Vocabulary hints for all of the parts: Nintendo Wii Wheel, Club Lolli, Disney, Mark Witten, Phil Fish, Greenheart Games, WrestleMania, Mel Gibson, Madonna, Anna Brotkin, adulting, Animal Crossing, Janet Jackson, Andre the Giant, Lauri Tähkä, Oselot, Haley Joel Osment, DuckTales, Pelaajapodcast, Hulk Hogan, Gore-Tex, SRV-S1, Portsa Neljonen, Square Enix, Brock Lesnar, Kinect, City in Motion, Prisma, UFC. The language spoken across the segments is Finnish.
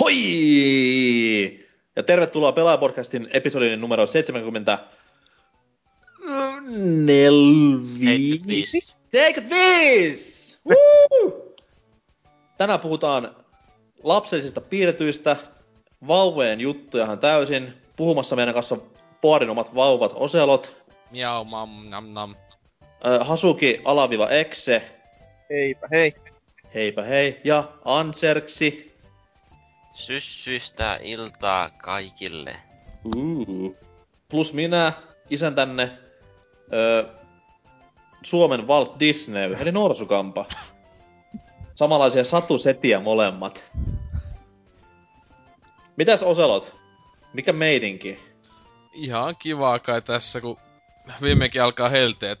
Hoi! Ja tervetuloa Pelaajapodcastin episodin numero 75! Woo! Tänään puhutaan lapsellisista piirretyistä, vauvojen juttujahan täysin. Puhumassa meidän kanssa Poadin omat vauvat Oselot. Miau, mam, nam, nam. Hasuki, _exe. Heipä hei. Heipä hei. Ja Anserksi. Syssyistä iltaa kaikille. Plus minä, isäntänne, Suomen Walt Disney, eli Norsukampa. Samanlaisia satusetiä molemmat. Mitäs Oselot? Mikä meidinki? Ihan kivaa kai tässä, kun viimeinkin alkaa helteet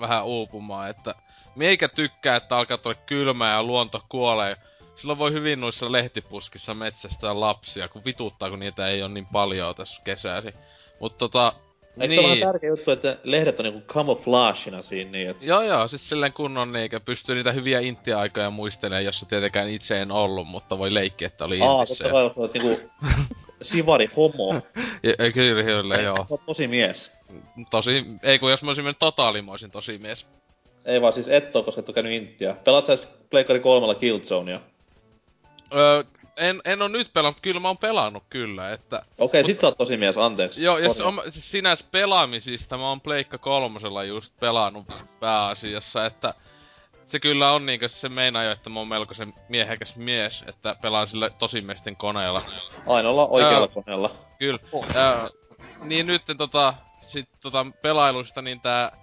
vähän uupumaan. Että meikä tykkää, että alkaa tulla kylmää ja luonto kuolee. Silloin voi hyvin noissa lehtipuskissa metsästää lapsia, kun vituttaa, kun niitä ei ole niin paljon tässä kesäsi. Mut eikö niin. Se ole vähän tärkeä juttu, että lehdet on niinku camouflagena siinä niin, että... Joo, siis silleen kunnon niikä pystyy niitä hyviä intti-aikoja muistelemaan, jossa tietenkään itse en ollut, mutta voi leikkiä, että oli intissä. Totta kai jos olet niinku sivari homo. Kyllä, joo. Sä oot tosi mies. Ei kun jos mä olisin mennyt totaaliin, mä olisin tosi mies. Ei vaan siis et oo, koska et oo käynyt inttiä. Pelaat sä edes Pleikkari 3:lla Killzonea? En oo nyt pelannut, kyllä mä oon pelannut kyllä, että... Okei, sit sä oot tosi mies, anteeksi. Joo, ja siis sinänsä pelaamisista mä oon Pleikka 3:lla just pelannut pääasiassa, että... Se kyllä on niinkö se meinaa jo, että mä oon melkoisen miehekäs mies, että pelaan sillä tosimiesten koneella. Ainoalla oikealla koneella. Kyllä. Niin nytten pelailuista niin tää...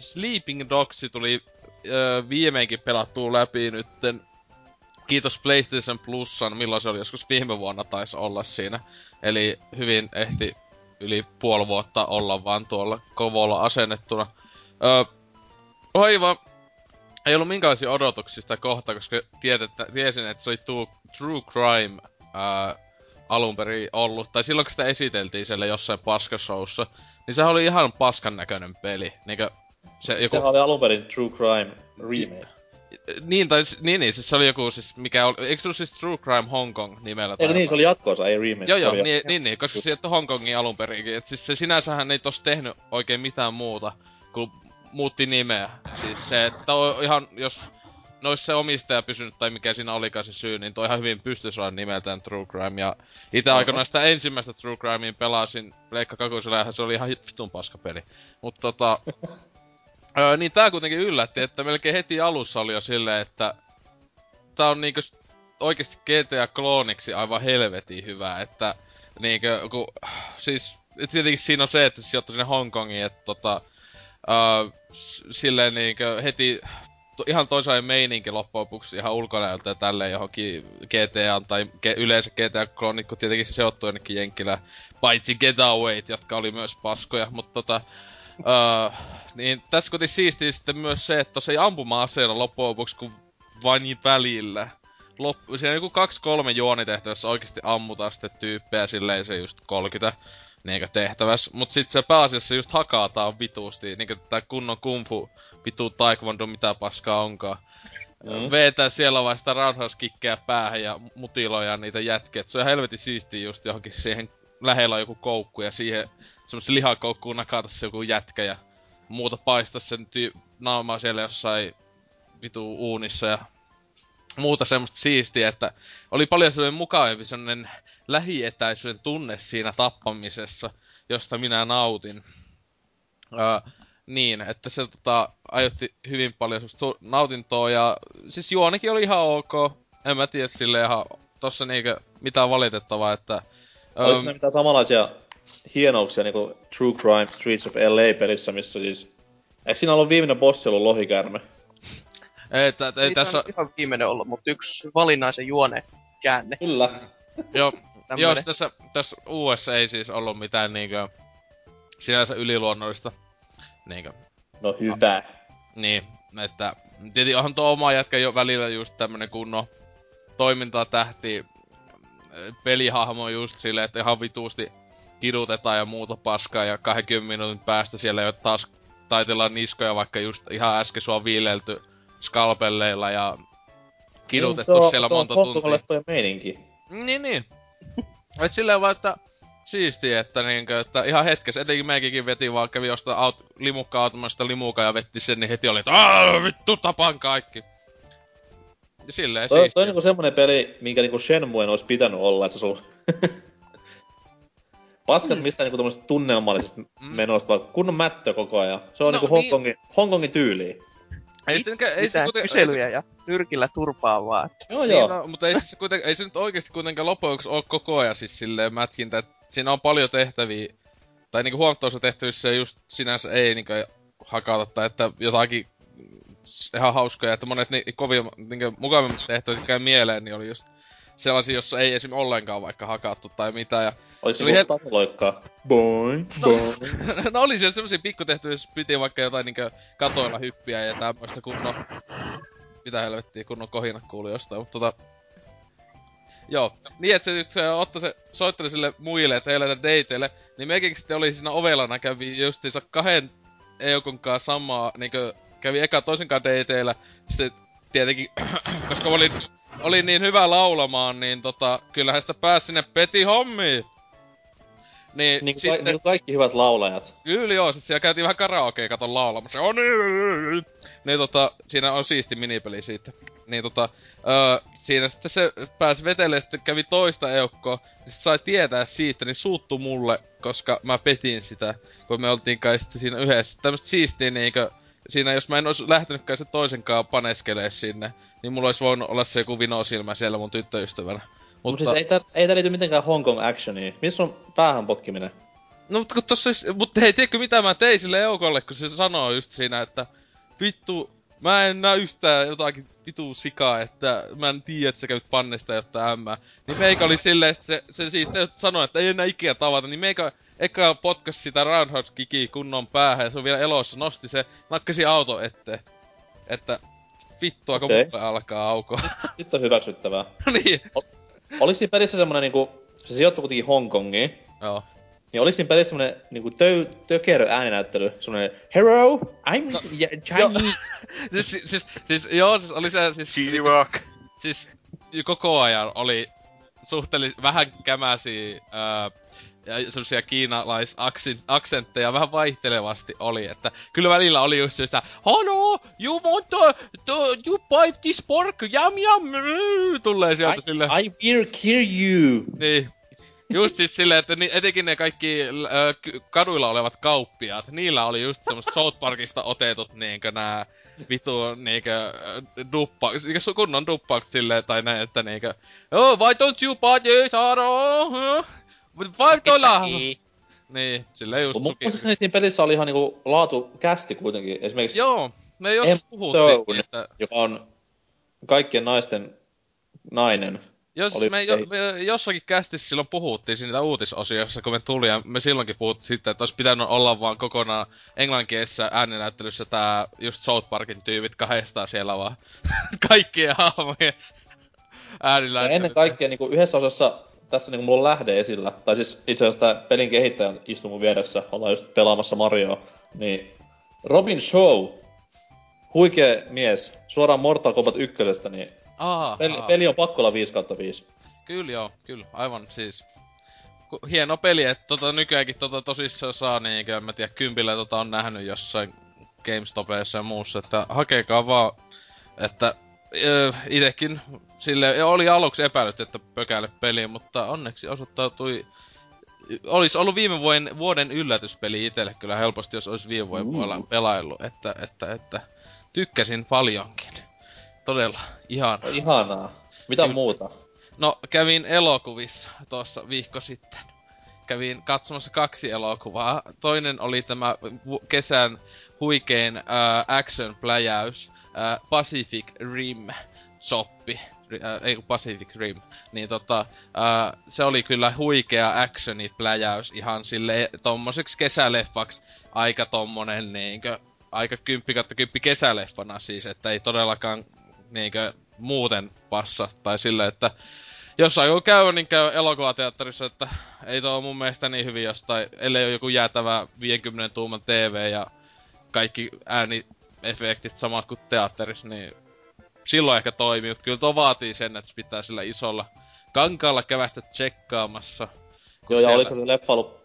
Sleeping Dogs tuli viimeinkin pelattua läpi nytten. Kiitos PlayStation Plusan, milloin se oli joskus viime vuonna taisi olla siinä. Eli hyvin ehti yli puoli vuotta olla vaan tuolla kovolla asennettuna. Aivan. Ei ollut minkälaisia odotuksia sitä kohtaa, koska tiesin, että se oli True Crime alunperin ollut. Tai silloin kun sitä esiteltiin siellä jossain paskashowssa. Niin sehän oli ihan paskan näköinen peli, niinkö se joku... Sehän oli alunperin True Crime remake. Niin, siis se oli joku siis mikä oli... Eikö se ollut siis True Crime Hong Kong nimellä? Eikö niin, se oli jatkoosa, ei remake. Joo, niin, koska sieltä Hong Kongin alunperinkin. Et siis se sinänsähän ei tossa tehnyt oikein mitään muuta, kun muutti nimeä. Siis se, että on ihan, jos... No se omistaja pysynyt tai mikä siinä olikaan se syy, niin toi ihan hyvin pystyis olla nimeltään True Crime. Ja ite aikoinaan sitä ensimmäistä True Crimeen pelasin Pleikka 2:lla ja se oli ihan vitun paska peli. Mut niin tää kuitenkin yllätti, että melkein heti alussa oli jo silleen, että... Tää on niinkö oikeesti GTA-klooniksi aivan helvetin hyvää, että... Niinkö ku... Siis... Tietenkin siinä on se, että se sijoittui sinne Hongkongiin, että silleen niinkö heti... Ihan toisaalta meininki loppujen lopuksi ihan ulkonäöltä ja tälleen johonkin GTAan tai yleensä GTA-kloonit, kun tietenkin se seottui jonnekin jenkkilään. Paitsi Getawayt, jotka oli myös paskoja, mutta niin tässä kuitenkin siistii sitten myös se, että se ei ampuma-aseella loppujen lopuksi kuin vain välillä. siinä on joku 2-3 juonitehtävä, jossa oikeesti ammutaan sitten tyyppejä, silleen se just 30 niinkö tehtävässä. Mut sit se pääasiassa just hakataan vitusti, niinkö tää kunnon kungfu, vitu taekwondo, mitä paskaa onkaan. Vetää siellä vaan sitä roundhouse-kickkejä päähän ja mutiloja niitä jätkiä. Se on helvetin siistiä just johonkin siihen, lähellä on joku koukku ja siihen semmoisen lihakoukkuun nakata se joku jätkä ja muuta paistaa sen naamaa siellä jossain vitu uunissa ja muuta semmoista siistiä, että oli paljon semmoinen mukavempi semmoinen lähietäisyyden tunne siinä tappamisessa, josta minä nautin. Niin, että se aiheutti hyvin paljon nautintoa ja siis juonikin oli ihan ok. En mä tiedä silleen ihan tossa niinkö mitään valitettavaa, että... Oliko siinä mitään samanlaisia hienouksia niinku True Crime Streets of LA -pelissä, missä siis... Eikö siinä ollut viimeinen bossi ollut lohikärme? Ei tässä... ihan viimeinen ollut, mutta yksi valinnaisen juone käänne. Kyllä. Joo, tässä uudessa ei siis ollut mitään niinkö sinänsä yliluonnollista. Niinkö. No hyvä. Niin, että tietysti onhan tuo oma jätkä jo välillä just tämmönen kunnon toimintaa tähti pelihahmo just silleen, että ihan vituusti kidutetaan ja muuta paskaa ja 20 minuutin päästä siellä jo taas taitellaan niskoja, vaikka just ihan äsken sua viilelty skalpelleilla ja kidutettu niin, siellä monta tuntia. Se on kohtuvallettuja meininki. Niin. Et silleen vaan, että siistiä, että niinkö, että ihan hetkessä, etenkin meikinkin veti vaan, kävi jostain limukka-automasta limukaan ja vetti sen, niin heti oli, että aah, vittu, tapan kaikki. Ja silleen siistiä. Toi on niinku semmonen peli, minkä niinku Shenmuen ois pitänyt olla, et se on paskat mistään niinku tommoset tunnelmallisesta menosta, vaan kunnon mättö koko ajan. Se on niinku Hongkongin tyyliin. Ei mitään kyselyjä ja nyrkillä turpaa vaan. Joo. No, mutta ei se nyt oikeesti kuitenkaan lopuksi oo koko ajan siis silleen mätkintä, et siinä on paljon tehtäviä. Tai niinku huomattavassa tehtävissä just sinänsä ei niinku hakata, tai että jotakin ihan hauskoja, että monet kovin mukavimmat tehtävät käy mieleen, niin oli just sellaisia, jossa ei esim. Ollenkaan vaikka hakattu tai mitään. Ja olisi ollut tasaloikkaa. No oli siellä semmosia pikkutehtäviä, jos piti vaikka jotain niinkö katoilla hyppiä ja tämmöistä kunnon... Mitä helvettiä, kunnon kohinat kuului jostain, mutta Joo, niin et se just soitteli sille muille, että heillä tätä dateille, niin mekin sitten oli siinä ovella näkäviä justiinsa kahden eukonkaan samaa niinkö... Kävi eka toisenkaan dateilla, sitten tietenkin, koska oli niin hyvä laulamaan, niin kyllähän sitä pääsi sinne peti hommiin. Niin sitten... Niin kaikki hyvät laulajat. Kyllä joo, siis siellä käytiin vähän karaokea katon laulamassa. Niin siinä on siisti minipeli siitä. Niin siinä sitten se pääsi vetelemään, sitten kävi toista eukkoa. Sitten sai tietää siitä, niin suuttu mulle, koska mä petin sitä. Kun me oltiin kai sitten siinä yhdessä. Tämmöstä siistiä niinkö... Siinä, jos mä en ois lähtenytkään se toisenkaan paneskelee sinne, niin mulla ois voinut olla se joku vinosilmä siellä mun tyttöystävänä. Mutta siis ei tää liity mitenkään Hong Kong actioniin. Missä on päähän potkiminen? No mut kun tossa siis... Mut hei, tiedätkö mitä mä tein sille eukolle, kun se sanoo just siinä, että... Vittu, mä en näe yhtään jotakin vituu sikaa, että... Mä en tiedä, että sä kävit pannesta jotta ämmää. Niin meikä oli silleen, että se siitä sanoi, että ei enää ikinä tavata, niin meikä... Eka potkas sitä roundhouse-kikiä kunnon päähän ja se on vielä elossa, nosti se, nakkasi auton eteen. Että vittuako mulle alkaa aukoa. Nyt on hyväksyttävää. Niin. Oliko siinä pelissä semmonen niinku, se sijoittui kuitenkin Hongkongiin. Joo. Niin oliko siinä pelissä semmonen niinku tökerö ääninäyttely, semmonen Hello, I'm Chinese. Siis oli se siis... She-Rock. Siis koko ajan oli suhteellisesti vähän kämäsiä... Ja semmosia kiinalaisaksenteja vähän vaihtelevasti oli, että kyllä välillä oli just sitä Hello, you want to buy this pork, yum yum, tulee sieltä silleen. I will kill you. Niin, just siis silleen, että etenkin ne kaikki kaduilla olevat kauppiaat, niillä oli just semmoset South Parkista otetut niinkö nää vitu niinkö duppaukset, niinkö kunnon duppaukset silleen, tai näin, että niinkö Oh, why don't you buy this, Hello? $5! Niin, silleen just suki. Mutta siinä pelissä oli ihan niinku laatukästi kuitenkin. Esimerkiksi... Joo, me joskus puhuttiin, että... Joka on kaikkien naisten nainen. Jos me jossakin kästissä silloin puhuttiin siinä uutisosiossa, kun me tuli, ja me silloinkin puhuttiin sitten, että olisi pitänyt olla vaan kokonaan englanninkielisessä ääninäyttelyssä tää just South Parkin tyypit kahdestaan siellä vaan. Kaikkien hahmojen. äänillä. Ennen kaikkea niin kuin yhdessä osassa tässä niin kuin mulla on lähde esillä, tai siis itse asiassa tää pelin kehittäjä istuu mun vieressä, ollaan just pelaamassa Marioa, niin Robin Shaw, huikea mies, suoraan Mortal Kombat 1:stä, niin peli on pakko olla 5/5. Kyllä joo, kyllä, aivan siis. Hieno peli, että nykyäänkin tosissaan saa niinkö, en mä tiedä, kympillä on nähnyt jossain GameStopeissa ja muussa, että hakekaa vaan, että itekin sille oli aluksi epäilyt, että pökäile peli, mutta onneksi osoittautui, olisi ollut viime vuoden yllätyspeli itselle kyllä helposti, jos olisi viime vuoden puolella pelaillut, että tykkäsin paljonkin, todella ihanaa. Ihanaa, mitä muuta? No, kävin elokuvissa tuossa viikko sitten. Kävin katsomassa 2 elokuvaa. Toinen oli tämä kesän huikein action-pläjäys, Pacific Rim Choppi. Ei kun Pacific Rim. Niin se oli kyllä huikea actionipläjäys ihan sille tommoseksi kesäleffaks. Aika tommonen niinkö, aika 10/10 kesäleffana siis, että ei todellakaan niinkö muuten passa. Tai sille, että jos aikoo käy, niin käy elokuvateatterissa, että ei toi oo mun mielestä niin hyvin jostain, ellei oo joku jäätävä 50 tuuman TV ja kaikki ääniefektit samat kuin teatterissa, niin silloin ehkä toimii, mutta kyllä tuo vaatii sen, että pitää sillä isolla kankaalla kävästä tsekkaamassa. Joo, ja oliko se leffa ollut...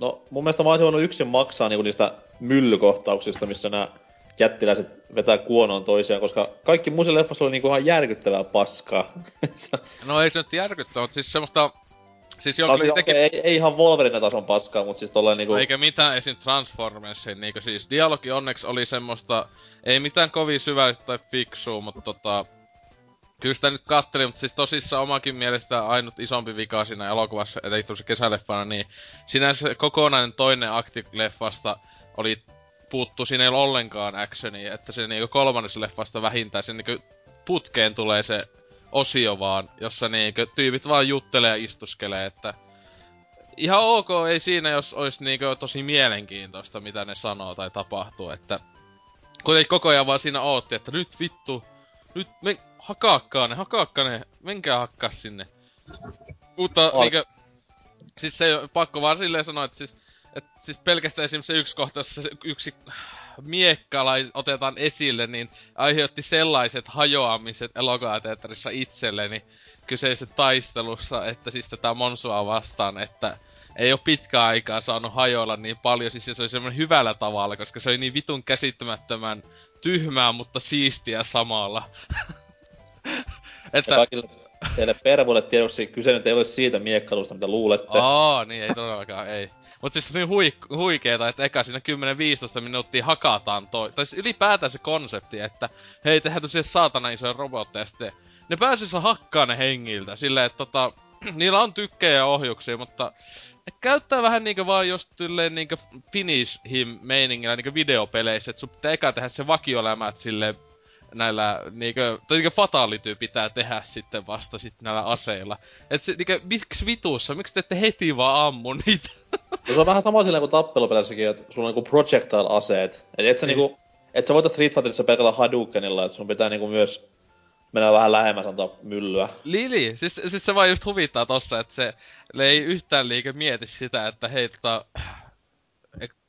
No, mun mielestä mä oisin voinut yksin maksaa niinku niistä myllykohtauksista, missä nää jättiläiset vetää kuonoon toisiaan, koska kaikki muissa leffassa oli niinku ihan järkyttävää paskaa. No ei se nyt järkyttävää, mutta siis semmoista... Siis ei ihan Wolverine tason paskaa, mutta siis tolleen niinku... Eikä mitään esim. Transformersin, niinku siis dialogi onneksi oli semmoista... Ei mitään kovin syvällistä tai fiksua, mutta kyllä sitä nyt katselin, mutta siis tosissaan omakin mielestä ainut isompi vika siinä elokuvassa, ettei tullut se kesäleffana, niin sinänsä kokonainen toinen akti leffasta oli... puuttuu, siinä ei ole ollenkaan actionia, että se niinku kolmannessa leffasta vähintään se niinku putkeen tulee se osio vaan, jossa niinku tyypit vaan juttelee ja istuskelee, että ihan ok, ei siinä, jos olisi niinku tosi mielenkiintoista, mitä ne sanoo tai tapahtuu, että kuitenkin koko ajan vaan siinä ootti, että nyt vittu, nyt hakaakkaa ne, menkää hakkaa sinne. Mutta niinkö, siis se ei ole pakko vaan silleen sanoa, että siis pelkästään esimerkiksi se yksi kohta, jossa se yksi miekkalainen otetaan esille, niin aiheutti sellaiset hajoamiset elokuvateatterissa itselleni kyseisessä taistelussa, että siis tätä monsua vastaan, että ei ole pitkään aikaa saanut hajoilla niin paljon, siis se oli semmoinen hyvällä tavalla, koska se oli niin vitun käsittämättömän tyhmää, mutta siistiä samalla. Että... Teille pervoille tiedoksi kyse nyt ei ole siitä miekkailusta, mitä luulette. Niin ei todellakaan, ei. Mut siis se on huikeeta, että eka siinä 10-15 minuuttia hakataan tai siis ylipäätään se konsepti, että hei, tehdään tosiaan saatana isoja robotteja, sitten ne pääsyyssä hakkaa ne hengiltä, silleen, että niillä on tykkejä ja ohjuksia, mutta ne käyttää vähän niinkö vaan just tylleen niinkö finish him meiningillä niinkö videopeleissä, että sun pitää eka tehdä se vakiolämät silleen, näillä niinkö, tai niinkö fatality pitää tehdä sitten vasta sit näillä aseilla. Et se niinkö, miksi vitussa, miksi te ette heti vaan ammu niitä? No se on vähän sama silleen kuin tappelupelissäkin, että sulla on niinku projectile-aseet. Et sä niinku, et sä voita Street Fighterissa pelkällä Hadoukenilla, et sun pitää niinku myös mennä vähän lähemmäs antaa myllyä. Lili, siis se vaan just huvittaa tossa, että se ei yhtään liikä mieti sitä, että hei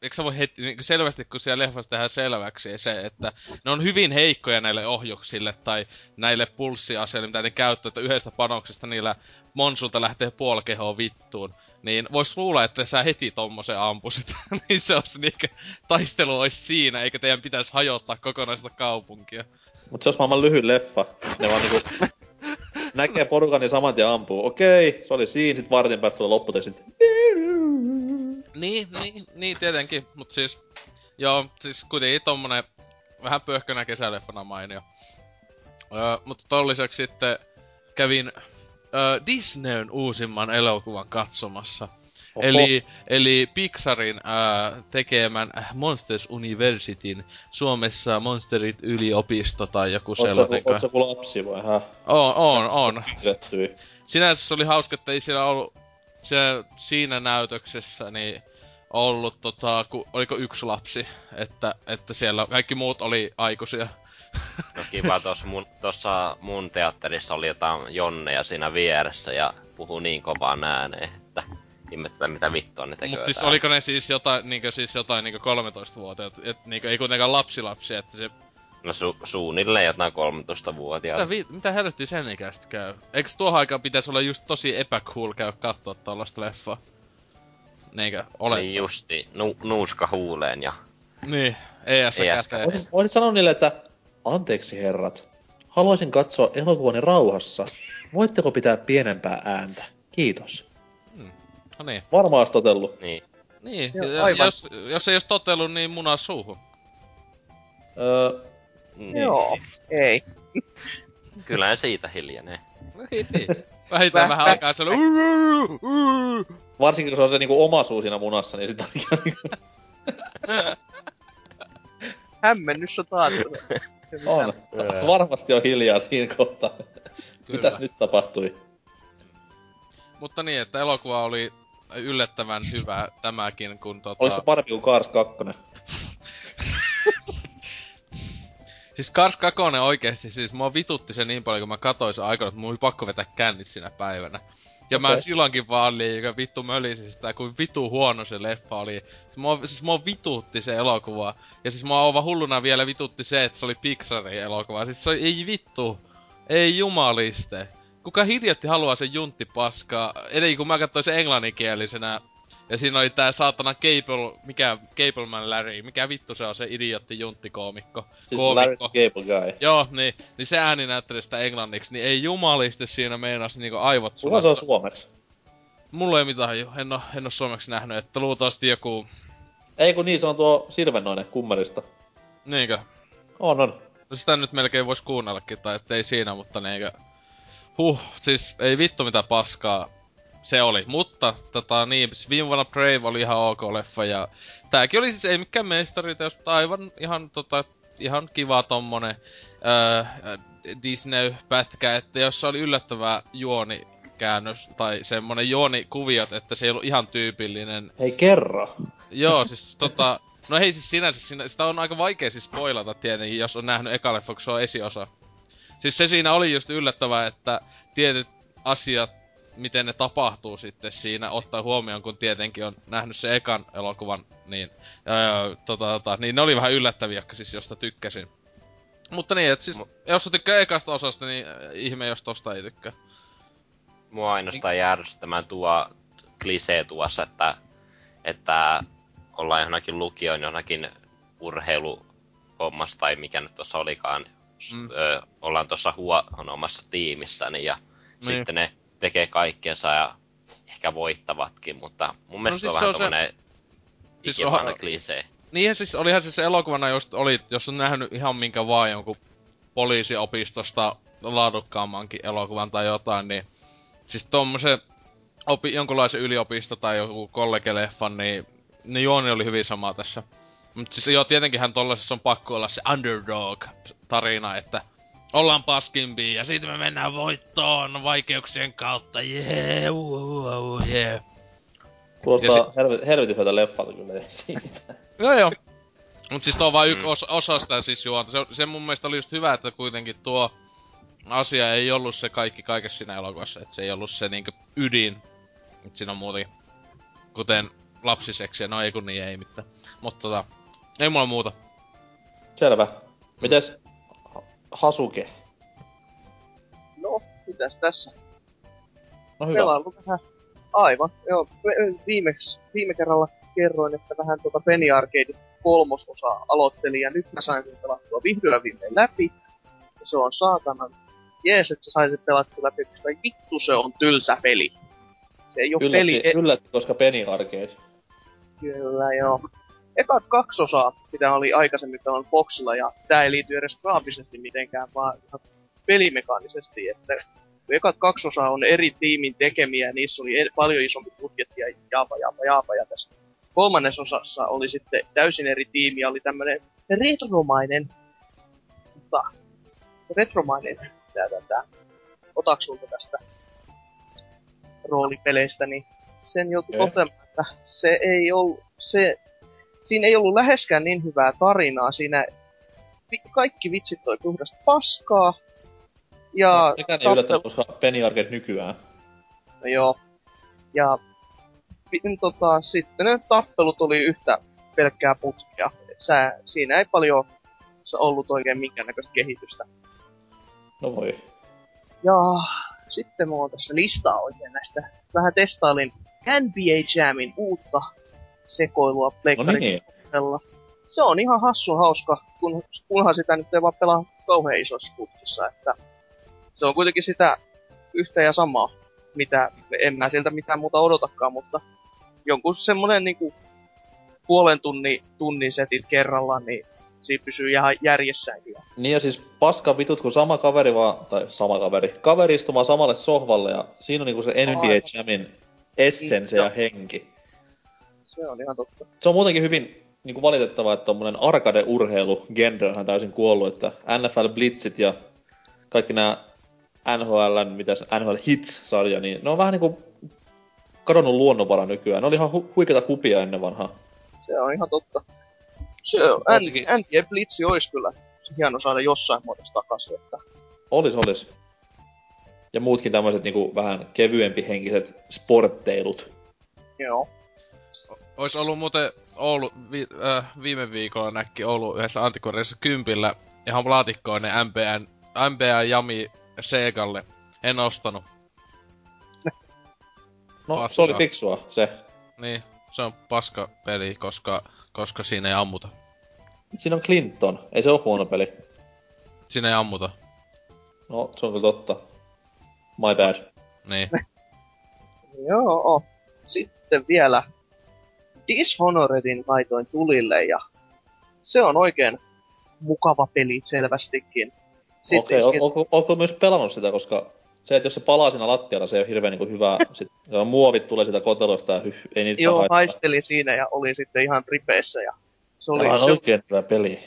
eikö sä voi heti, niin selvästi kun siellä leffassa tehdään selväksi se, että ne on hyvin heikkoja näille ohjuksille tai näille pulssiaseille, mitä ne käyttää, että yhdestä panoksesta niillä monsulta lähtee puolkehoon vittuun. Niin vois luulla, että sä heti tommosen ampusit, niin se olisi niinkö, taistelu olisi siinä, eikä teidän pitäisi hajottaa kokonaista kaupunkia. Mut se olisi maailman lyhyt leffa, ne vaan niinku näkee porukan ja saman tien ampuu. Okei, se oli siinä, sit vartin päästä sulla lopputesit. Niin, tietenkin, mut siis, joo, siis kuitenkin tommonen vähän pöhkönä kesäleffana mainio. Mutta ton lisäksi sitten kävin Disneyn uusimman elokuvan katsomassa. Oho. Eli Pixarin tekemän Monsters Universityn, Suomessa Monsterit-yliopisto tai joku sellainen. Oot sä ku lapsi vai hä? On. Sinänsä se oli hauska, että ei siellä ollut siinä näytöksessä niin ollut oliko yksi lapsi, että siellä kaikki muut oli aikuisia. No kiva, tuossa mun teatterissa oli jotain jonneja siinä vieressä ja puhuu niin kovaan ääneen, että ihmetellään mitä vittua ne tekee. Mut siis oliko ne siis jotain, niinkö 13-vuotiaat, et niinkö ei kuitenkaan lapsilapsia, että se... No suunnilleen jotain 13-vuotiaat. Mitä helvettiä sen ikästä käy? Eiks tuohon aikaan pitäis olla just tosi epäcool käy kattoo tollasta leffaa? Niinkö ole? Niin justi, nuuska huuleen ja... Niin, ES-kä käteen. Oisin sanonut niille, että anteeksi herrat, haluaisin katsoa elokuvaani rauhassa. Voitteko pitää pienempää ääntä? Kiitos. No niin. Varmaan ois totellu. Niin. Ja, jos ei ois totellu, niin muna suuhun. Niin. Joo, ei. Kyllähän siitä hiljenee. Vähintään vähän aikaa se on... Varsinkin kun se on se niinku oma suu siinä munassa, niin sit on ihan... Hämmennys on taattunut. On. Varmasti on hiljaa siinä kohtaa. Mitäs nyt tapahtui? Mutta niin, että elokuva oli yllättävän hyvä tämäkin, kun tota... Olis se parempi kuin Cars 2? Siis Cars 2 oikeesti, siis mua vitutti se niin paljon, kun mä katsoin sen aikana, että mun oli pakko vetää kännit siinä päivänä. Ja okay. Mä silloinkin vaan liikaa vittu mölisin sitä, kuin vitu huono se leffa oli. Mua vitutti se elokuva. Ja siis mua aivan hulluna vielä vitutti se, että se oli Pixarin elokuva. Siis se oli, ei vittu, ei jumaliste. Kuka hirjotti haluaa sen junttipaskaa, etenkin kun mä katsoin sen englanninkielisenä. Ja siinä oli tää saatana Gableman Larry, mikä vittu se on se idiotti junttikoomikko. Siis Larry Gable guy. Joo, niin se ääni näytteli sitä englanniksi, niin ei jumaliste siinä meinas niinku aivot sulla. Mulla se on suomeksi. Mulla ei mitään, en oo suomeksi nähnyt, että luultavasti joku... Ei kun niin, se on tuo Silvennoinen Kummerista. Niinkö? On. No sitä nyt melkein vois kuunnellakin, tai ettei siinä, mutta niinkö... siis ei vittu mitä paskaa. Se oli, mutta siis viime vuonna Brave oli ihan ok leffa ja tääkin oli siis ei mikään mestariteos, mutta aivan ihan kiva tommonen Disney-pätkä, että jossa oli yllättävää juonikäännös tai semmonen juonikuviot, että se ei ollut ihan tyypillinen. Hei kerro! Joo, siis no hei siis sinänsä, sitä on aika vaikea siis spoilata tietenkin, jos on nähnyt eka leffa, kun se on esiosa. Siis se siinä oli just yllättävää, että tietyt asiat, miten ne tapahtuu sitten siinä, ottaa huomioon, kun tietenkin on nähnyt sen ekan elokuvan, niin, niin ne oli vähän yllättäviä, siis josta tykkäsin. Mutta niin, että siis, jos sä tykkää ekasta osasta, niin ihme, jos tosta ei tykkää. Mua ainoastaan järjestetään tuo klisee tuossa, että ollaan johonkin lukion, johonkin urheiluhommassa tai mikä nyt tuossa olikaan, ollaan tuossa huonommassa tiimissäni ja sitten ne tekee kaikkensa ja ehkä voittavatkin, mutta mun mielestä siis on vähän tommonen siis ikivanha klisee. Niinhän siis, olihan siis elokuvana, jos on nähnyt ihan minkä vaan jonkun poliisiopistosta laadukkaammankin elokuvan tai jotain, niin siis tommosen jonkunlaisen yliopisto tai joku kollegeleffan, niin ne juoni oli hyvin sama tässä. Mut siis joo, tietenkinhän tollasessa on pakko olla se underdog-tarina, että ollaan paskimpia ja siitä me mennään voittoon vaikeuksien kautta, jee, jee. Kuulostaa helvetin hyvältä leffalta kyllä siitä. Joo. Mut siis tuo on vaan osa sitä siis juonta. Se mun mielestä oli just hyvä, että kuitenkin tuo asia ei ollut se kaikki kaikessa siinä elokuvassa. Et se ei ollut se niinkö ydin. Et siinä on muuten kuten lapsiseksiä, no ei kun niin ei mitään. Mut ei mulla muuta. Selvä. Mites? Hasuke. No, mitäs tässä? No hyvä. Pelaillut vähän. Aivan, joo. Viime kerralla kerroin, että vähän Penny Arcade kolmososaa aloittelin, ja nyt mä sain sen pelattua vihdoin viimein läpi. Ja se on saatanan jees, että sä sain sen pelattua läpi, koska vittu se on tylsä peli. Se ei oo peli. Yllätti, koska Penny Arcade. Kyllä, joo. Ekat 2 osaa, mitä oli aikaisemmin pelannut boksilla, ja tää ei liity edes graafisesti mitenkään, vaan pelimekaanisesti, että ekat 2 osaa on eri tiimin tekemiä, ja niissä oli paljon isompi budjetti, ja jaapa tässä. 3. osassa oli sitten täysin eri tiimi, ja oli tämmönen retromainen otaksunta tästä roolipeleistä, niin sen joutui toteamaan, että siinä ei ollut läheskään niin hyvää tarinaa. Siinä kaikki vitsit toi puhdasta paskaa. Ja... Sekään ei yllätä, koska Penny Arcade nykyään. No joo. Ja... sitten ne tappelut oli yhtä pelkkää putkia. Siinä ei paljon ollut oikein minkäännäköistä kehitystä. No voi. Ja... sitten mulla on tässä listaa oikein näistä. Vähän testailin NBA Jamin uutta sekoilua pleikkarikohdella. No niin. Se on ihan hassun hauska, kunhan sitä nyt ei vaan pelaa kauhean isoissa putkissa, että se on kuitenkin sitä yhtä ja samaa, mitä en mä sieltä mitään muuta odotakaan, mutta jonkun semmonen niinku puolen tunnin setit kerrallaan, niin siinä pysyy ihan järjessäänkin. Niin ja siis paska vitut, kun sama kaveri vaan, tai sama kaveri istumaan samalle sohvalle ja siinä on niinku se NBA Jamin essence ja henki. Se on ihan totta. Se on muutenkin hyvin niinku valitettavaa, että tommonen arcade-urheilu genre on täysin kuollut, että NFL Blitzit ja kaikki nämä NHL Hits-sarja, niin ne on vähän niinku kadonnut luonnonvara nykyään. Ne oli ihan huikeita kupia ennen vanhaa. Se on ihan totta. NBA Blitzi olisi kyllä hieno saada jossain muodossa takaisin. Että... Olis. Ja muutkin tämmöiset niinku vähän kevyempi henkiset sportteilut. Joo. Ois ollut muuten Oulu, viime viikolla näki Oulu yhdessä antikvarissa kympillä ihan laatikkoinen NBA Jami Seegalle. En ostanut. No, paskaa. Se oli fiksua, se. Niin, se on paska peli, koska siinä ei ammuta. Siinä on Clinton, ei se oo huono peli. Siinä ei ammuta. No, se on kyllä totta. My bad. Niin. Joo. Sitten vielä Dishonoredin laitoin tulille ja se on oikein mukava peli selvästikin. Okei, ootko myös pelannut sitä, koska se, että jos se palaa siinä lattialla, se ei ole hirveen niin hyvää. Sitten muovit tulee sitä kotelosta ja ei niitä saa haittaa. Joo, haisteli siinä ja oli sitten ihan ripeissä. Ja se oli oikein hyvä peli.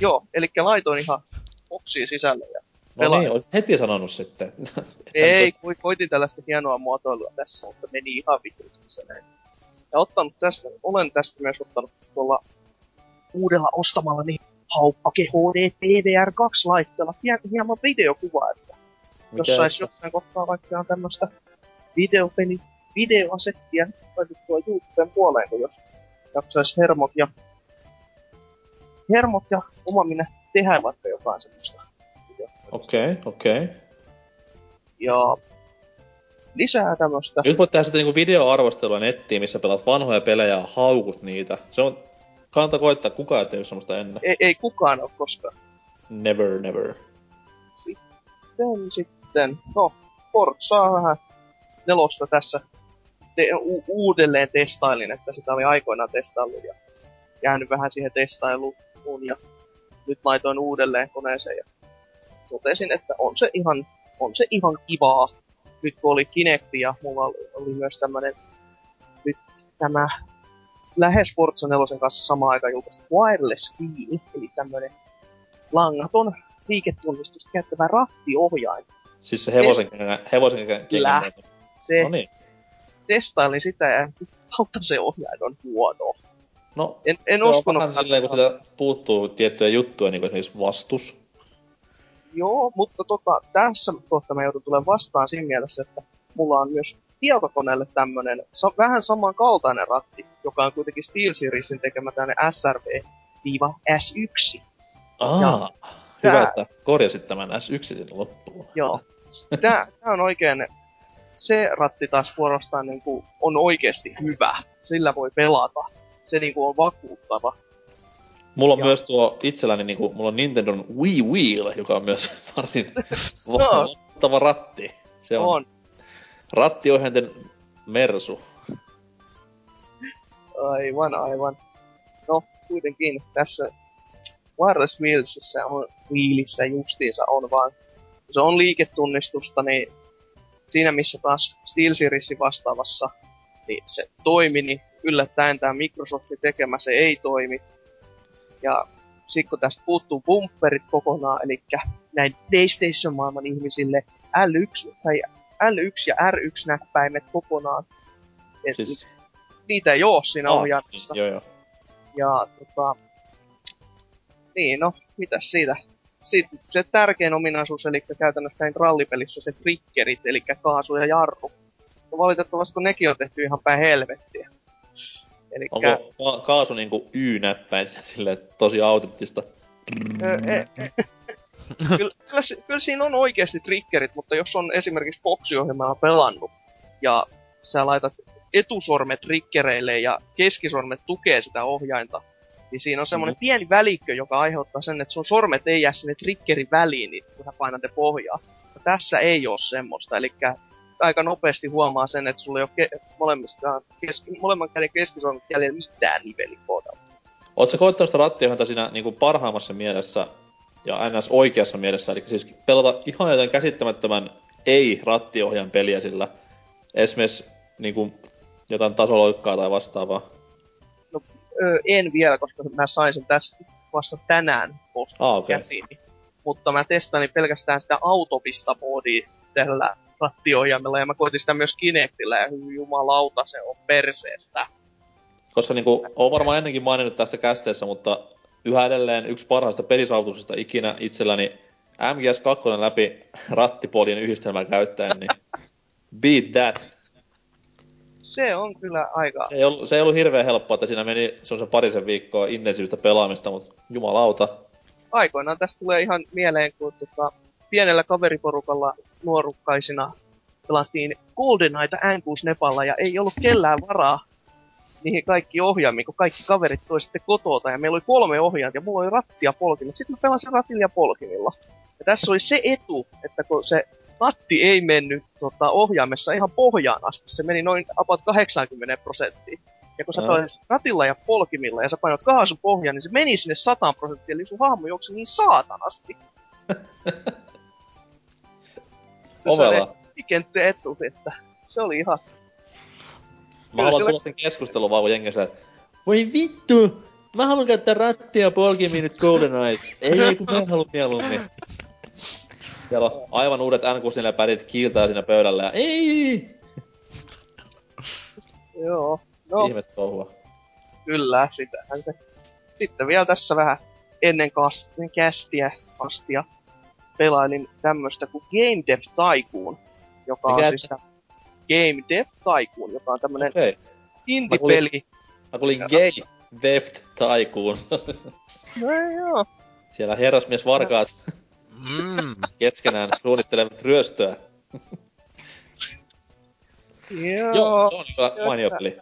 Joo, elikkä laitoin ihan boksiin sisälle ja pelain. No niin, olisit heti sanonut sitten. Ei, koitin tällaista hienoa muotoilua tässä, mutta meni ihan vituutissa näin. Ja olen tästä myös ottanut tuolla uudella ostamalla niin Hauppake HD PDR2 laitteella hieman videokuvaa, että jos sais jossain kohtaa vaikka tämmöstä videoasettia laitettua YouTuben puoleen, kun jos jaksais hermot ja oma minä tehdään vaikka jotain semmoista. Okei. Ja lisää tämmöstä. Nyt voit tehdä sitten niinku videoarvostelua nettiin, missä pelaat vanhoja pelejä ja haukut niitä. Se on... Kannattaa koittaa, kukaan ettei ole semmoista ennen. Ei kukaan ole koskaan. Never. Sitten. No, Portsaa vähän nelosta tässä. Uudelleen testailin, että sitä oli aikoinaan testaillut ja jäänyt vähän siihen testailuun ja nyt laitoin uudelleen koneeseen ja totesin, että on se ihan kivaa. Nyt kun oli Kinect ja mulla oli myös tämmönen nyt tämä lähes Portsa Nelosen kanssa samaan aikaan julkaistu wireless wheel, eli tämmönen langaton liiketunnistusta käyttävä rahtiohjain. Siis se hevosen kengän. Se. Noniin. Testailin sitä ja se ohjain on huono. No, en uskonut. Vähän silleen, kun sitä puuttuu tiettyjä juttuja, niin kuin esimerkiksi vastus. Joo, mutta tässä kohta mä joudun tulemaan vastaan siinä mielessä, että mulla on myös tietokoneelle tämmönen vähän samankaltainen ratti, joka on kuitenkin SteelSeriesin tekemä tämmönen SRV-S1. Hyvä, että korjasit tämän S1 loppuun. Joo. Tää on oikein, se ratti taas vuorostaan niinku on oikeesti hyvä. Sillä voi pelata. Se niinku on vakuuttava. Mulla on myös tuo itselläni niinku, mulla on Nintendo Wii Wheel, joka on myös varsin vakuuttava ratti. Se on. Rattiohjainten mersu. Aivan. No, kuitenkin tässä wireless wheelissä justiinsa on vaan, kun se on liiketunnistusta, niin siinä missä taas SteelSeriesin vastaavassa, niin se toimi, niin yllättäen tämä Microsoftin tekemä se ei toimi. Ja sit kun tästä puuttuu bumperit kokonaan, eli näin PlayStation-maailman ihmisille L1 ja R1-näppäimet kokonaan. Siis... Niitä ei oo siinä ohjaamassa. Ja Niin, no, mitäs siitä? Sitten se tärkein ominaisuus, eli käytännössä rallipelissä se triggerit, eli kaasu ja jarru. No valitettavasti kun nekin on tehty ihan päin helvettiä. Elikkä... Onko kaasu niinku Y-näppäin silleen tosi autenttista? Kyllä siinä on oikeasti triggerit, mutta jos on esimerkiksi Fox-ohjelmaa pelannut, ja sä laitat etusormet triggereille ja keskisormet tukee sitä ohjainta, niin siinä on semmoinen pieni välikkö, joka aiheuttaa sen, että sun sormet ei jää sinne triggerin väliin, niin kun sä painat ne pohjaa. Ja tässä ei ole semmoista, eli aika nopeasti huomaa sen, että sulla ei ole molemman käden keskisormet jäljellä mitään nivelikoodalla. Ootko sä koettanut sitä rattiohjelta siinä niin kuin parhaimmassa mielessä ja ns. Oikeassa mielessä, eli siis pelata ihan jotain käsittämättömän ei-rattiohjan peliä sillä, esimerkiksi niin kuin jotain tasoloikkaa tai vastaavaa? No en vielä, koska mä sain sen tästä vasta tänään postin käsiin. Mutta mä testasin pelkästään sitä autopistamodia tällä rattiohjaimella ja mä koitin sitä myös Kinectillä ja hyvin jumalauta se on perseestä. Koska niinku, oon varmaan ennenkin maininnut tästä kästeessä, mutta yhä edelleen yksi parhaista pelisaavutuksista ikinä itselläni MGS2 läpi rattipodin yhdistelmää käyttäen, niin beat that. Se on kyllä aika... Se ei ollut hirveän helppoa, että siinä meni semmoisen parisen viikkoa intensiivistä pelaamista, mutta jumalauta. Aikoinaan tästä tulee ihan mieleen, kun pienellä kaveriporukalla nuorukkaisina pelattiin GoldenEyeta N64:lla ja ei ollut kellään varaa niihin kaikki ohjaimiin, kun kaikki kaverit toi sitten kotota, ja meillä oli 3 ohjainta, ja mulla oli ratti ja polkimet. Sitten mä pelasin ratilla ja polkimilla. Ja tässä oli se etu, että kun se ratti ei mennyt ohjaimessa ihan pohjaan asti, se meni noin about 80%. Ja kun sä pelasit ratilla ja polkimilla, ja sä painot kaasun pohjaan, niin se meni sinne 100%, eli sun hahmo juoksi niin saatanasti. Omela. Se etu, että se oli ihan... Mä haluan tulla sen keskustelun vaan, kun jengi sillä, voi vittu! Mä haluan käyttää rattia polkimiin nyt GoldenEyes. Ei, kun mä haluun mieluummin. Siellä on aivan uudet N64-pädit kiiltää siinä pöydällä ja ei! Joo, no. Ihmet touhua. Kyllä, sitähän se. Sitten vielä tässä vähän ennen kästiä pelailin tämmöstä kuin Game Dev Tycoon, joka on siis... Game Dev Tycoon, joka on tämmönen indie-peli. Mä kuulin Game Dev Tycoon. No joo. Siellä herrasmiesvarkaat keskenään suunnittelevat ryöstöä. Joo, se on hyvä mainio peli.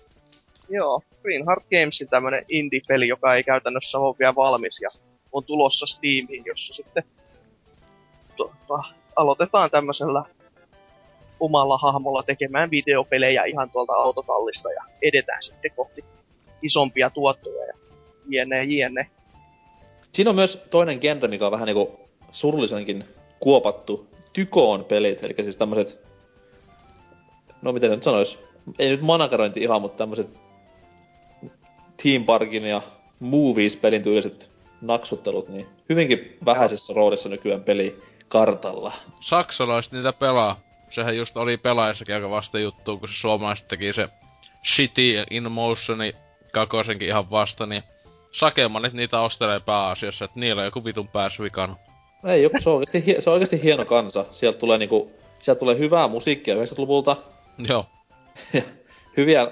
Joo, Greenheart Gamesin tämmönen indie-peli, joka ei käytännössä ole vielä valmis ja on tulossa Steamiin, jossa sitten aloitetaan tämmöisellä omalla hahmolla tekemään videopelejä ihan tuolta autotallista ja edetään sitten kohti isompia tuottoja ja jne. Siinä on myös toinen genre, mikä on vähän niinku surullisenkin kuopattu. Tykoon pelit, eli siis tämmöset, no miten nyt sanois, ei nyt managerointi ihan, mutta tämmöset Theme Parkin ja Movies-pelin tyyliset naksuttelut, niin hyvinkin vähäisessä roolissa nykyään pelikartalla. Saksalaiset niitä pelaa. Sehän just oli pelaajassakin aika vasta juttuun, kun se suomalaiset teki se City in Motioni kakosenkin ihan vasta, niin sakemanit niitä ostelee pääasiassa, että niillä on joku vitun pääsvikana. Ei joku, se on oikeesti hieno kansa. Sieltä tulee hyvää musiikkia 90-luvulta. Joo. Hyviä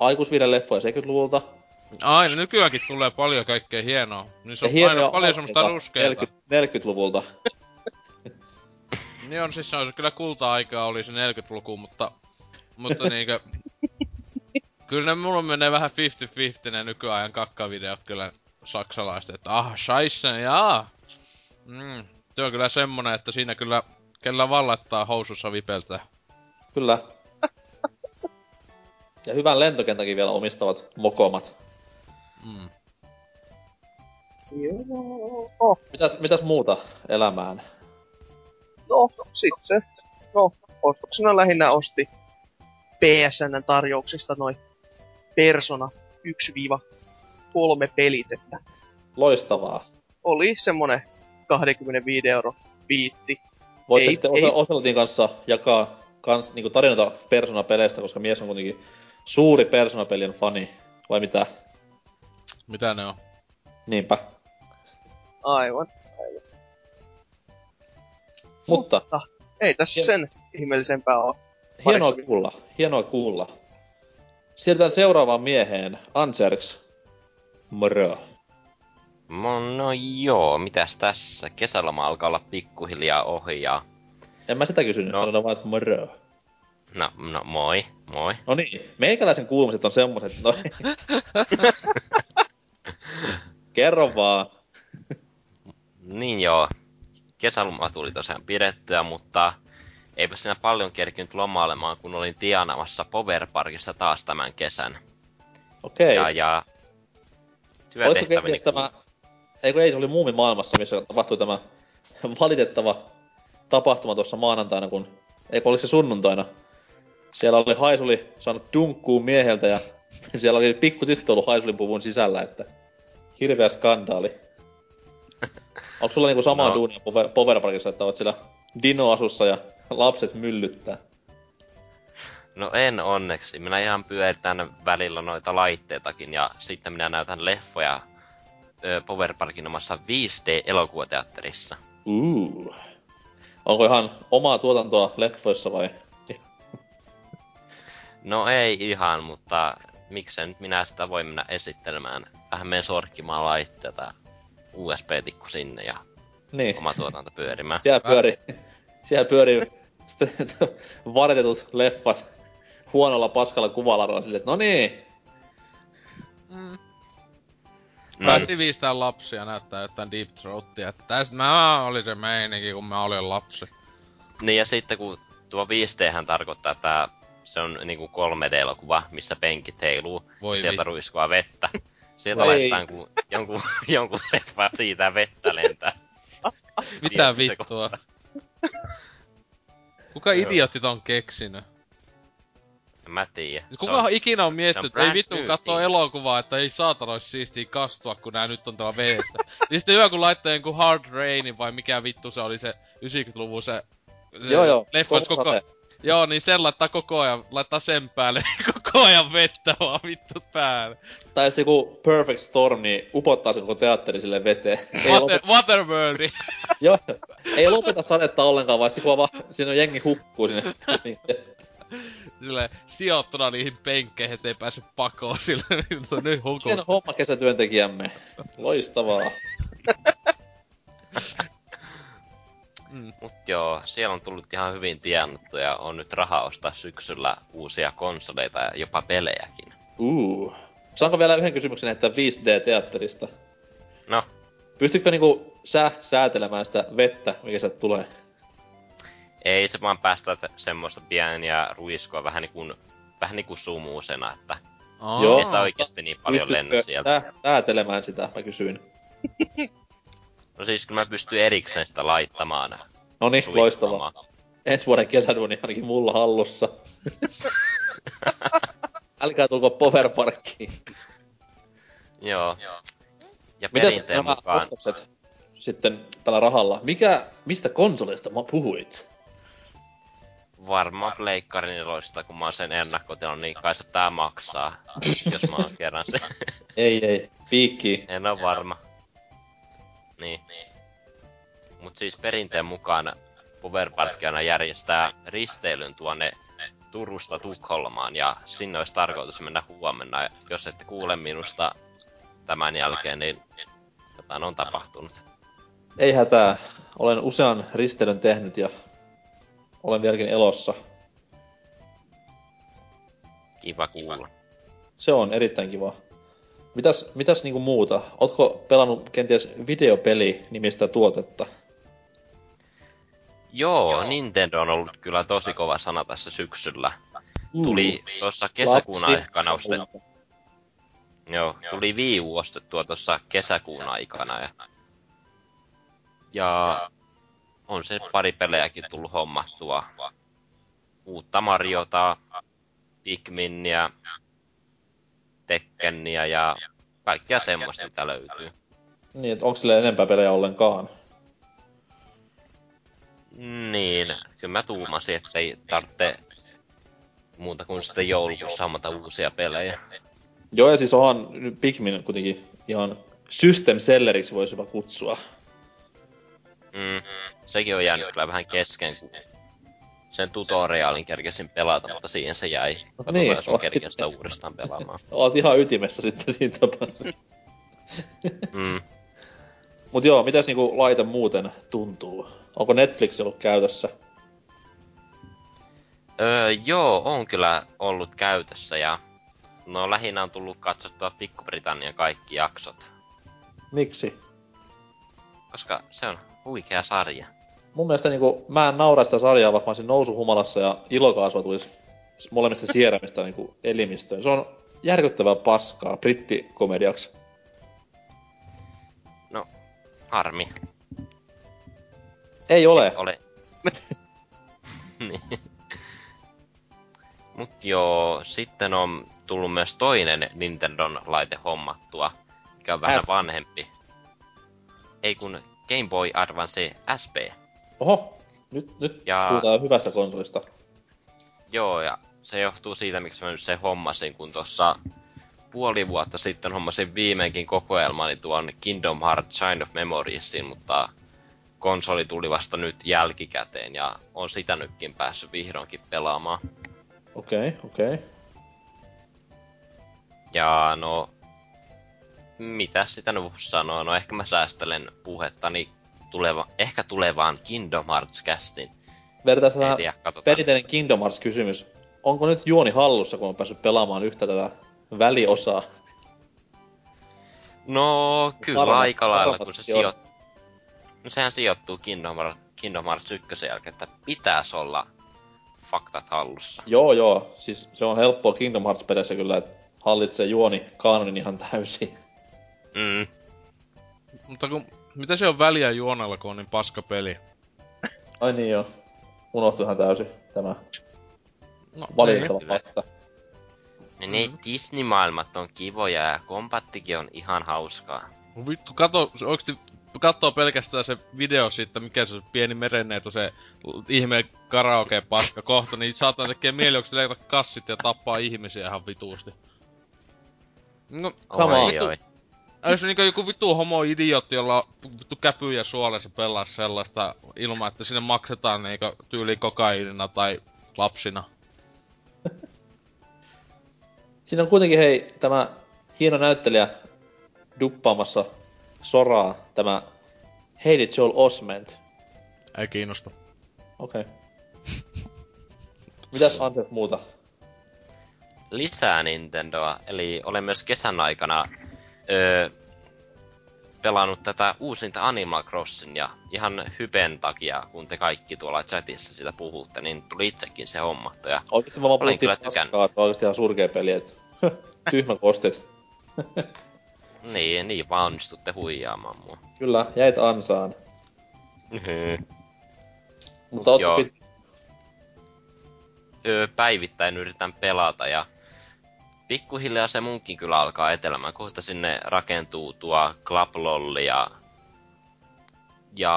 aikuisviiden leffoja 70-luvulta. Aina, nykyäänkin tulee paljon kaikkea hienoa. Niin se on aina paljon semmoista ruskeita. 40-luvulta. Niin on, siis se kyllä kulta-aikaa oli se 40-luku, mutta niinkö... Kyllä ne mulla menee vähän 50-50 ne nykyajan kakkavideot kyllä saksalaista, että scheisse, jaa! Se on kyllä semmonen, että siinä kyllä kellä vallattaa housussa vipeltää. Kyllä. Ja hyvän lentokentäkin vielä omistavat mokomat. Joo. Mitäs muuta elämään? No, sit se. No, ostoksena lähinnä osti PSN:n tarjouksista noin Persona 1-3 pelit, että... Loistavaa. Oli semmonen 25€ biitti. Voitte sitten Oselotin kanssa jakaa niinku tarinoita Persona-peleistä, koska mies on kuitenkin suuri Persona-pelien fani, vai mitä? Mitä ne on? Niinpä. Aivan. Mutta ei tässä sen ihmeellisempää ole. Hienoa kuulla. Siirrytään seuraavaan mieheen, Anserks. Moro. No joo, mitäs tässä? Kesäloma alkaa olla pikkuhiljaa ohi ja... En mä sitä kysynyt, sanon vaan, että moro. No moi. No niin, meikäläisen kuulumiset on semmoset, Kerro vaan. Niin joo. Kesälomaa tuli tosiaan pidettyä, mutta eipä siinä paljon kerkinyt lomailemaan, kun olin tienaamassa Powerparkissa taas tämän kesän. Okei. Ja työtehtäväni... Eikö se oli muumimaailmassa, missä tapahtui tämä valitettava tapahtuma tuossa maanantaina, kun... Eikö oliko se sunnuntaina? Siellä oli haisuli saanut dunkkuun mieheltä ja siellä oli pikku tyttö ollut haisulinpuvun sisällä, että hirveä skandaali. Onko sulla niinku samaa duunia Powerparkissa, että oot siellä dinoasussa ja lapset myllyttää? No en onneksi. Minä ihan pyöritän välillä noita laitteitakin ja sitten minä näytän leffoja Powerparkin omassa 5D-elokuvateatterissa. Onko ihan omaa tuotantoa leffoissa vai? No ei ihan, mutta miksei nyt minä sitä voi mennä esittelemään. Vähän menen sorkkimaan laitteita. USB-tikku sinne ja niin. Oma tuotanto pyörimään. Siellä pyörii vartetut leffat huonolla paskalla kuvalaralla silleen, että noniin! Mä sivistän lapsia näyttää jotain Deep Throatia, että tästä mä olin se meininki, kun mä olin lapsi. Niin ja sitten kun tuo 5D:hän tarkoittaa, että se on niinku 3D-elokuva, missä penkit heiluu, sieltä ruiskua vettä. Sieltä laitetaan, kun jonkun leffaa siitä vettä lentää. Mitä vittua? Kuka idiootti ton keksinyt? Mä tiiä. Siis kuka ikinä on miettinyt, ei vittu kun kattoo elokuvaa, että ei saatana ois siistiä kastua, kun nää nyt on täällä veessä. Niin sitten hyvä kun laittaa jonkun Hard Rainin vai mikä vittu se oli se 90-luvun se... Joo, leffas koko... Joo, niin sen laittaa koko ajan, laittaa sen päälle koko ajan vettä vaan vittu päälle. Tai jos joku Perfect Storm, niin upottaa se koko teatteri silleen veteen. Waterworldi! Joo, ei lopeta sadetta ollenkaan, vaan sitten vaan siinä jengi hukkuu sinne. Silleen sijoittuna niihin penkkeihin, ettei pääse pakoon silleen, mutta nyt hukkuu. Hieno homma kesätyöntekijämme. Loistavaa. Mut joo, siellä on tullut ihan hyvin tiennuttu ja on nyt rahaa ostaa syksyllä uusia konsoleita ja jopa pelejäkin. Saanko vielä yhden kysymyksen että 5D-teatterista? No? Pystytkö niinku sä säätelemään sitä vettä, mikä sieltä tulee? Ei, se vaan päästää semmoista pieniä ruiskua vähän niinku sumuusena, että ei sitä oikeesti niin paljon lenny sieltä. Pystytkö säätelemään sitä, mä kysyin. No siis kyllä mä pystyn erikseen sitä laittamaan. Noniin, loistavaa. Ensi vuoden kesäduuni ainakin mulla hallussa. Älkää tulko Powerparkkiin. Joo. Ja perinteen mukaan... Mitäs nämä ostokset sitten tällä rahalla? Mistä konsoleista puhuit? Varmaan pleikkarineloista, kun mä oon sen ennakkotilon, niin kai se tää maksaa. Jos mä oon kerran sen. Ei, fiikkiin. En oo varma. Niin. Mut siis perinteen mukaan Powerparkkiana järjestää risteilyn tuonne Turusta Tukholmaan ja sinne olisi tarkoitus mennä huomenna. Jos ette kuule minusta tämän jälkeen, niin jotain on tapahtunut. Ei hätää. Olen usean risteilyn tehnyt ja olen vieläkin elossa. Kiva kuulla. Se on erittäin kiva. Mitäs niinku muuta? Ootko pelannut kenties videopeli-nimistä tuotetta? Joo, Nintendo on ollut kyllä tosi kova sana tässä syksyllä. Tuli tuossa kesäkuun aikana ostettua. Joo, tuli Wii U ostettua tuossa kesäkuun aikana. Ja on se pari pelejäkin tullut hommattua. Uutta Mariota, Pikminiä. Tekkeniä ja kaikkea semmoista, mitä löytyy. Niin, et onko sille enempää pelejä ollenkaan? Niin, kyllä mä tuumasin, ettei tarvitse muuta kuin sitten joulukuussa hommata uusia pelejä. Joo, ja siis onhan Pikmin kuitenkin ihan system selleriksi voisi jopa kutsua. Sekin on jäänyt kyllä vähän kesken. Sen tutoriaalin kerkesin pelata, mutta siihen se jäi. Katsotaan, niin, jos mä kerkesin sitä uudestaan pelaamaan. Oot ihan ytimessä sitten siinä tapauksessa. Mut joo, mitäs niinku laite muuten tuntuu? Onko Netflix ollut käytössä? Joo, on kyllä ollut käytössä ja... No lähinnä on tullut katsottua Pikku-Britannian kaikki jaksot. Miksi? Koska se on huikea sarja. Mun mielestä niinku, mä en naura sitä sarjaa, vaikka mä olisin nousuhumalassa ja ilokaasua tulisi molemmista sierrämistä niinku elimistöön. Se on järkyttävää paskaa brittikomediaksi. No, harmi. Ei ole. Ei ole. Niin. Mut joo, sitten on tullut myös toinen Nintendon laite hommattua, mikä on vähän vanhempi. Ei kun Game Boy Advance SP. Oho, nyt ja, puhutaan hyvästä konsolista. Joo, ja se johtuu siitä, miksi mä nyt sen hommasin, kun tuossa puoli vuotta sitten hommasin viimeinkin kokoelmani tuon Kingdom Hearts Child of Memoriesin, mutta konsoli tuli vasta nyt jälkikäteen, ja on sitä nytkin päässyt vihdoinkin pelaamaan. Okei. Ja no, mitä sitä nyt sanoo? No ehkä mä säästelen puhettani tulevaan Kingdom Hearts-castin. Vertaisi perinteinen Kingdom Hearts-kysymys. Onko nyt juoni hallussa, kun on päässyt pelaamaan yhtä tätä väliosaa? No kyllä aika lailla, kun se sehän sijoittuu Kingdom Hearts 1 jälkeen, että pitäisi olla faktat hallussa. Joo. Siis se on helppoa Kingdom Hearts-pelissä kyllä, että hallitsee juoni kanonin ihan täysin. Mutta mitä se on väliä juonella, kun on niin paska peli? Ai niin joo. Unohtui ihan täysin tämä. No, valitettava fakta. Ne Disney-maailmat on kivoja ja kombattikin on ihan hauskaa. No vittu, katsoo pelkästään se video siitä, mikä se on se pieni merenneito, se ihmeen karaoke-paska kohta, niin saattaa tekee mieli, onko se leikata kassit ja tappaa ihmisiä ihan vituusti. No, oi. Jos niinku joku vittu homo-idiootti, jolla on vittu käpyjä suolessa pelaa sellaista ilman, että sinne maksetaan niinku tyyliin kokaiinina tai lapsina. Siinä on kuitenkin hei, tämä hieno näyttelijä duppaamassa soraa, tämä Haley Joel Osment. Ei kiinnosta. Okei. Mitäs anteet muuta? Lisää Nintendoa, eli olen myös kesän aikana pelannut tätä uusinta Animal Crossin ja ihan hypen takia, kun te kaikki tuolla chatissa sitä puhutte, niin tuli itsekin se hommattu ja oikeasti mä olen kyllä tykännyt. Oikeasti ihan surkea peli, että tyhmä kostet. niin vaan onnistutte huijaamaan mua. Kyllä, jäit ansaan. Mutta päivittäin yritän pelata ja pikkuhiljaa se munkin kyllä alkaa etelemään. Kohta sinne rakentuu tuo Club Lolli ja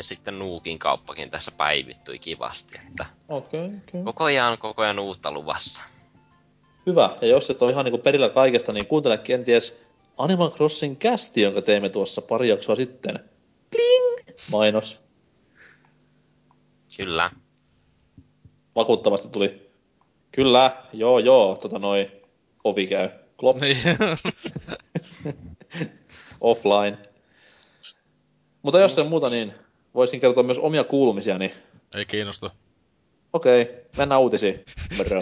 sitten Nuukin kauppakin tässä päivittyi kivasti. Että okay. Koko ajan uutta luvassa. Hyvä. Ja jos et ole ihan niinku perillä kaikesta, niin kuuntele kenties Animal Crossing -casti, jonka teimme tuossa pari jaksoa sitten. Pling! Mainos. Kyllä. Vakuuttavasti tuli. Kyllä, joo, ovi käy. Klops. Offline. Mutta jos sen muuta, niin voisin kertoa myös omia kuulumisiani. Ei kiinnosta. Okei, mennään uutisiin. Bro.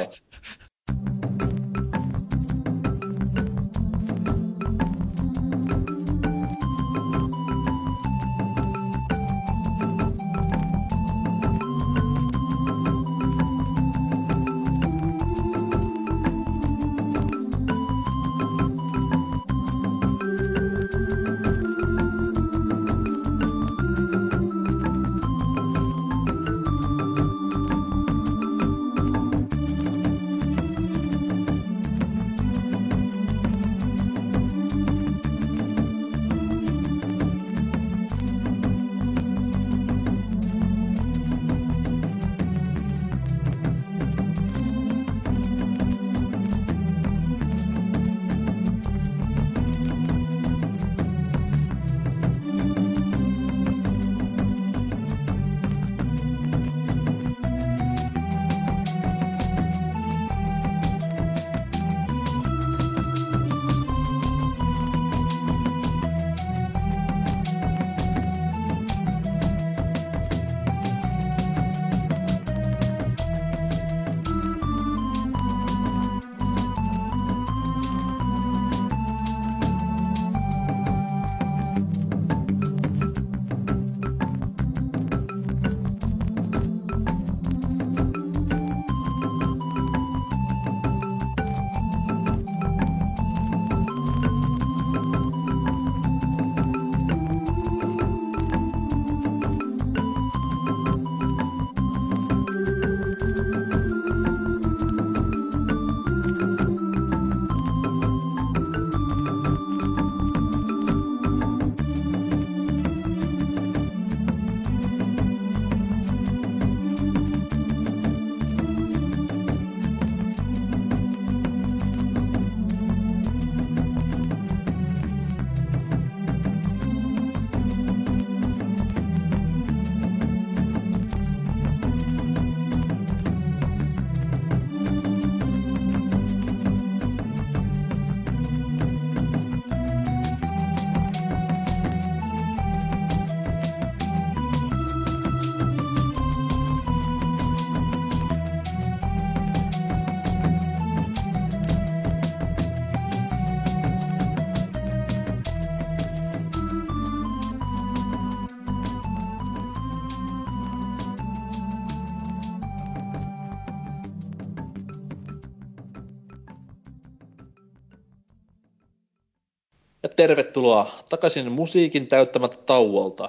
Ja tervetuloa takaisin musiikin täyttämättä tauolta.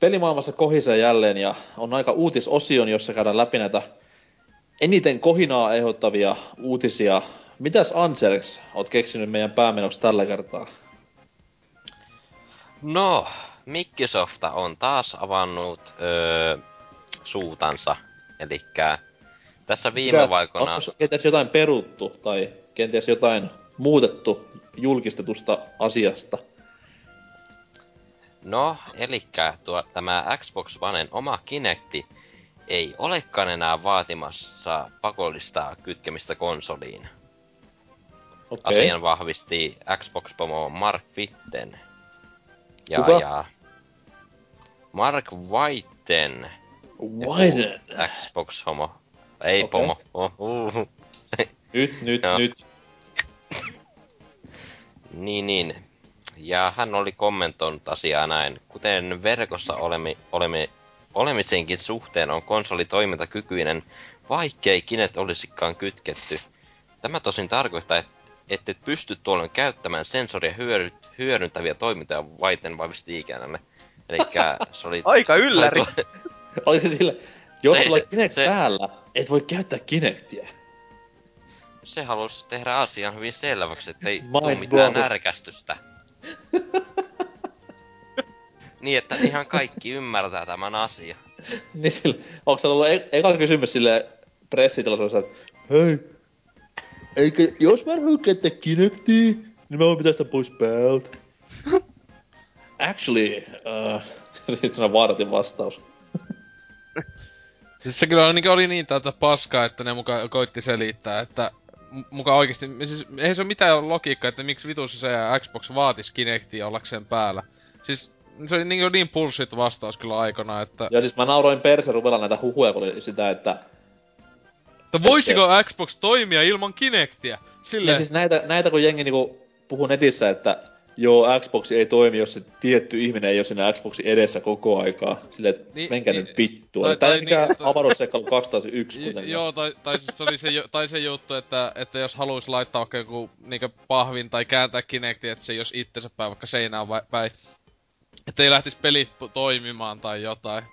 Pelimaailmassa kohisee jälleen ja on aika uutisosion, jossa käydään läpi näitä eniten kohinaa aiheuttavia uutisia. Mitäs Anserks oot keksinyt meidän päämenoksi tällä kertaa? No, Microsoft on taas avannut suutansa. Elikkä tässä viime vaikoina... Onko kenties jotain peruttu tai kenties jotain muutettu julkistetusta asiasta? No, elikkä tämä Xbox Oneen oma Kinecti ei olekaan enää vaatimassa pakollista kytkemistä konsoliin. Okay. Asian vahvisti Xbox-pomo Mark Witten. Ja Mark Witten. Witten? Xbox-homo. Ei okay. Pomo. Oh. Nyt. Niin. Ja hän oli kommentoinut asiaa näin. Kuten verkossa olemisenkin suhteen on konsoli toimintakykyinen, vaikkei Kinect olisikaan kytketty. Tämä tosin tarkoittaa, että et pysty tuolloin käyttämään sensoria hyödyntäviä toimintoja Witten vahvisti ikänämme. Elikkä se oli... Aika ylläri! Oli se sillä, jos sulla Kinect päällä, et voi käyttää Kinectiä. Se halusi tehdä asian hyvin selväksi, ettei tule mitään närkästystä. Niin, että ihan kaikki ymmärtää tämän asian. Niin sillä, onko se ollut eka kysymys silleen pressitilaisuudessa, että hei, eikä, jos mä haluan käyttää Kinectia, niin mä voin pitää sitä pois päältä. Actually, sit sana vartin vastaus. Siis se kyllä oli niin täältä paskaa, että ne muka koitti selittää, että muka oikeesti, siis ei se oo mitään logiikkaa, että miksi vitussa se Xbox vaatis Kinectia ollakseen päällä. Siis se oli niin bullshit vastaus kyllä aikana, että... Ja siis mä nauroin perseruvella näitä huhuja, kun oli sitä, että... Voisiko Xbox toimia ilman Kinectia? Silleen... Ja siis näitä kun jengi niinku puhuu netissä, että joo, Xbox ei toimi, jos se tietty ihminen ei oo siinä Xboxin edessä koko aikaa. Silleen, että menkää nyt pittua. Tää ei mikään avaruusseikkailu 2001 kuitenkaan. Joo, tai siis se oli se juttu, että jos haluaisi laittaa oikein joku pahvin tai kääntää Kinectia, että se ei oo itsensä päin vaikka seinään päin. Että ei lähtis pelit toimimaan tai jotain.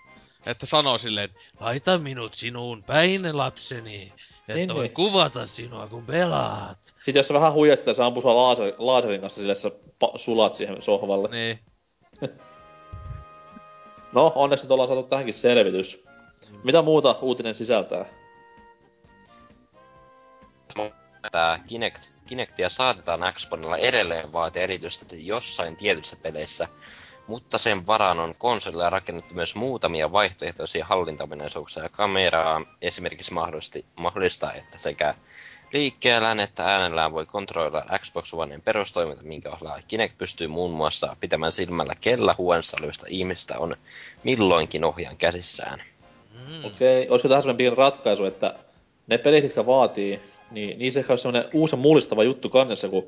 Että sanoo silleen, laita minut sinuun päin, lapseni, että voi kuvata sinua, kun pelaat. Sitten jos sä vähän huijat sitä, sä ampuu sua laaserin kanssa silleen, sä sulat siihen sohvalle. Niin. No, onneksi nyt ollaan saatu tähänkin selvitys. Mitä muuta uutinen sisältää? Tää Kinectia saatetaan Xboxilla edelleen vaatia erityisesti jossain tietyissä peleissä. Mutta sen varaan on konsolilla rakennettu myös muutamia vaihtoehtoisia hallintaominaisuuksia ja kameraa esimerkiksi mahdollistaa, että sekä liikkeellään että äänellään voi kontrolloida Xbox Oneen perustoiminta, minkä ohjaa Kinect pystyy muun muassa pitämään silmällä, kellä huoneessa olevista ihmistä on milloinkin ohjaan käsissään. Okei, olisiko tähän sellainen pieni ratkaisu, että ne pelit, jotka vaatii, niin niissä ehkä olisi sellainen uusi mullistava juttu kannessa kuin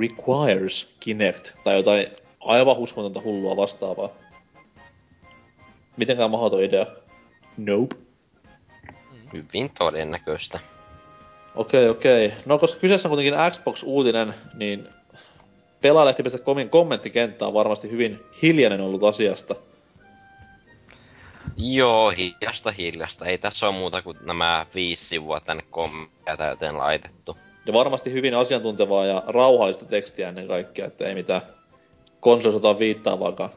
Requires Kinect tai jotain... Aivan uskomatonta hullua vastaavaa. Mitenkään mahdoton idea? Nope. Hyvin todennäköistä. Okei. No koska kyseessä on kuitenkin Xbox-uutinen, niin Pelaajalehti.comin kommenttikenttä on varmasti hyvin hiljainen ollut asiasta. Joo, hiljasta. Ei tässä ole muuta kuin nämä 5 sivua tänne kommenttia täyteen laitettu. Ja varmasti hyvin asiantuntevaa ja rauhallista tekstiä ennen kaikkea, että ei mitään... Konsolisotaan viittaavakaan.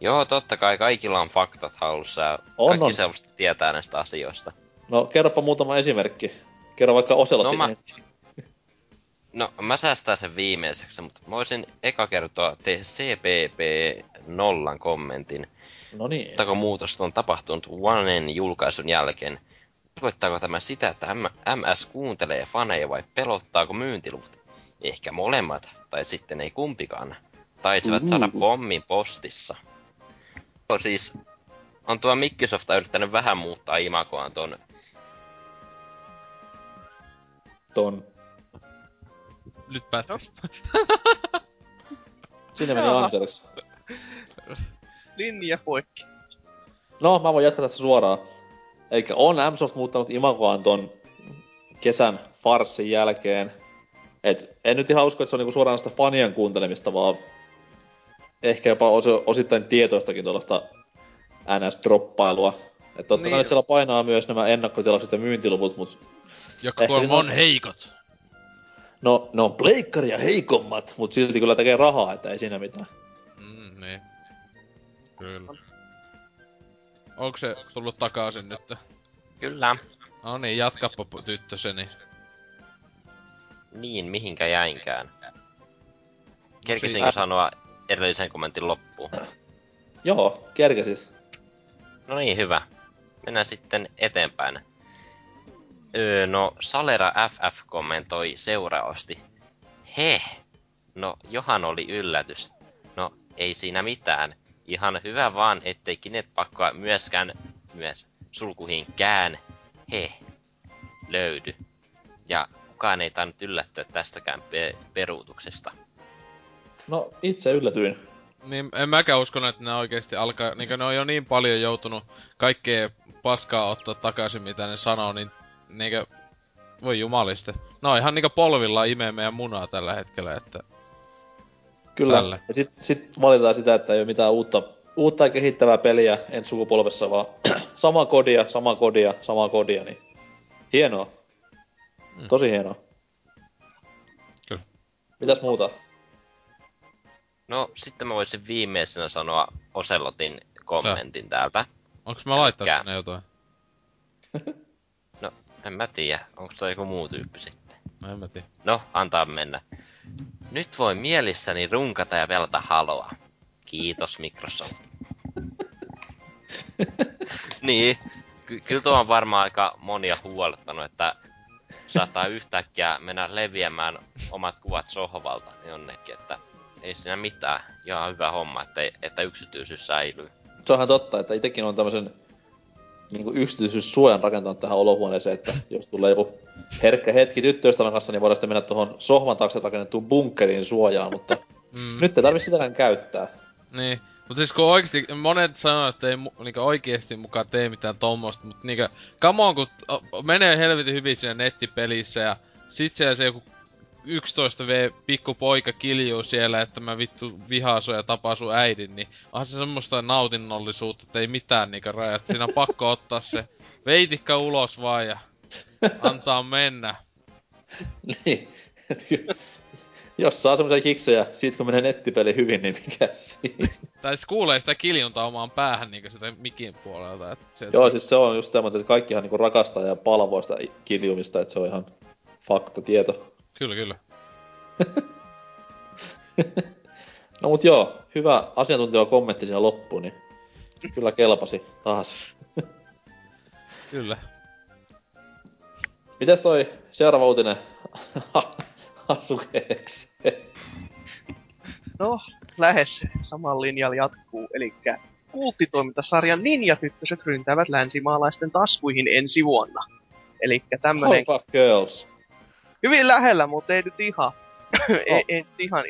Joo, totta kai. Kaikilla on faktat hallussa ja kaikki selvästi tietää näistä asioista. No, kerropa muutama esimerkki. Kerro vaikka Oselotin ensin. No, mä säästän sen viimeiseksi, mutta mä voisin eka kertoa CPP0 kommentin. No niin. Mutta kun muutosta on tapahtunut Oneen julkaisun jälkeen, tarkoittaako tämä sitä, että MS kuuntelee faneja vai pelottaako myyntiluvut? Ehkä molemmat, tai sitten ei kumpikaan. Taisivat saada pommin postissa. No siis, on tuo Microsoft yrittänyt vähän muuttaa imagoaan ton. Nyt päätäks. Sinne meni Anseliksi. Linja poikki. No, mä voin jatkaa tässä suoraan. Elikkä on Microsoft muuttanut imagoaan ton kesän farssin jälkeen. Et en nyt ihan usko, että se on niinku suoraan sitä fanien kuuntelemista, vaan ehkä jopa osittain tietoistakin tuollaista NS-droppailua. Että totta kai nyt siellä painaa myös nämä ennakkotilaukset ja myyntiluvut, mut... Jotka on heikot. No, ne on pleikkaria heikommat, mut silti kyllä tekee rahaa, että ei siinä mitään. Niin. Kyllä. Onko se tullut takaisin nyt? Kyllä. No niin, jatkappa tyttöseni. Niin, mihinkä jäinkään. Kerkesinkö sanoa edellisen kommentin loppuun? Joo, kerkesis. No niin, hyvä. Mennään sitten eteenpäin. No, Salera FF kommentoi seuraavasti. Heh! No, johan oli yllätys. No, ei siinä mitään. Ihan hyvä vaan, ettei Kinect-pakkoa myös sulkuhinkään, heh, löydy. Ja kukaan ei tainnut yllättyä tästäkään peruutuksesta. No, itse yllätyin. Niin, en mäkään uskonut, että ne oikeesti alkaa, niinkö ne on jo niin paljon joutunut kaikkea paskaa ottaa takaisin, mitä ne sanoo, niin niinkö, voi jumaliste. No ihan niinkö polvilla imee meidän munaa tällä hetkellä, että... Kyllä, tälle. Ja sit valitaan sitä, että ei ole mitään uutta ja kehittävää peliä ensi sukupolvessa, vaan samaa kodia, niin hienoa. Tosi hienoa. Kyllä. Mitäs muuta? No, sitten mä voisin viimeisenä sanoa Oselotin kommentin täältä. Onks mä laittanut sinne jotain? No, en mä tiedä. Onks toi joku muu tyyppi sitten? No, en mä tiedä. No, antaa mennä. Nyt voi mielissäni runkata ja velata haloa. Kiitos, Microsoft. Niin, kyllä tuo on varmaan aika monia huolettanut, että saattaa yhtäkkiä mennä leviämään omat kuvat sohvalta jonnekin, että ei siinä mitään. Ihan hyvä homma, että yksityisyys säilyy. Se onhan totta, että itsekin on tämmöisen niinku yksityisyyssuojan rakentanut tähän olohuoneeseen, että jos tulee joku herkkä hetki tyttöystävän kanssa, niin voidaan sitten mennä tuohon sohvan taakse rakennettuun bunkkeriin suojaan, mutta nyt ei tarvitse sitäkään käyttää. Niin, mutta siis kun oikeesti, monet sanoo, että ei niinku oikeesti mukaan tee mitään tommosta, mutta niinku, come on, kun menee helvetin hyvin siinä nettipelissä ja sit siellä se joku 11V pikku poika kiljuu siellä, että mä vittu vihaan sua ja tapaa sun äidin, niin onhan se semmoista nautinnollisuutta, että ei mitään niinkö rajat. Siinä on pakko ottaa se veitikka ulos vaan ja antaa mennä. Niin, jos saa semmoisia kiksejä, siitä kun menee nettipeli hyvin, niin mikä siinä? Tai siis kuulee sitä kiljuntaa omaan päähän niinkö sitä mikin puolelta. Että sieltä... Joo, siis se on just semmoinen, että kaikkihan niinku rakastaa ja palvoo sitä kiljumista, että se on ihan faktatieto. Kyllä. No mut joo, hyvä asiantuntijakommentti siinä loppuun, niin kyllä kelpasi taas. Kyllä. Mitäs toi seuraava uutinen Asukeeksi? No, lähes saman linjalla jatkuu, elikkä kulttitoimintasarjan ninjatyttöset ryntäävät länsimaalaisten taskuihin ensi vuonna. Elikkä tämmönen... Hot Puff Girls. Hyvin lähellä, mutta ei nyt ihan. Ei nyt ihan.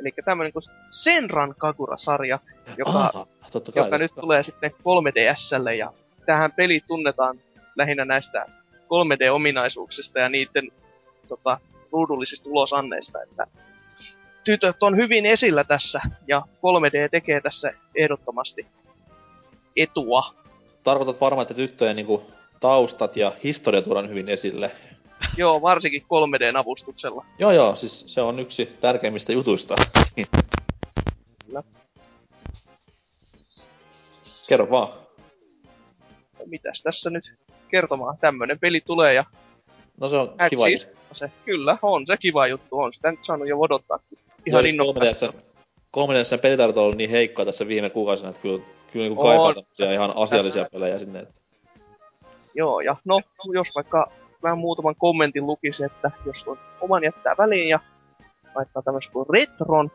Elikkä tämmönen kuin Senran Kagura-sarja, joka nyt tulee sitten 3DS:lle, ja tämähän peli tunnetaan lähinnä näistä 3D-ominaisuuksista ja niiden ruudullisista ulosanneista, että tytöt on hyvin esillä tässä, ja 3D tekee tässä ehdottomasti etua. Tarkoitat varmaan, että tyttöjen niinku taustat ja historia tuodaan hyvin esille. Joo, varsinkin 3D:n avustuksella. Joo, siis se on yksi tärkeimmistä jutuista. Kyllä. Kerro vaan. No, mitäs tässä nyt kertomaan? Tämmönen peli tulee ja... No se on kiva juttu. Kyllä, on se kiva juttu. On sitä nyt saanut jo odottaakin. Ihan innokkaasti. 3D:ssä pelitarjot on ollut niin heikkoa tässä viime kuukausina, että kyllä niinku kaipaa tämmöisiä ihan asiallisia pelejä sinne. Että... Joo, ja no, jos vaikka... Mä muutaman kommentin lukisin, että jos on oman jättää väliin ja laittaa tämmöisen kuin Retron,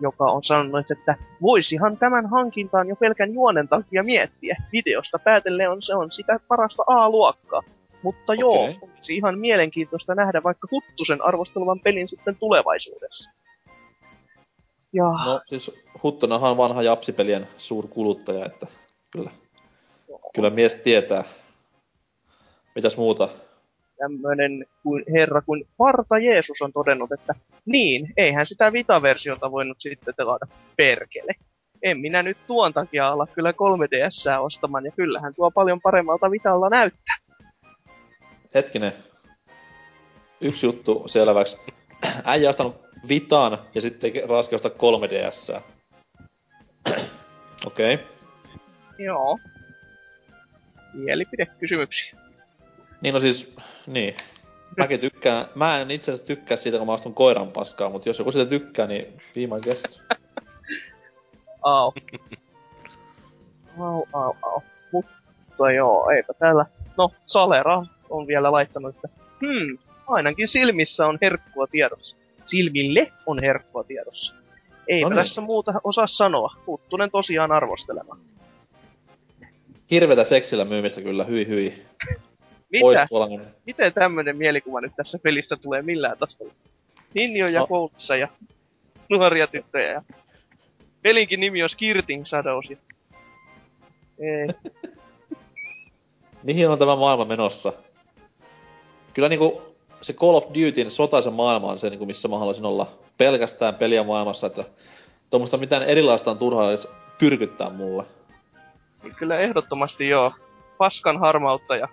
joka on sanonut, että voisihan tämän hankintaan jo pelkän juonen takia miettiä. Videosta päätellen se on sitä parasta A-luokkaa. Mutta joo, olisi ihan mielenkiintoista nähdä vaikka Huttusen arvostelevan pelin sitten tulevaisuudessa. Ja... No siis Huttunahan vanha japsipelien suurkuluttaja, että kyllä mies tietää. Mitäs muuta? tämmönen herra kuin Parta Jeesus on todennut, että niin, eihän sitä Vita-versiota voinut sitten pelata, perkele. En minä nyt tuon takia ala kyllä 3DS:ää ostamaan, ja kyllähän tuo paljon paremmalta Vitalla näyttää. Hetkinen. Yksi juttu selväksi. Äijä ostanut Vitan ja sitten Raski ostaa 3DS:ää. Okei. Okay. Joo. Mielipidekysymyksiä. Niin no siis, niin. Mäkin tykkään, mä en itse asiassa tykkää siitä, kun mä astun koiran paskaa, mutta jos joku sitä tykkää, niin viimein kestää. Au. Au, au, au. Mutta joo, eipä täällä. No, Salera on vielä laittanut, että ainakin silmissä on herkkua tiedossa. Silmille on herkkua tiedossa. Eipä tässä muuta osaa sanoa. Huttunen tosiaan arvostelemaan. Hirvetä seksillä myymistä kyllä, hyi hyi. Mitä? Miten tämmönen mielikuva nyt tässä pelistä tulee millään tasolla? Ninjoja koulussa ja nuoria tyttöjä ja... Pelinkin nimi on Skirting Shadows. Ei. Mihin on tämä maailma menossa? Kyllä niinku se Call of Dutyn sotaisen maailma on se, niinku, missä mä haluaisin olla pelkästään peliä maailmassa, että tuommoista mitään erilaista on turhaa edes tyrkyttää mulle. Kyllä ehdottomasti joo. Paskan harmautta ja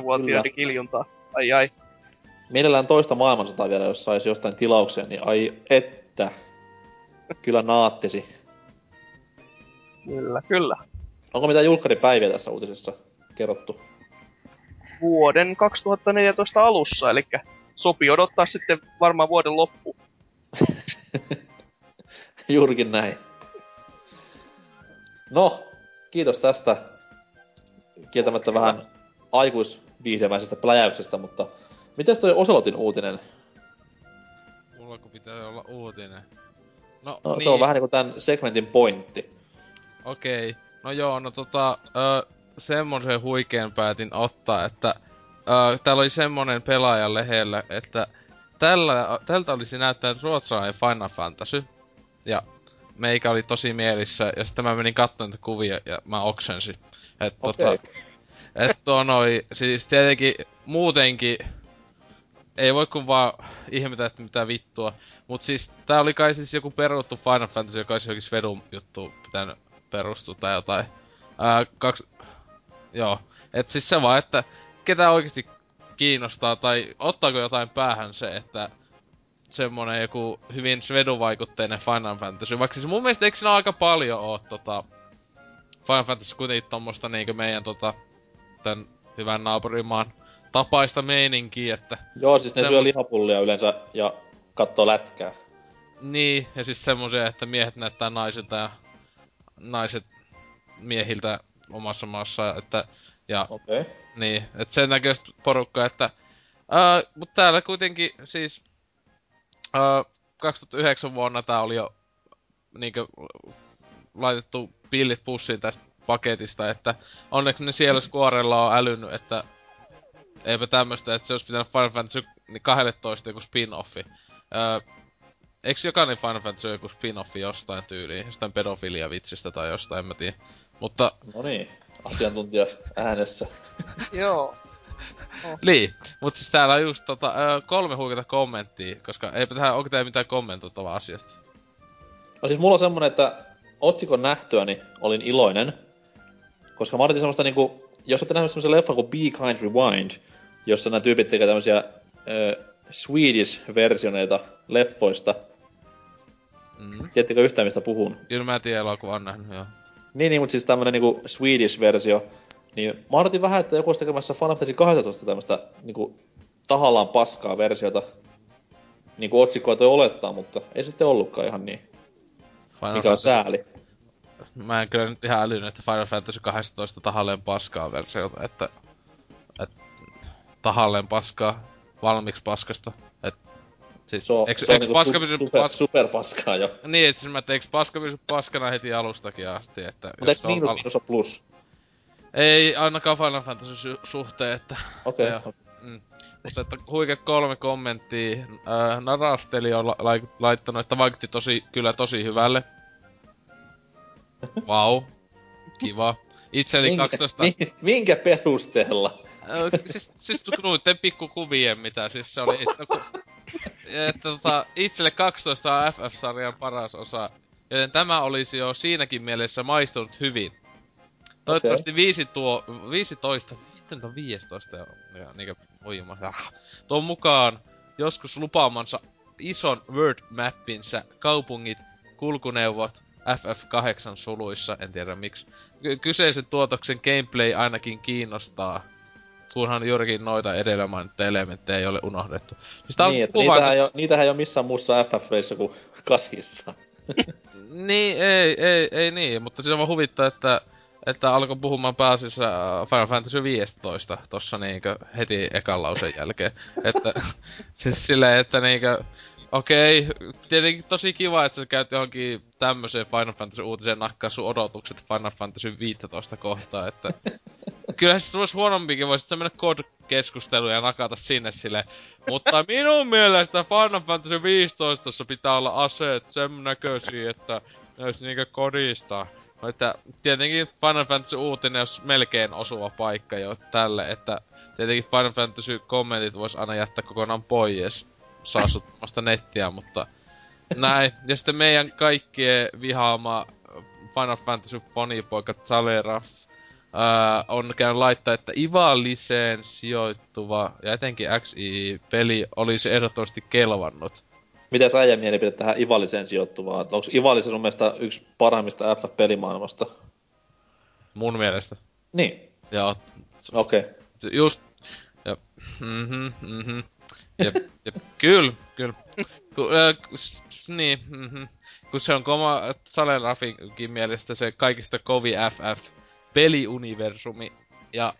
13-vuotiaiden kiljuntaa. Ai ai. Mielellään toista maailmansotaa vielä, jos saisi jostain tilaukseen, niin ai että. Kyllä naattisi. Kyllä, kyllä. Onko mitään julkkaripäiviä tässä uutisessa kerrottu? Vuoden 2014 alussa, eli sopii odottaa sitten varmaan vuoden loppuun. Juurikin näin. No, kiitos tästä kieltämättä vähän aikuisviihdemäisestä pläjäyksestä, mutta mitäs toi Oselotin uutinen? Mulla kun pitää olla uutinen. No niin. Se on vähän niinku tän segmentin pointti. Okei. Okay. No joo, semmosen huikean päätin ottaa, että täällä oli semmonen pelaajan lehellä, että tältä olisi näyttänyt ruotsalainen Final Fantasy. Ja meikä oli tosi mielissä, ja sitten mä menin katsomaan niitä kuvia, ja mä oksensin. Että okay. Siis tietenkin muutenkin ei voi kun vaan ihmetä, että mitä vittua. Mut siis, tää oli kai siis joku peruttu Final Fantasy, joka olisi johonkin Svedun juttuun pitänyt perustua tai jotain. Joo. Et siis se vaan, että ketä oikeesti kiinnostaa tai ottaako jotain päähän se, että semmonen joku hyvin Svedun-vaikutteinen Final Fantasy. Vaikka siis mun mielestä eikö siinä aika paljon oo Final Fantasy kuitenkin tommosta niinkö meidän tän hyvän naapurimaan tapaista meininkiä, että... Joo, siis ne syö lihapullia yleensä ja... kattoo lätkää. Niin, ja siis semmosia, että miehet näyttää naisilta ja naiset miehiltä omassa maassaan, että... Ja, okei. Okay. Niin, et sen näköistä porukkaa, että... mut täällä kuitenkin siis... 2009 vuonna tää oli jo niinkö laitettu pillit pussiin tästä paketista, että... Onneksi ne siellä skuorella on älynyt, että... Eipä tämmöstä, että se olisi pitänyt Final Fantasy 12 joku spin-offi. Eiks jokainen Final Fantasy joku spin-offi jostain tyyliin? Jostain pedofilia-vitsistä tai jostain, en mä tiedä. Mutta... Noniin, asiantuntija äänessä. Joo. Niin, mut siis täällä on just 3 huikeata kommenttia, koska eipä tähän, onko tää mitään kommentoitavaa asiasta? No siis mulla on semmonen, että otsikon nähtyäni olin iloinen. Koska mä odotin semmoista niinku... Jos olette nähneet semmoisen leffan kuin Be Kind Rewind, jossa nämä tyypit tekevät tämmöisiä Swedish-versioneita leffoista. Tiedättekö yhtään, mistä puhun? Kyllä mä tiedän elokuvan nähnyt, joo. Niin, mutta siis tämmönen niinku Swedish-versio. Niin mä odotin vähän, että joku olisi tekemässä Final Fantasy 18 tämmöstä niinku tahallaan paskaa versiota. Niinku otsikkoa toi olettaa, mutta ei sitten ollutkaan ihan niin. Mikä on sääli. Mä en kyllä nyt ihan älynyt, että Final Fantasy 12 tahalleen paskaa versiota, että tahalleen paskaa, valmiiksi paskasta, että... Siis superpaskaa jo. Niin, että siis mä eiks paska pysy paskana heti alustakin asti, että... Mut eiks miinus on plus? Ei ainakaan Final Fantasy suhteen, että... Okei. Okay. Mutta että huikeat 3 kommenttia. Narasteli on laittanut, että vaikutti kyllä tosi hyvälle. Vau. Wow. Kiva. Itseni 12... Minkä perusteella? Siis noiden pikkukuvien mitä siis se oli. Että itselle 12 on FF-sarjan paras osa, joten tämä olisi jo siinäkin mielessä maistunut hyvin. Toivottavasti 15, miten on 15 ja niinkö voimassa. Tuon mukaan joskus lupaamansa ison world-mappinsä kaupungit, kulkuneuvot, FF8 suluissa, en tiedä miksi. Kyseisen tuotoksen gameplay ainakin kiinnostaa, kunhan juurikin noita edellä mainittuja elementtejä ei ole unohdettu. Niin, niitähän ei ole missään muussa FF-reissä kuin kasissa. Niin, ei niin, mutta siinä vaan huvittaa, että alkoi puhumaan pääasiassa Final Fantasy XV tossa niinkö heti ekan lauseen jälkeen. Että siis silleen, että niinkö... Okei, tietenkin tosi kiva, että sä käyt johonkin tämmöseen Final Fantasy-uutiseen nakkaa sun odotukset Final Fantasy 15 kohtaan, että... Kyllähän se olisi huonompikin, voisit sä mennä COD-keskusteluun ja nakata sinne silleen. Mutta minun mielestä Final Fantasy 15 pitää olla aseet sen näköisiä, että ne olisi niinkö kodista. No, että tietenkin Final Fantasy-uutinen olisi melkein osuva paikka jo tälle, että... Tietenkin Final Fantasy-kommentit vois aina jättää kokonaan pois. Saastuttamasta nettiä, mutta näin. Ja sitten meidän kaikkien vihaama Final Fantasy fanipoika Zalera on käynyt laittaa, että Ivaliseen sijoittuva ja etenkin XI-peli olisi ehdottomasti kelvannut. Mitäs äijän mielipide tähän Ivaliseen sijoittuvaan? Onko Ivali se sun mielestä yksi parhaimmista FF-pelimaailmasta? Mun mielestä. Niin. Joo. Okei. Okay. Just. Ja. Jep, kyllä. Niin, kun se on koma Salen Rafinkin mielestä se kaikista kovi FF-peliuniversumi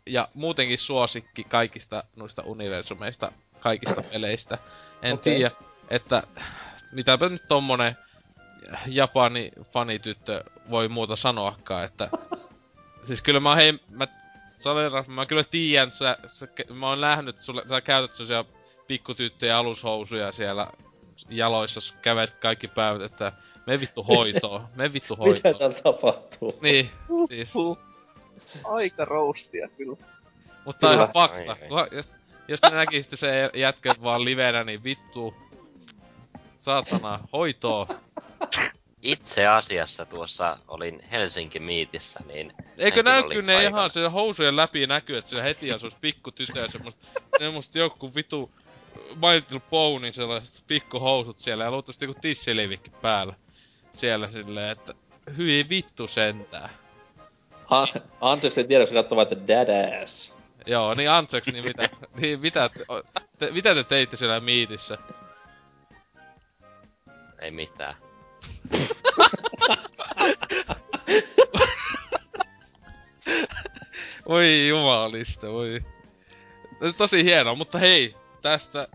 ja muutenkin suosikki kaikista noista universumeista, kaikista peleistä. En tiedä, että mitäpä nyt tommonen japani fanityttö voi muuta sanoakaan, että... Siis kyllä mä Salen Rafin, mä kyllä tiedän, mä oon nähnyt sulle, sä käytät sellaisia pikkutyttöjä alushousuja siellä jaloissa kävet kaikki päivät, että me vittu hoitoon. Mitä täällä tapahtuu? Niin, siis. Aika roustia kyllä. Mutta ihan fakta. Jos ne näkisitte se jätkän vaan livenä, niin vittu. Saatana, hoitoon. Itse asiassa tuossa olin Helsinki Meetissä, niin... Eikö näkyy ne paikalla. Ihan siellä housujen läpi näkyy, että siellä heti on semmoset pikkutytöjä, semmoset joku vitu... My Little Pony, sellaiset pikkuhousut siellä ja luultavasti joku tissilivikki päällä. Siellä silleen, että hyi vittu sentään. Anteeksi, en tiedä, jos katsoo vaan, että dad ass. Joo, niin anteeksi, niin mitä, mitä te teitte siellä Meetissä? Ei mitään. Oi jumalista, voi. Tosi hienoa, mutta hei, tästä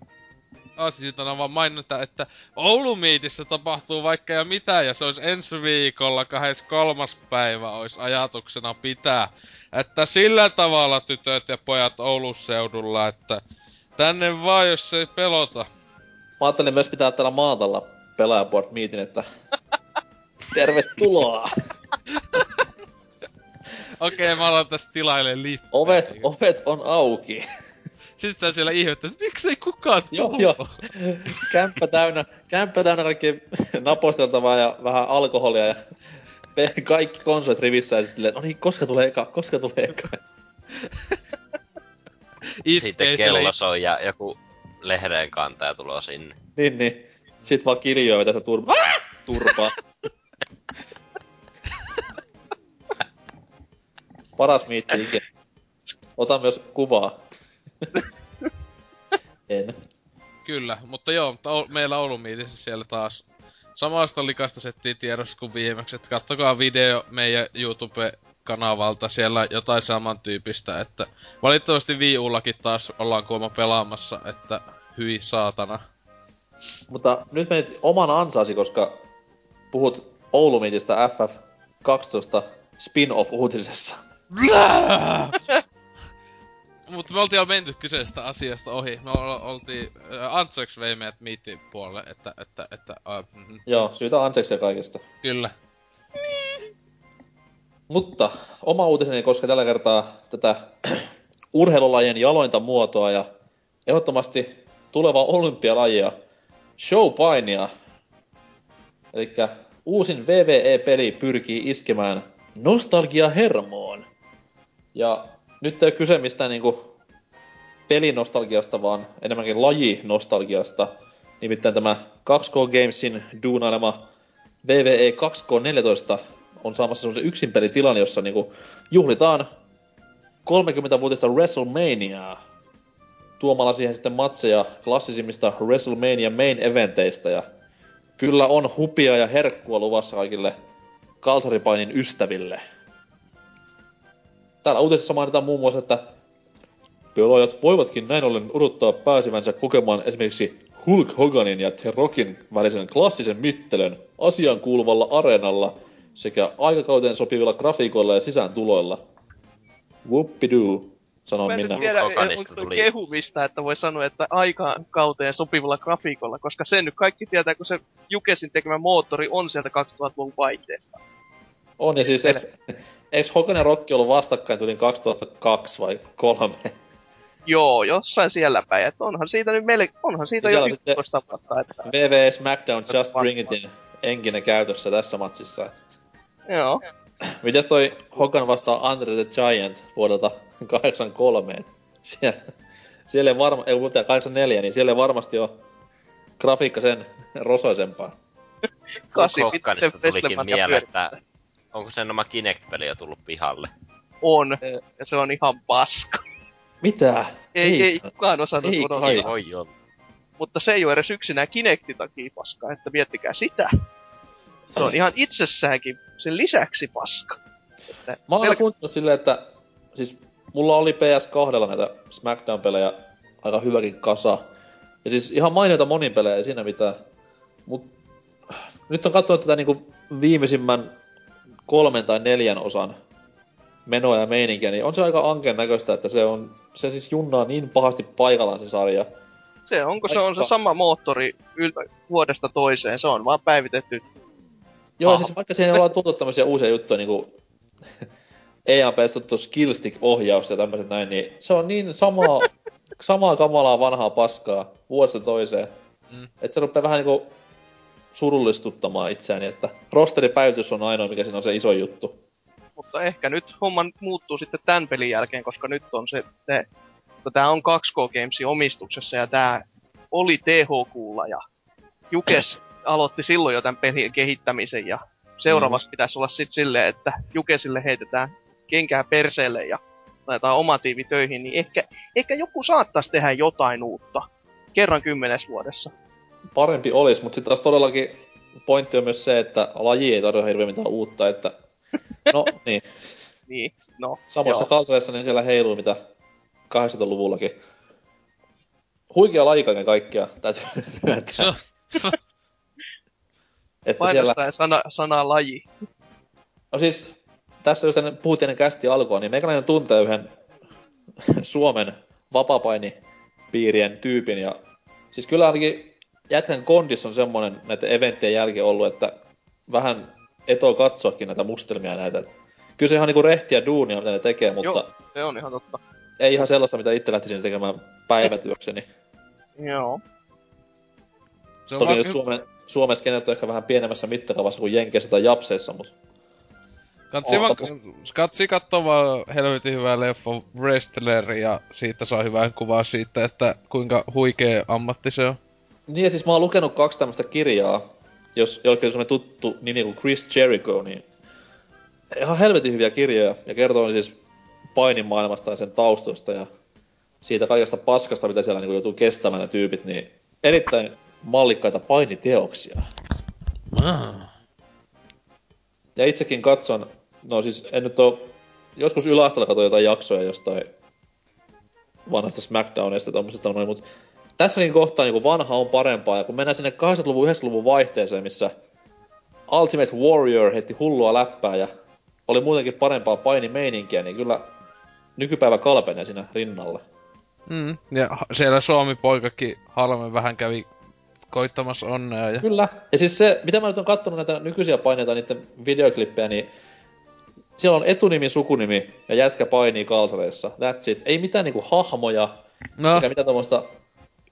asiasta vaan mainita, että Oulumiitissä tapahtuu vaikka ja mitä, ja se olisi ensi viikolla 23. päivä olisi ajatuksena pitää. Että sillä tavalla tytöt ja pojat Oulun seudulla, että tänne vaan, jos ei pelota. Mä ajattelin myös pitää täällä maatalla Pelaajapodcastin, että tervetuloa! Okei, mä aloin tässä tilailemaan lippuja. Ovet on auki. Sitten sä siellä ihmettelet, että miksei kukaan tullut? Joo. Kämppä täynnä kaikkea naposteltavaa ja vähän alkoholia ja kaikki konsolit rivissä ja sitten silleen, no niin, koska tulee eka. Sitten kello soi ja joku lehden kantaja tulo sinne. Niin. Sitten vaan kirjoja vetästä turpaa. Paras miitti ikinä. Ota myös kuvaa. En. Kyllä, mutta joo, mutta meillä Oulumiitissä siellä taas samasta likasta settiin tiedossa kuin viimeksi. Että kattokaa video meidän YouTube-kanavalta, siellä jotain samantyyppistä. Että valitettavasti Wii Ullakin taas ollaan kuulemma pelaamassa, että hyi saatana. Mutta nyt menit oman ansaasi, koska puhut Oulumiitistä FF12 spin-off-uutisessa. Mutta me oltiin jo menty kyseisestä asiasta ohi. Me oltiin... Antseks vei meidät miitin puolelle, että... Joo, syytä Antseksia kaikesta. Kyllä. Mutta oma uutiseni koskee tällä kertaa tätä urheilulajien jalointa muotoa ja ehdottomasti tulevaa olympialajia, showpainia. Elikkä uusin WWE-peli pyrkii iskemään nostalgiahermoon. Ja nyt ei ole kyse mistään niinku pelinostalgiasta, vaan enemmänkin lajinostalgiasta. Nimittäin tämä 2K Gamesin duunailema WWE 2K14 on saamassa semmoisen yksinpelitilan, jossa niinku juhlitaan 30-vuotista WrestleManiaa tuomalla siihen sitten matseja klassisimmista WrestleMania main eventeistä. Ja kyllä on hupia ja herkkua luvassa kaikille kalsaripainin ystäville. Täällä uutisessa mainitaan muun muassa, että pelaajat voivatkin näin ollen odottaa pääsevänsä kokemaan esimerkiksi Hulk Hoganin ja The Rockin välisen klassisen mittelön asiaan kuuluvalla areenalla sekä aikakauteen sopivilla grafiikoilla ja sisääntuloilla. Whoopidoo, sanon minä. Mä en tiedä, tuli kehumista, että voi sanoa, että aikakauteen sopivalla grafiikolla, koska sen nyt kaikki tietää, kun se Jukesin tekemä moottori on sieltä 2000-luvun vaihteesta. On, ja siis eikö Hogan ja Rock ollut vastakkain tuli 2002 vai 2003? Joo, jossain siellä päin. Että onhan siitä nyt melkein, onhan siitä jo 11 vuotta. Että WWE SmackDown Just Bring It In enkinä käytössä tässä matsissa. Joo. Mitäs toi Hogan vastaa Andre the Giant vuodelta 83? Siellä ei varmasti, ei vuodelta 84, niin siellä ei varmasti ole grafiikka sen rosoisempaa. Hoganista tulikin mieleen, että onko sen oma Kinect-peli jo tullut pihalle? On, ja se on ihan paska. Mitä? Ei kukaan osannut odottaa. Mutta se ei ole edes yksinään Kinectin takia paskaa, että miettikää sitä. Se on ihan itsessäänkin sen lisäksi paska. Että mä oon suunnitellut silleen, että siis mulla oli PS2 näitä Smackdown-pelejä aika hyväkin kasa. Ja siis ihan mainioita monin pelejä, ei siinä mitään. Mut nyt on katsonut tätä niinku viimeisimmän 3 tai 4 osan menoa ja meininkiä, niin on se aika ankeen näköistä, että se siis junnaa niin pahasti paikallaan se sarja. Se onko se on se sama moottori vuodesta toiseen, se on vaan päivitetty. Joo, siis vaikka siihen ollaan tuotu tämmöisiä uusia juttuja, niinku EA-pestuttu skillstick-ohjaus ja tämmöset näin, niin se on niin samaa kamalaa vanhaa paskaa vuodesta toiseen, että se rupeaa vähän niinku surullistuttamaan itseäni, että rosteripäivitys on ainoa, mikä siinä on se iso juttu. Mutta ehkä nyt homma muuttuu sitten tämän pelin jälkeen, koska nyt on se, että tää on 2K Gamesin omistuksessa ja tää oli THQ:lla ja Jukes aloitti silloin jo tämän pelin kehittämisen ja seuraavassa pitäisi olla sitten silleen, että Jukesille heitetään kenkää perseelle ja laitetaan oma tiimi töihin, niin ehkä joku saattaisi tehdä jotain uutta kerran 10 vuodessa. Parempi olisi, mutta sitten taas todellakin pointti on myös se, että laji ei tarjoa hirveän mitään uutta, että no niin. Niin, no. Samoissa kalsareissa niin siellä heiluu mitä 80-luvullakin. Huikea laji kaiken kaikkiaan, täytyy myöntää. Painostaa siellä sanaa laji. No siis, tässä jos puhuttiin ennen kästi alkoa, niin meikäläinen tuntee yhden Suomen vapapainipiirien tyypin. Ja siis kyllä ainakin jätkän kondissa on semmoinen näiden eventtien jälkeen ollut, että vähän etoo katsoakin näitä mustelmia näitä. Kyllä se ihan niinku rehtiä duunia, mitä ne tekee, mutta joo, se on ihan totta. Ei ihan sellaista, mitä itse lähtisin tekemään päivätyökseni. Joo. Se on toki nyt Suomessa kenet on ehkä vähän pienemmässä mittakaavassa kuin Jenkeissä tai Japseissa, mutta Katsi kattoo vaan helvetin hyvää leffa Wrestler, ja siitä saa hyvää kuvaa siitä, että kuinka huikea ammatti se on. Niin, siis mä oon lukenut 2 tämmöstä kirjaa, jos jollekin semmoinen tuttu nimi kuin Chris Jericho, niin ihan helvetin hyviä kirjoja, ja kertoo niin siis painimaailmasta ja sen taustoista, ja siitä kaikesta paskasta, mitä siellä niin joutuu kestämään ne tyypit, niin erittäin mallikkaita painiteoksia. Ja itsekin katson, no siis en nyt oo, joskus yläasteella katsoin jotain jaksoja jostain vanhasta Smackdownista ja tommosesta noin, mut tässäkin kohtaa niin vanha on parempaa, ja kun mennään sinne 80-luvun, 90-luvun vaihteeseen, missä Ultimate Warrior heitti hullua läppää ja oli muutenkin parempaa painimeininkiä, niin kyllä nykypäivä kalpenee siinä rinnalla. Ja siellä Suomi-poikakin Halme vähän kävi koittamassa onnea. Ja kyllä, ja siis se, mitä mä nyt on kattonut näitä nykyisiä paineita, niiden videoklippejä, niin Siellä on etunimi, sukunimi ja jätkä painii kalsareissa. That's it. Ei mitään niinku hahmoja, eikä mitään tommoista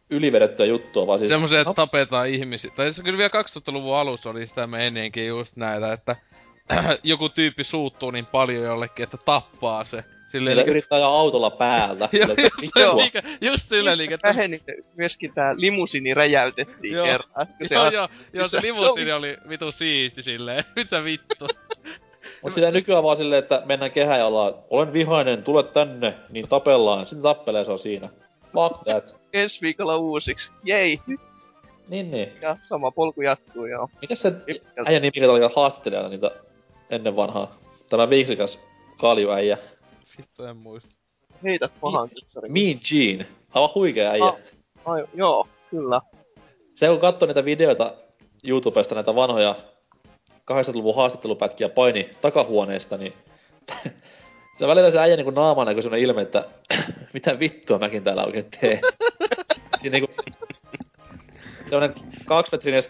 ylivedettyä juttua, vaan siis... Semmoisia, että tapetaan ihmisiä. Tai siis kyllä vielä 2000-luvun alussa oli sitä ennenkin just näitä, että joku tyyppi suuttuu niin paljon jollekin, että tappaa se. Silleen niitä yrittää ajaa autolla päältä. Just yleliikettä. Myöskin tää limusini räjäytettiin kerran. Joo, se limusini oli vitu siisti silleen. Mitä vittu? Mut sitä nykyään vaan silleen, että mennään kehäjalaan. Olen vihainen, tule tänne, niin tapellaan. Sitten tappelee se on siinä. Fuck that. Ensi viikolla uusiksi. Jei. Niin. Ja sama polku jatkuu, joo. Mikäs se äijän nimi oli haastattelijana niitä ennen vanhaa? Tämä viiksikäs kaljuäijä. Vittu, en muista. Heität pahan kutsarin. Mean Gene. Aivan huikea äijä. Joo, kyllä. Se kun katsoo niitä videoita YouTubesta, näitä vanhoja 80-luvun haastattelupätkiä paini takahuoneesta, niin se välillä se äijä niinku naaman näkö semmonen ilme, että mitä vittua mäkin täällä oikein teen. Siinä niinku semmonen 2-metrinen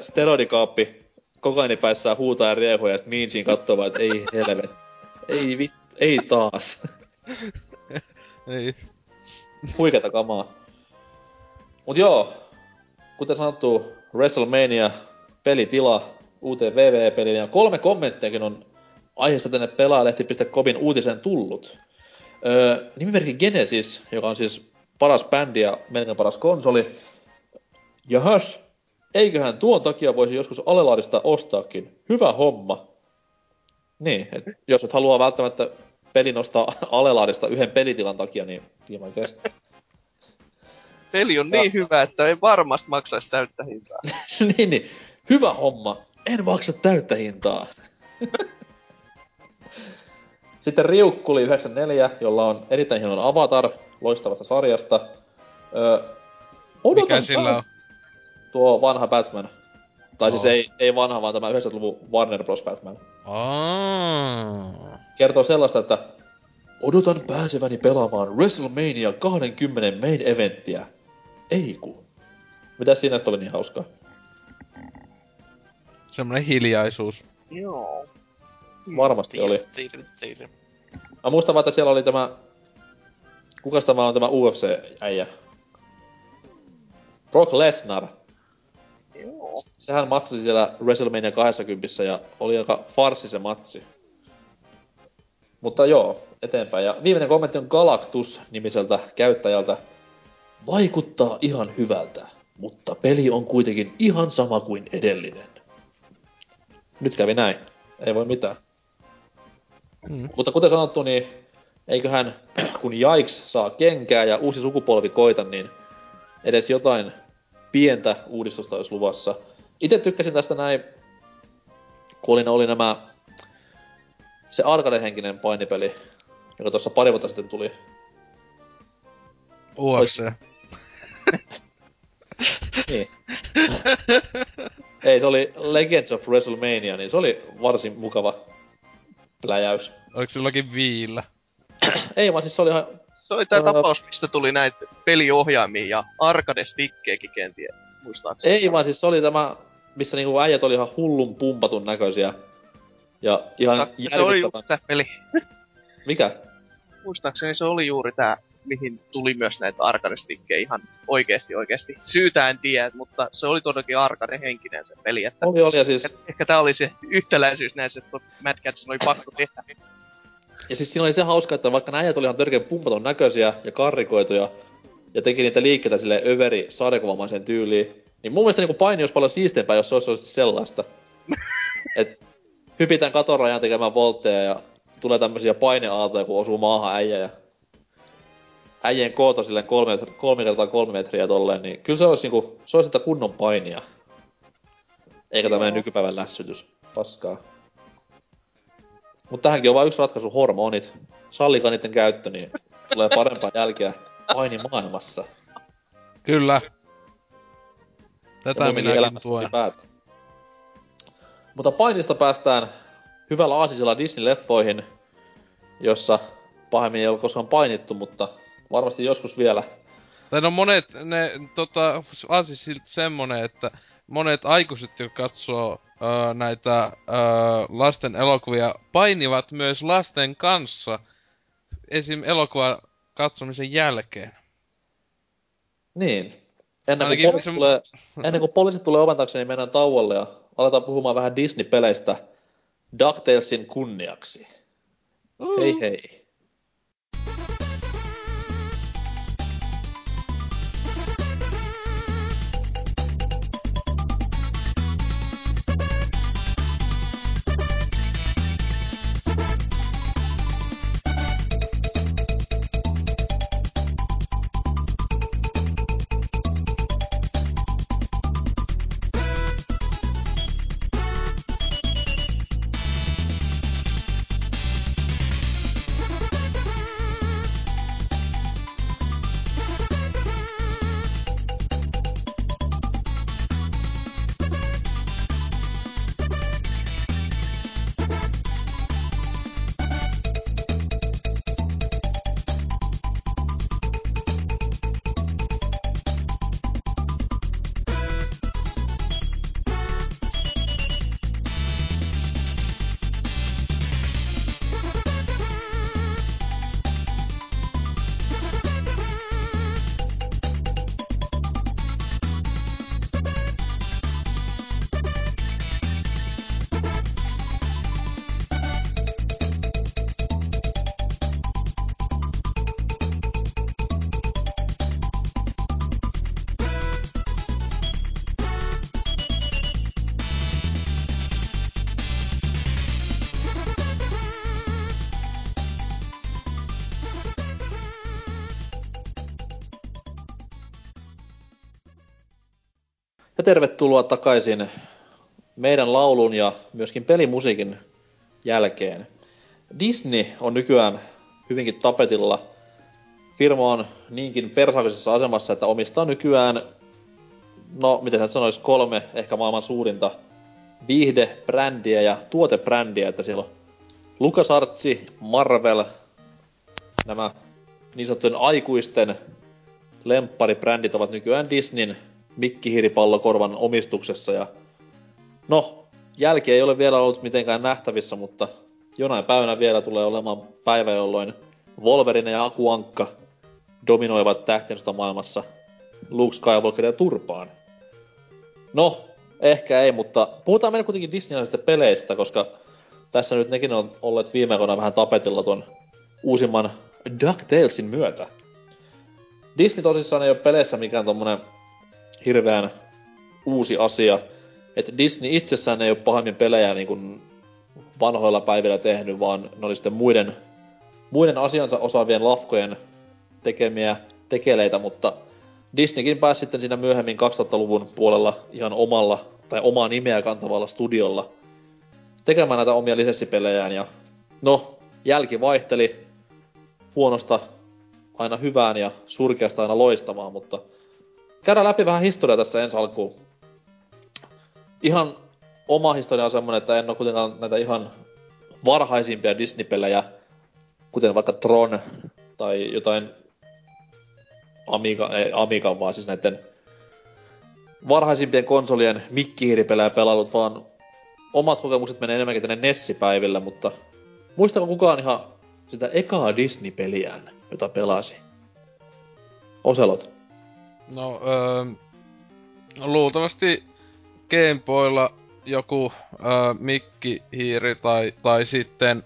steroidikaappi kokaiinipäissään huutaa ja riehua ja sit Mean Gene kattoo vaan, että ei helvet. Ei vittu. Ei taas. Ei. Huikeeta kamaa. Mut joo, kuten sanottu, WrestleMania, pelitila, uuteen WWE-peliin ja 3 kommenttiakin on aiheesta tänne pelaajalehti.comin uutisen tullut. Nimimerkki Genesis, joka on siis paras bändi ja melkein paras konsoli. Jahas, eiköhän tuon takia voisi joskus alelaadista ostaakin. Hyvä homma. Niin, jos et haluaa välttämättä pelin ostaa alelaadista yhden pelitilan takia, niin hieman kestää. Peli on niin hyvä, että en varmasti maksaisi täyttä hintaa. niin, hyvä homma. En maksa täyttä hintaa. Sitten Riukkuli 94, jolla on erittäin hieno avatar loistavasta sarjasta. Mikä sillä on? Tuo vanha Batman. Tai siis ei vanha, vaan tämä 90-luvun Warner Bros. Batman. Kertoo sellaista, että odotan pääseväni pelaamaan WrestleMania 20 main eventtiä. Ei ku. Mitäs siinä oli niin hauskaa? Semmoinen hiljaisuus. Joo. Varmasti oli. Mä muistan vaan, että siellä oli tämä... Kukas tämä on tämä UFC-äijä? Brock Lesnar. Joo. Sehän matsasi siellä WrestleMania 20 ja oli aika farsi se matsi. Mutta joo, eteenpäin. Ja viimeinen kommentti on Galactus-nimiseltä käyttäjältä. Vaikuttaa ihan hyvältä, mutta peli on kuitenkin ihan sama kuin edellinen. Nyt kävi näin. Ei voi mitään. Mutta kuten sanottu, niin eiköhän kun Jaiks saa kenkää ja uusi sukupolvi koita, niin edes jotain pientä uudistusta olisi luvassa. Itse tykkäsin tästä näin, kun oli nämä se arcade-henkinen painipeli, joka tuossa pari vuotta sitten tuli. UFC. Niin. Ei, se oli Legends of WrestleMania, niin se oli varsin mukava läjäys. Oliko silläkin viillä? Ei vaan siis se oli ihan... Se oli tää tapaus, mistä tuli näitä peliohjaimia ja arcade-stikkejäkin kenties, muistaakseni. Ei vaan siis se oli tämä, missä niinku äijät oli ihan hullun pumpatun näköisiä. Ja ihan järkyttävän. Se oli just tää peli. Mikä? Muistaakseni se oli juuri tää, mihin tuli myös näitä arcade-stikkejä ihan oikeesti. Syytä en tiedä, mutta se oli todellakin arcade-henkinen se peli. Että oli ja siis... Ehkä tää oli se yhtäläisyys näissä, että Mad Catson oli pakko tehdä. Ja siis siinä oli se hauska, että vaikka nämä äijät oli ihan törkeän pumpaton näköisiä ja karrikoituja ja teki niitä liikkeitä silleen överi sarjakuvamaiseen tyyliin, niin mun mielestä niin paini olisi paljon siisteempää, jos se olisi sellaista. Et hypitään katorajaan tekemään voltteja ja tulee tämmöisiä paineaaltoja, kun osuu maahan äijä ja äijien kooto silleen 3x3 metriä tolleen, niin kyllä se olisi, niinku, se olisi sitä kunnon painia. Eikä tämmöinen nykypäivän lässytys. Paskaa. Mut tähänkin on vain yksi ratkaisu, hormonit. Sallikaa niitten käyttö, niin tulee parempaa jälkeä painimaailmassa. Kyllä. Tätä minäkin tuen. Mutta painista päästään hyvällä aasisella Disney-leffoihin, jossa pahemmin ei ole koskaan painittu, mutta varmasti joskus vielä. Tai no monet, ne aasisilta semmonen, että monet aikuiset, jotka katsoo näitä lasten elokuvia, painivat myös lasten kanssa esim. Elokuvan katsomisen jälkeen. Niin. Ennen kuin poliisit tulee oven taakse, niin mennään tauolle ja aletaan puhumaan vähän Disney-peleistä DuckTalesin kunniaksi. Hei hei. Tervetuloa takaisin meidän laulun ja myöskin pelimusiikin jälkeen. Disney on nykyään hyvinkin tapetilla. Firma on niinkin persaakisessa asemassa, että omistaa nykyään, no miten nyt sanoisi, 3 ehkä maailman suurinta viihdebrändiä ja tuotebrändiä, että siellä on LucasArts, Marvel, nämä niin sanottujen aikuisten lemppari-brändit ovat nykyään Disneyn mikkihiiripallokorvan omistuksessa ja no, jälki ei ole vielä ollut mitenkään nähtävissä, mutta jonain päivänä vielä tulee olemaan päivä, jolloin Wolverine ja Aku Ankka dominoivat tähtiensota maailmassa Luke Skywalkeria turpaan. No, ehkä ei, mutta puhutaan meidän kuitenkin disneylaisista peleistä, koska tässä nyt nekin on olleet viime aikoina vähän tapetilla tuon uusimman DuckTalesin myötä. Disney tosissaan ei ole peleissä mikään tommonen hirveän uusi asia. Että Disney itsessään ei ole pahemmin pelejä niin kuin vanhoilla päivillä tehnyt, vaan ne oli sitten muiden asiansa osaavien lafkojen tekemiä tekeleitä, mutta Disneykin pääsi sitten siinä myöhemmin 2000-luvun puolella ihan omalla tai omaa nimeä kantavalla studiolla tekemään näitä omia lisenssipelejään. Ja no, jälki vaihteli huonosta aina hyvään ja surkeasta aina loistamaan, mutta käydään läpi vähän historiaa tässä ensi alkuun. Ihan oma historia on semmonen, että en ole kuitenkaan näitä ihan varhaisimpia Disney-pelejä, kuten vaikka Tron tai jotain Amigan, vaan siis näiden varhaisimpien konsolien mikkihiiripelejä pelailut, vaan omat kokemukset menee enemmänkin tänne Nessi-päivillä, mutta muistaako kukaan ihan sitä ekaa Disney-peliään, jota pelasi? Oselot. No, luultavasti Game Boylla joku mikkihiiri tai sitten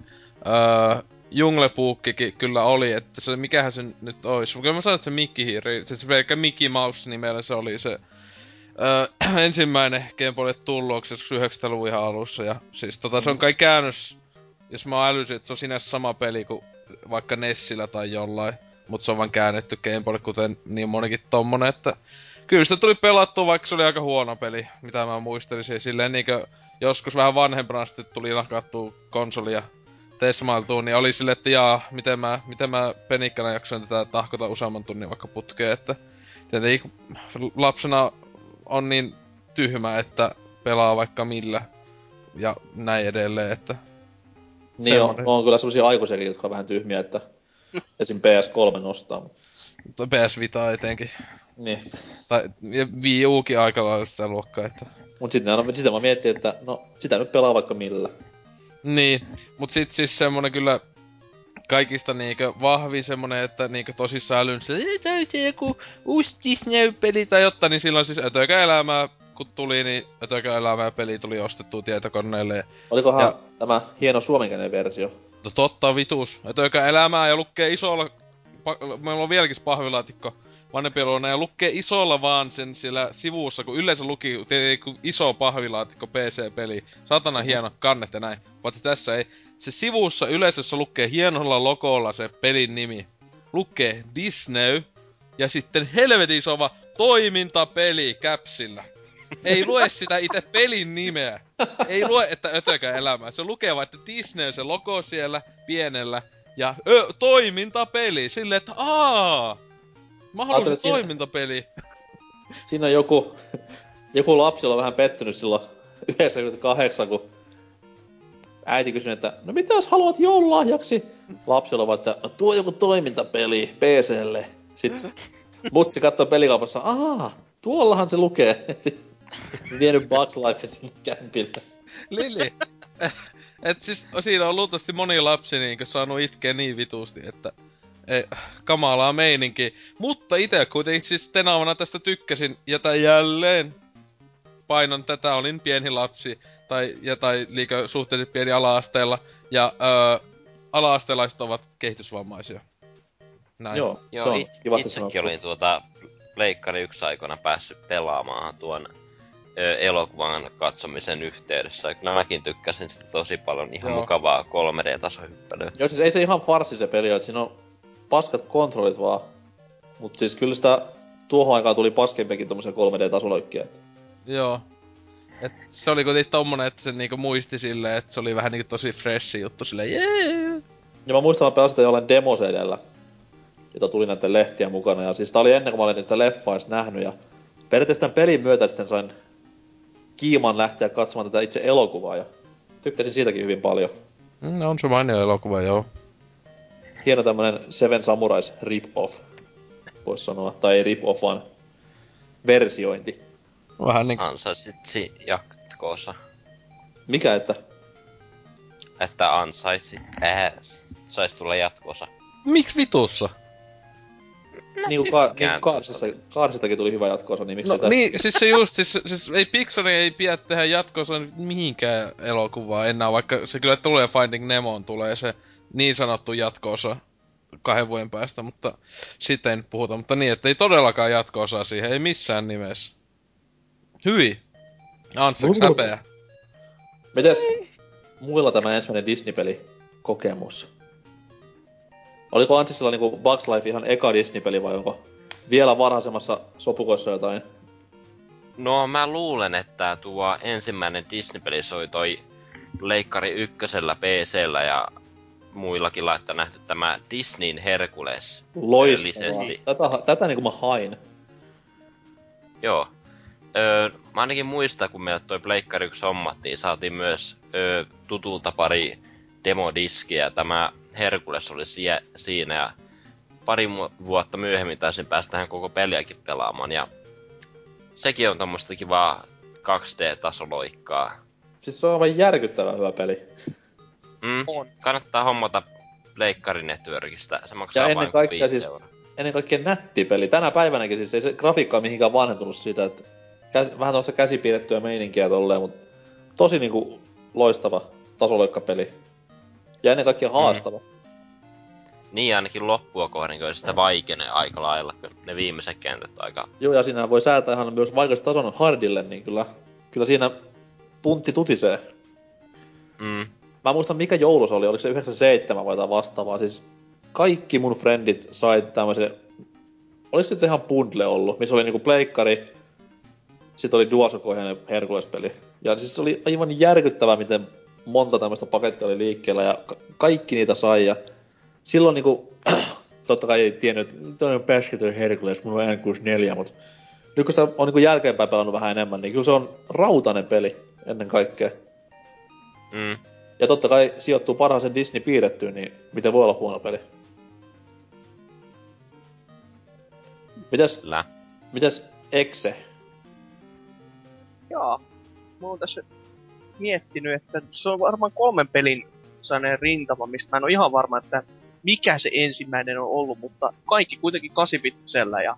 junglepuukkikin kyllä oli, että se mikähän se nyt olisi. Kyllä mä sanoin, että se mikkihiiri, se pelkkä Mickey Mouse nimellä se oli se ensimmäinen Game Boylle tullut, onko se 90-luvun ihan alussa. Ja siis se on kai käynyt, jos mä älysin, että se on sinänsä sama peli kuin vaikka Nessillä tai jollain. Mut se on vaan käännetty Game Boylle, kuten niin monikin tommonen, että kyllä sitä tuli pelattua, vaikka se oli aika huono peli, mitä mä muistelisin. Silleen niinkö joskus vähän vanhempana sitten tuli nakattua konsolia tesmailtua, niin oli silleen, että jaa, miten mä penikkana jaksoin tätä tahkota useamman tunnin vaikka putkeen, että tietenkin lapsena on niin tyhmä, että pelaa vaikka millä ja näin edelleen, että niin on kyllä semmosia aikuisiakin, jotka on vähän tyhmiä, että esim. PS3 nostaa. Mutta PS Vita etenkin. Niin. Tai Wii Ukin aika lailla sitä luokkaa, että... Mut sit sitä mä miettin, että no, sitä nyt pelaa vaikka millä. Niin, mut sit siis semmonen kyllä... Kaikista niinkö vahvin semmonen, että niinkö tosissaan älyn se joku uusi Disney-peli tai jotta, niin silloin siis Ötökä-elämää kun tuli, niin Ötökä-elämää-peli tuli ostettua tietokoneelle. Olikohan ja... tämä hieno suomenkielinen versio? No totta vitus. Ötökä-elämää ja lukee isolla... Meillä on vieläkin pahvilaatikko vanhempi luona ja lukee isolla vaan sen siellä sivussa, kun yleensä luki iso pahvilaatikko PC-peli. Satana hieno kannet ja näin, mutta tässä ei. Se sivussa yleisössä lukee hienolla logolla se pelin nimi. Lukee Disney ja sitten helvetin iso toimintapeli käpsillä. Ei lue sitä itse pelin nimeä. Ei lue, että ötökä elämää. Se lukee vaan, että Disney se logo siellä pienellä ja toimintapeli. Silleen, että aah, mä haluaisin toimintapeli. Siinä on joku lapsi on vähän pettynyt silloin 98, kun... Äiti kysyi, että no mitäs haluat joululahjaksi? Lapsi oli vaan, että no tuo joku toimintapeli PC:lle. Sitten mutsi katsoi pelikaupassa, aah, tuollahan se lukee. Vienyt Bugs Life sinne kämpille. Lili. Et siis siinä on luultavasti moni lapsi niinkö saanut itkeä niin vitusti, että ei, kamalaa meininki. Mutta itse kuitenkin siis tenaavana tästä tykkäsin, jätä jälleen. Painon tätä, olin pieni lapsi. Tai liikaa suhteellisesti pieni ala-asteella, ja ala-asteelaiset ovat kehitysvammaisia. Näin. Joo, itsekin olin Pleikkari 1 aikana päässyt pelaamaan tuon elokuvan katsomisen yhteydessä. Mäkin tykkäsin sitä tosi paljon, ihan mukavaa 3D-tasohyppelyä. Joo, siis ei se ihan farsi se peli, että siinä on paskat kontrollit vaan. Mut siis kyllä sitä tuohon aikaan tuli paskempiakin tommosia 3D-tasoloikkia. Joo. Et se oli kuitenkin tommonen, että sen niinku muisti silleen, että se oli vähän niinku tosi fresh juttu silleen, jee! Ja mä muistan, mä pelasin jollain demo-cd:llä, jota tuli näiden lehtiä mukana, ja siis tää oli ennen kuin mä olin niitä leffaa edes nähnyt, ja periaatteessa tämän pelin myötä sitten sain kiiman lähteä katsomaan tätä itse elokuvaa, ja tykkäsin siitäkin hyvin paljon. No on se mainio elokuva, joo. Hieno tämmönen Seven Samurais rip-off, vois sanoa, tai ei rip-off, vaan versiointi. Vähän niin... Ansaitsit jatkoosa. Mikä että? Että ansaitsit. Sais tulla jatkoosa. Miks vitussa? Niinku Kaarsistakin tuli hyvä jatkoosa, niin miksi no, niin, siis se just, siis ei Pixar ei pidä tehdä jatkoosa mihinkään elokuvaa enää, vaikka se kyllä tulee Finding Nemoon, tulee se niin sanottu jatkoosa 2 vuoden päästä, mutta siitä ei nyt puhuta. Mutta niin, että ei todellakaan jatkoosaa siihen, ei missään nimessä. Hyi! Antsaks häpeä. Mites muilla tämä ensimmäinen Disney-peli kokemus? Oliko Antsiksella niinku Bugs Life ihan eka Disney-peli vai onko vielä varhaisemmassa sopukoissa jotain? No mä luulen, että tuo ensimmäinen Disney-peli soi toi Pleikkari 1:llä, PC:llä ja muillakin laittaa nähty tämä Disneyn Herkules. Loistavaa. Tätä niinku mä hain. Joo. Mä ainakin muistan, kun meillä toi Pleikkari 1 hommattiin, saatiin myös tutulta pari demodiskiä. Tämä Herkules oli siinä ja pari vuotta myöhemmin taisin päästä tähän koko peliäkin pelaamaan. Ja sekin on tommoista kivaa 2D-tasoloikkaa. Siis se on aivan järkyttävän hyvä peli. Kannattaa hommata Pleikkarin Networkista. Se maksaa vain 5 euroa. Ennen kaikkea nätti peli. Tänä päivänäkin siis ei se grafiikka mihinkään vanhentunut siitä, että vähän tuossa käsipiirrettyä meininkiä tolleen, mutta tosi niinku loistava tasoloikkapeli. Ja ennen kaikkea haastava. Niin, ainakin loppua kohden, kun sitä vaikenee aika lailla, ne viimeiset kentät aika... Joo, ja siinä voi säätää ihan myös vaikeasta tason hardille, niin kyllä siinä puntti tutisee. Mä muistan, mikä joulu se oli, oliko se 97 vai jotain vastaavaa, siis kaikki mun frendit sai tämmösen... Oliko se ihan bundle ollut, missä oli niinku pleikkari... Sitten oli Duasokohjainen Herkules-peli. Ja siis se oli aivan järkyttävää, miten monta tämmöistä pakettia oli liikkeellä ja kaikki niitä sai. Ja silloin niinku, totta kai ei tiennyt, että toi on Päsketön Herkules, mun on N64, mutta nyt kun sitä on niinku jälkeenpäin pelannut vähän enemmän, niin kyllä se on rautainen peli ennen kaikkea. Ja totta kai sijoittuu parhaaseen Disney piirrettyyn, niin miten voi olla huono peli? Mitäs? Mitäs Exe? Joo, mä oon tässä miettinyt, että se on varmaan 3 pelin sellainen rintama, mistä mä en ole ihan varma, että mikä se ensimmäinen on ollut, mutta kaikki kuitenkin 8-bittisellä ja...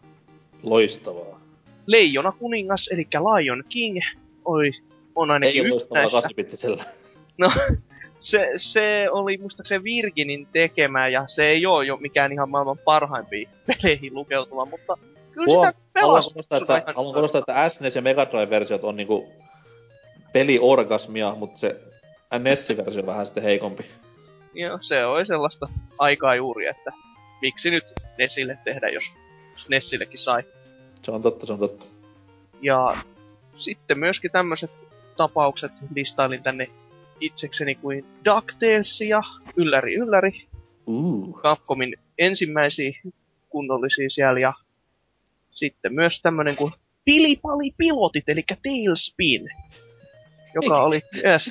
Loistavaa. Leijona kuningas, eli Lion King, on ainakin yhtäistä. Ei ole loistavaa 8-bittisellä. No, se oli muistaakseni Virginin tekemä, ja se ei ole jo mikään ihan maailman parhaimpiin peleihin lukeutuva, mutta kyllä sitä pelastaa. Haluan korostaa, että SNES ja Mega Drive-versiot on niinku peliorgasmia, mutta se NES-versio on vähän sitten heikompi. Joo, se oli sellaista aikaa juuri, että miksi nyt Nesille tehdä, jos Nessillekin sai. Se on totta. Ja sitten myöskin tämmöiset tapaukset listailin tänne itsekseni kuin DuckTales ja ylläri. Capcomin ensimmäisiä kunnollisia siellä ja sitten myös tämmönen kuin pilipalipilotit, eli Tailspin, joka oli... Yes.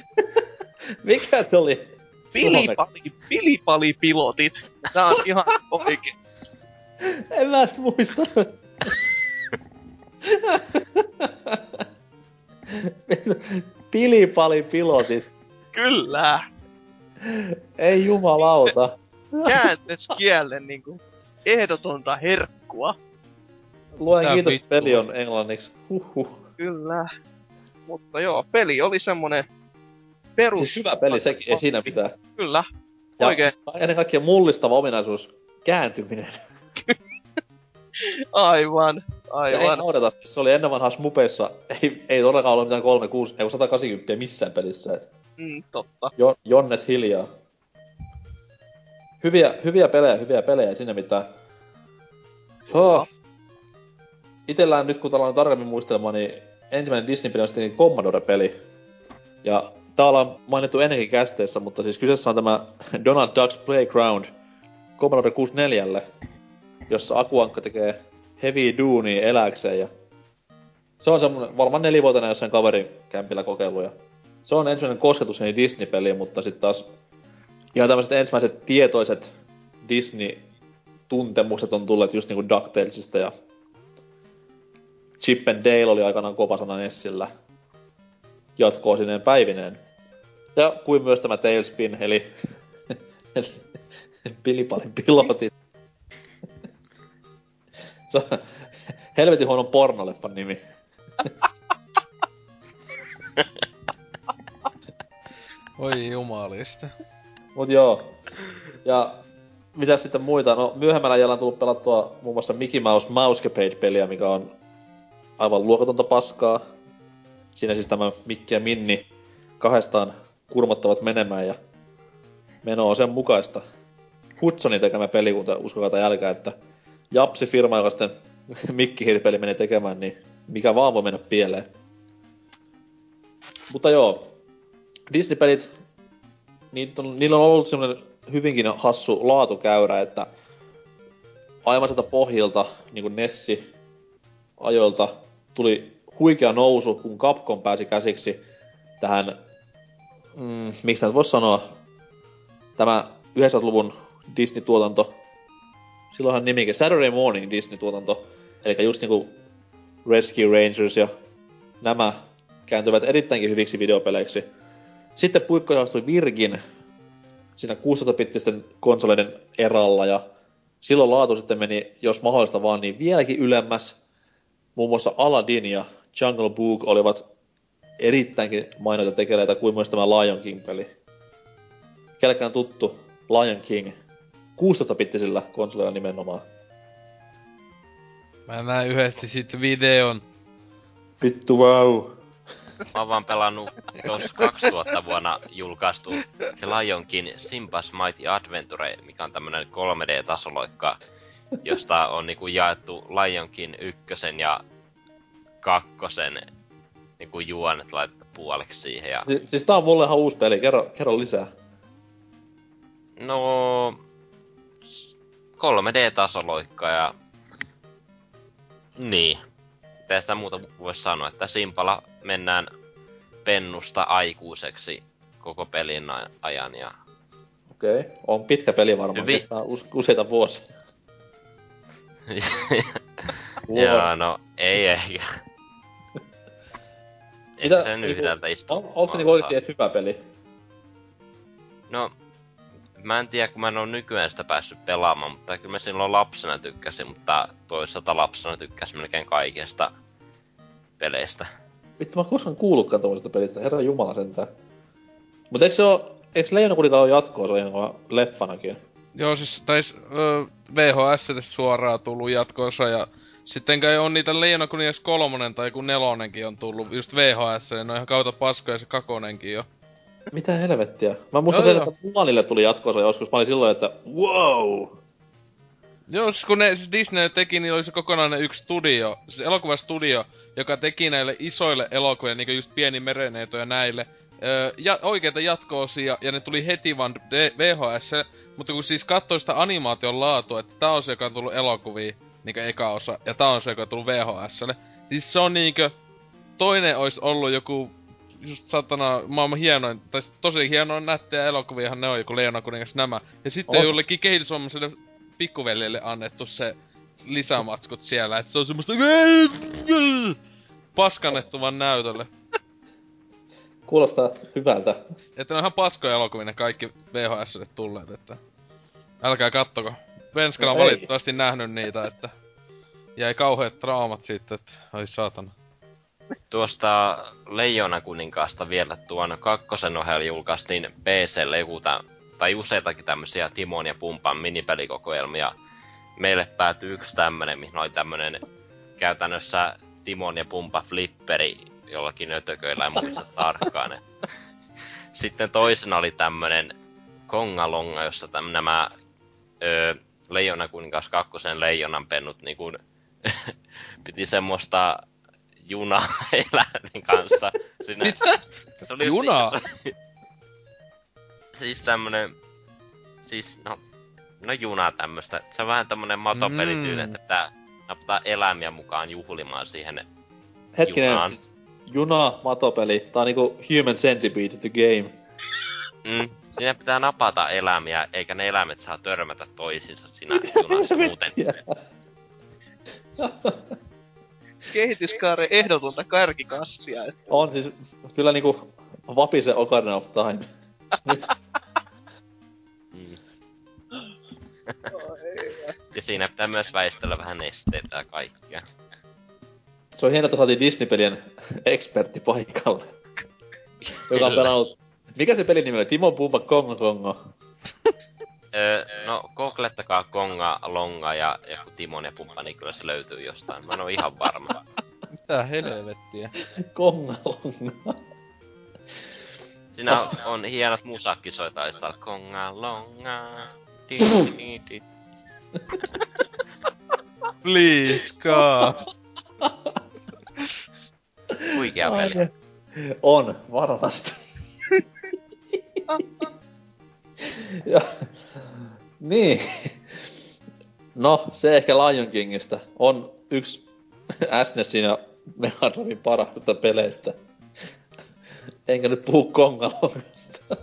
Mikä se oli? Pilipalipilotit. Tää on ihan oikein. En mä muista. Pilipalipilotit. Kyllä. Ei jumalauta. Kääntöskielen niinku ehdotonta herkkua. Luen kiitos, vittua. Peli on englanniksi. Huhhuh. Kyllä. Mutta joo, peli oli semmonen perus... Siis hyvä peli, sekin ei siinä mitään. Kyllä, oikein. Ja ennen kaikkea mullistava ominaisuus, kääntyminen. Aivan. Ja ei naureta, se oli ennen vanhaa Smupeissa, ei todellakaan ollut mitään 180 missään pelissä. Et. Totta. Jonnet hiljaa. Hyviä pelejä, ei siinä mitään. Huh. Itellään nyt, kun ollaan tarkemmin muistelemaan, niin ensimmäinen Disney-peli on sitten Commodore-peli. Ja tää ollaan mainittu ennenkin kästeessä, mutta siis kyseessä on tämä Donald Duck's Playground Commodore 64, jossa Akuankka tekee heavy duunia elääkseen. Ja se on semmonen, varmaan 4-vuotiaana jossain kaverin kämpillä kokeilu. Ja se on ensimmäinen kosketus Disney-peliin, mutta sitten taas ihan tämmöiset ensimmäiset tietoiset Disney-tuntemukset on tulleet just niinku DuckTalesista ja... Chip and Dale oli aikanaan kova sana Nessillä jatkoa sineen päivineen. Ja kuin myös tämä Tailspin, eli pilipalin pilotit. Se on helvetin huonon pornoleffan nimi. Oi jumalista. Mut joo. Ja mitäs sitten muita? No myöhemmällä jäljellä on tullut pelattua muun muassa Mickey Mouse Mousecapade-peliä, mikä on aivan luokatonta paskaa. Siinä siis tämä Mikki ja Minni kahdestaan kurmottavat menemään ja meno on sen mukaista. Hudsonin tekemä peli, kun uskokaa tämän jälkeen, että Japsi-firma, joka sitten Mikki Hirpeli meni tekemään, niin mikä vaan voi mennä pieleen. Mutta joo, Disney-pelit, niillä on ollut semmoinen hyvinkin hassu laatukäyrä, että aivan sieltä pohjilta, niin kuin Nessi, ajoilta tuli huikea nousu, kun Capcom pääsi käsiksi tähän, miksi tämä voisi sanoa, tämä 90-luvun Disney-tuotanto, silloinhan nimikin Saturday Morning Disney-tuotanto, eli just niinku Rescue Rangers ja nämä kääntyvät erittäinkin hyviksi videopeleiksi. Sitten puikkojaustui Virgin siinä 16-bittisten konsoleiden eralla, ja silloin laatu sitten meni, jos mahdollista vaan, niin vieläkin ylemmäs. Muun muassa Aladdin ja Jungle Book olivat erittäinkin mainoita tekeleitä kuin myös tämä Lion King-peli. Kellekään tuttu Lion King 16-bittisillä konsoleilla nimenomaan. Mä näin yhdessä sitten videon. Vittu vau. Wow. Mä oon vaan pelannut tuossa 2000 vuonna julkaistu The Lion King Simba's Mighty Adventure, mikä on tämmönen 3D-tasoloikka. Josta on niinku jaettu Lion King 1 ja 2 niinku juonet laitettu puoleksi siihen. Ja... Siis tää on mulle ihan uusi peli, kerro lisää. No... 3D-tasoloikka ja... Niin. Mitä sitä muuta voisi sanoa, että simpala mennään pennusta aikuiseksi koko pelin ajan ja... Okei. On pitkä peli varmaan, kestää useita vuosia. Joo, no ei ehkä. Ehkä sen yhdeltä istuu. Onko se niinku oikeesti edes hyvä peli? No, mä en tiedä, kun mä en oo nykyään sitä päässyt pelaamaan, mutta kyllä mä silloin lapsena tykkäsin, mutta toisaalta lapsena tykkäsin melkein kaikesta peleistä. Vittu, mä oon koskaan kuullutkaan tommosesta pelistä, herran jumala sentään. Mut eiks Leijonakudita oo jatkoa, se on ihan leffanakin? Joo, siis tais VHS:lle suoraan tullu jatkoonsa ja sitten kai on niitä Leijonakunias 3 tai kun 4 on tullut just VHS:lle, ne on ihan kautta paskoja se 2:nenkin jo. Mitä helvettiä? Mä muistan sen, että Mulanille tuli jatkoonsa joskus, mä olin silloin, että wow! Joo, siis kun ne, siis Disney teki, niin oli se kokonainen yksi studio, siis elokuvastudio, joka teki näille isoille elokuville, niinku just Pieni merenneito ja näille, ja oikeita jatko-osia, ja ne tuli heti vaan VHS, mutta kun siis katsoi sitä animaation laatua, että tää on se, joka on tullut elokuviin, niinku eka osa, ja tää on se, joka on tullut VHS:lle, niin se on niinkö, toinen olisi ollut joku, just satana, maailman hienoin, tai tosi hienoin nättejä elokuviahan ne on, joku Leijonakuningas nämä, ja sitten jollekin kehitysvammaiselle pikkuveljelle annettu se lisämatskut siellä, että se on semmoista paskannettu vaan näytölle. Kuulostaa hyvältä. Että ne on ihan paskoja elokuvia ne kaikki VHS:lle tulleet, että älkää kattoko. Penskalla on valitettavasti nähnyt niitä, että jäi kauheat traumat siitä, että ai saatana. Tuosta Leijonakuninkaasta vielä tuon kakkosen ohella julkaistiin PC:lle joku tai useitakin tämmösiä Timon ja Pumpan minipelikokoelmia. Meille päätyi yksi tämmönen, mihin oli tämmönen käytännössä Timon ja Pumpa flipperi, jollakin ötököillä en muista tarkkaan. Sitten toisena oli tämmönen Kongalonga, jossa nämä Leijonakuningas kakkosen leijonanpennut niin kun piti semmoista junaa eläinten kanssa. Se oli junaa? Siis tämmönen, siis no juna tämmöstä. Se on vähän tämmönen matopelityyli, että pitää napata eläimiä mukaan juhlimaan siihen hetkinen, junaan. Siis juna, matopeli. Tää on niinku Human Centipede the game. Siinä pitää napata eläimiä, eikä ne eläimet saa törmätä toisiinsa siinä junassa muuten. Kehityskaaren ehdotonta karkikastia. On siis kyllä niinku vapise Ocarina of Time. Ja siinä pitää myös väistellä vähän nesteitä ja kaikkea. Se on hieno, että saatiin Disney-pelien ekspertti paikalle. Joka on pelannut... Mikä se pelin nimi oli? Timon Pumpa Kongo Kongo? No, googlettakaa Konga Longa ja joku Timon ja Pumpa, niin kyllä se löytyy jostain. Mä en oo ihan varma. Mitä helvettiä? Konga Longa. Siinä on hienot musakkisoja taistaa. Konga Longa. Di-di-di-di. Please, God. Huikea peli. On, varmasti. Ja, niin. No, se ehkä Lion Kingistä on yksi SNESin ja Megadriven parhaista peleistä. Enkä nyt puhu Kongalongasta.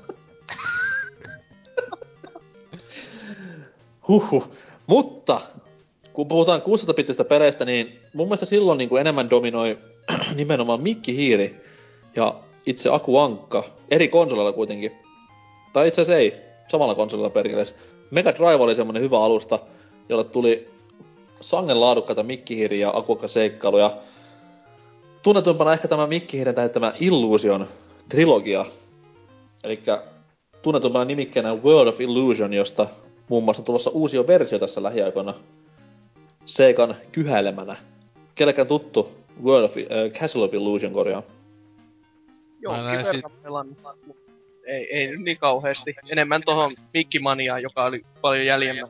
Huhhuh. Mutta, kun puhutaan 16-bittisistä peleistä, niin mun mielestä silloin niin kuin enemmän dominoi nimenomaan Mikki Hiiri ja itse Aku Ankka. Eri konsolilla kuitenkin. Tai itse asiassa ei. Samalla konsolilla perkeleessä. Mega Drive oli semmonen hyvä alusta, jolla tuli sangen laadukkaita Mikki Hiiri ja Aku Ankka seikkailuja. Tunnetuimpana ehkä tämä Mikki Hiiren täyttämä Illusion trilogia. Elikkä tunnetuimpana nimikkeenä World of Illusion, josta muun muassa tulossa uusi versio tässä lähiaikoina Seikan kyhäilemänä. Kellekään tuttu World of Castle of Illusion korjaan? Joo, pelannut, ei nyt niin kauheasti. Enemmän tohon Mikkimaniaan, joka oli paljon jäljemmän.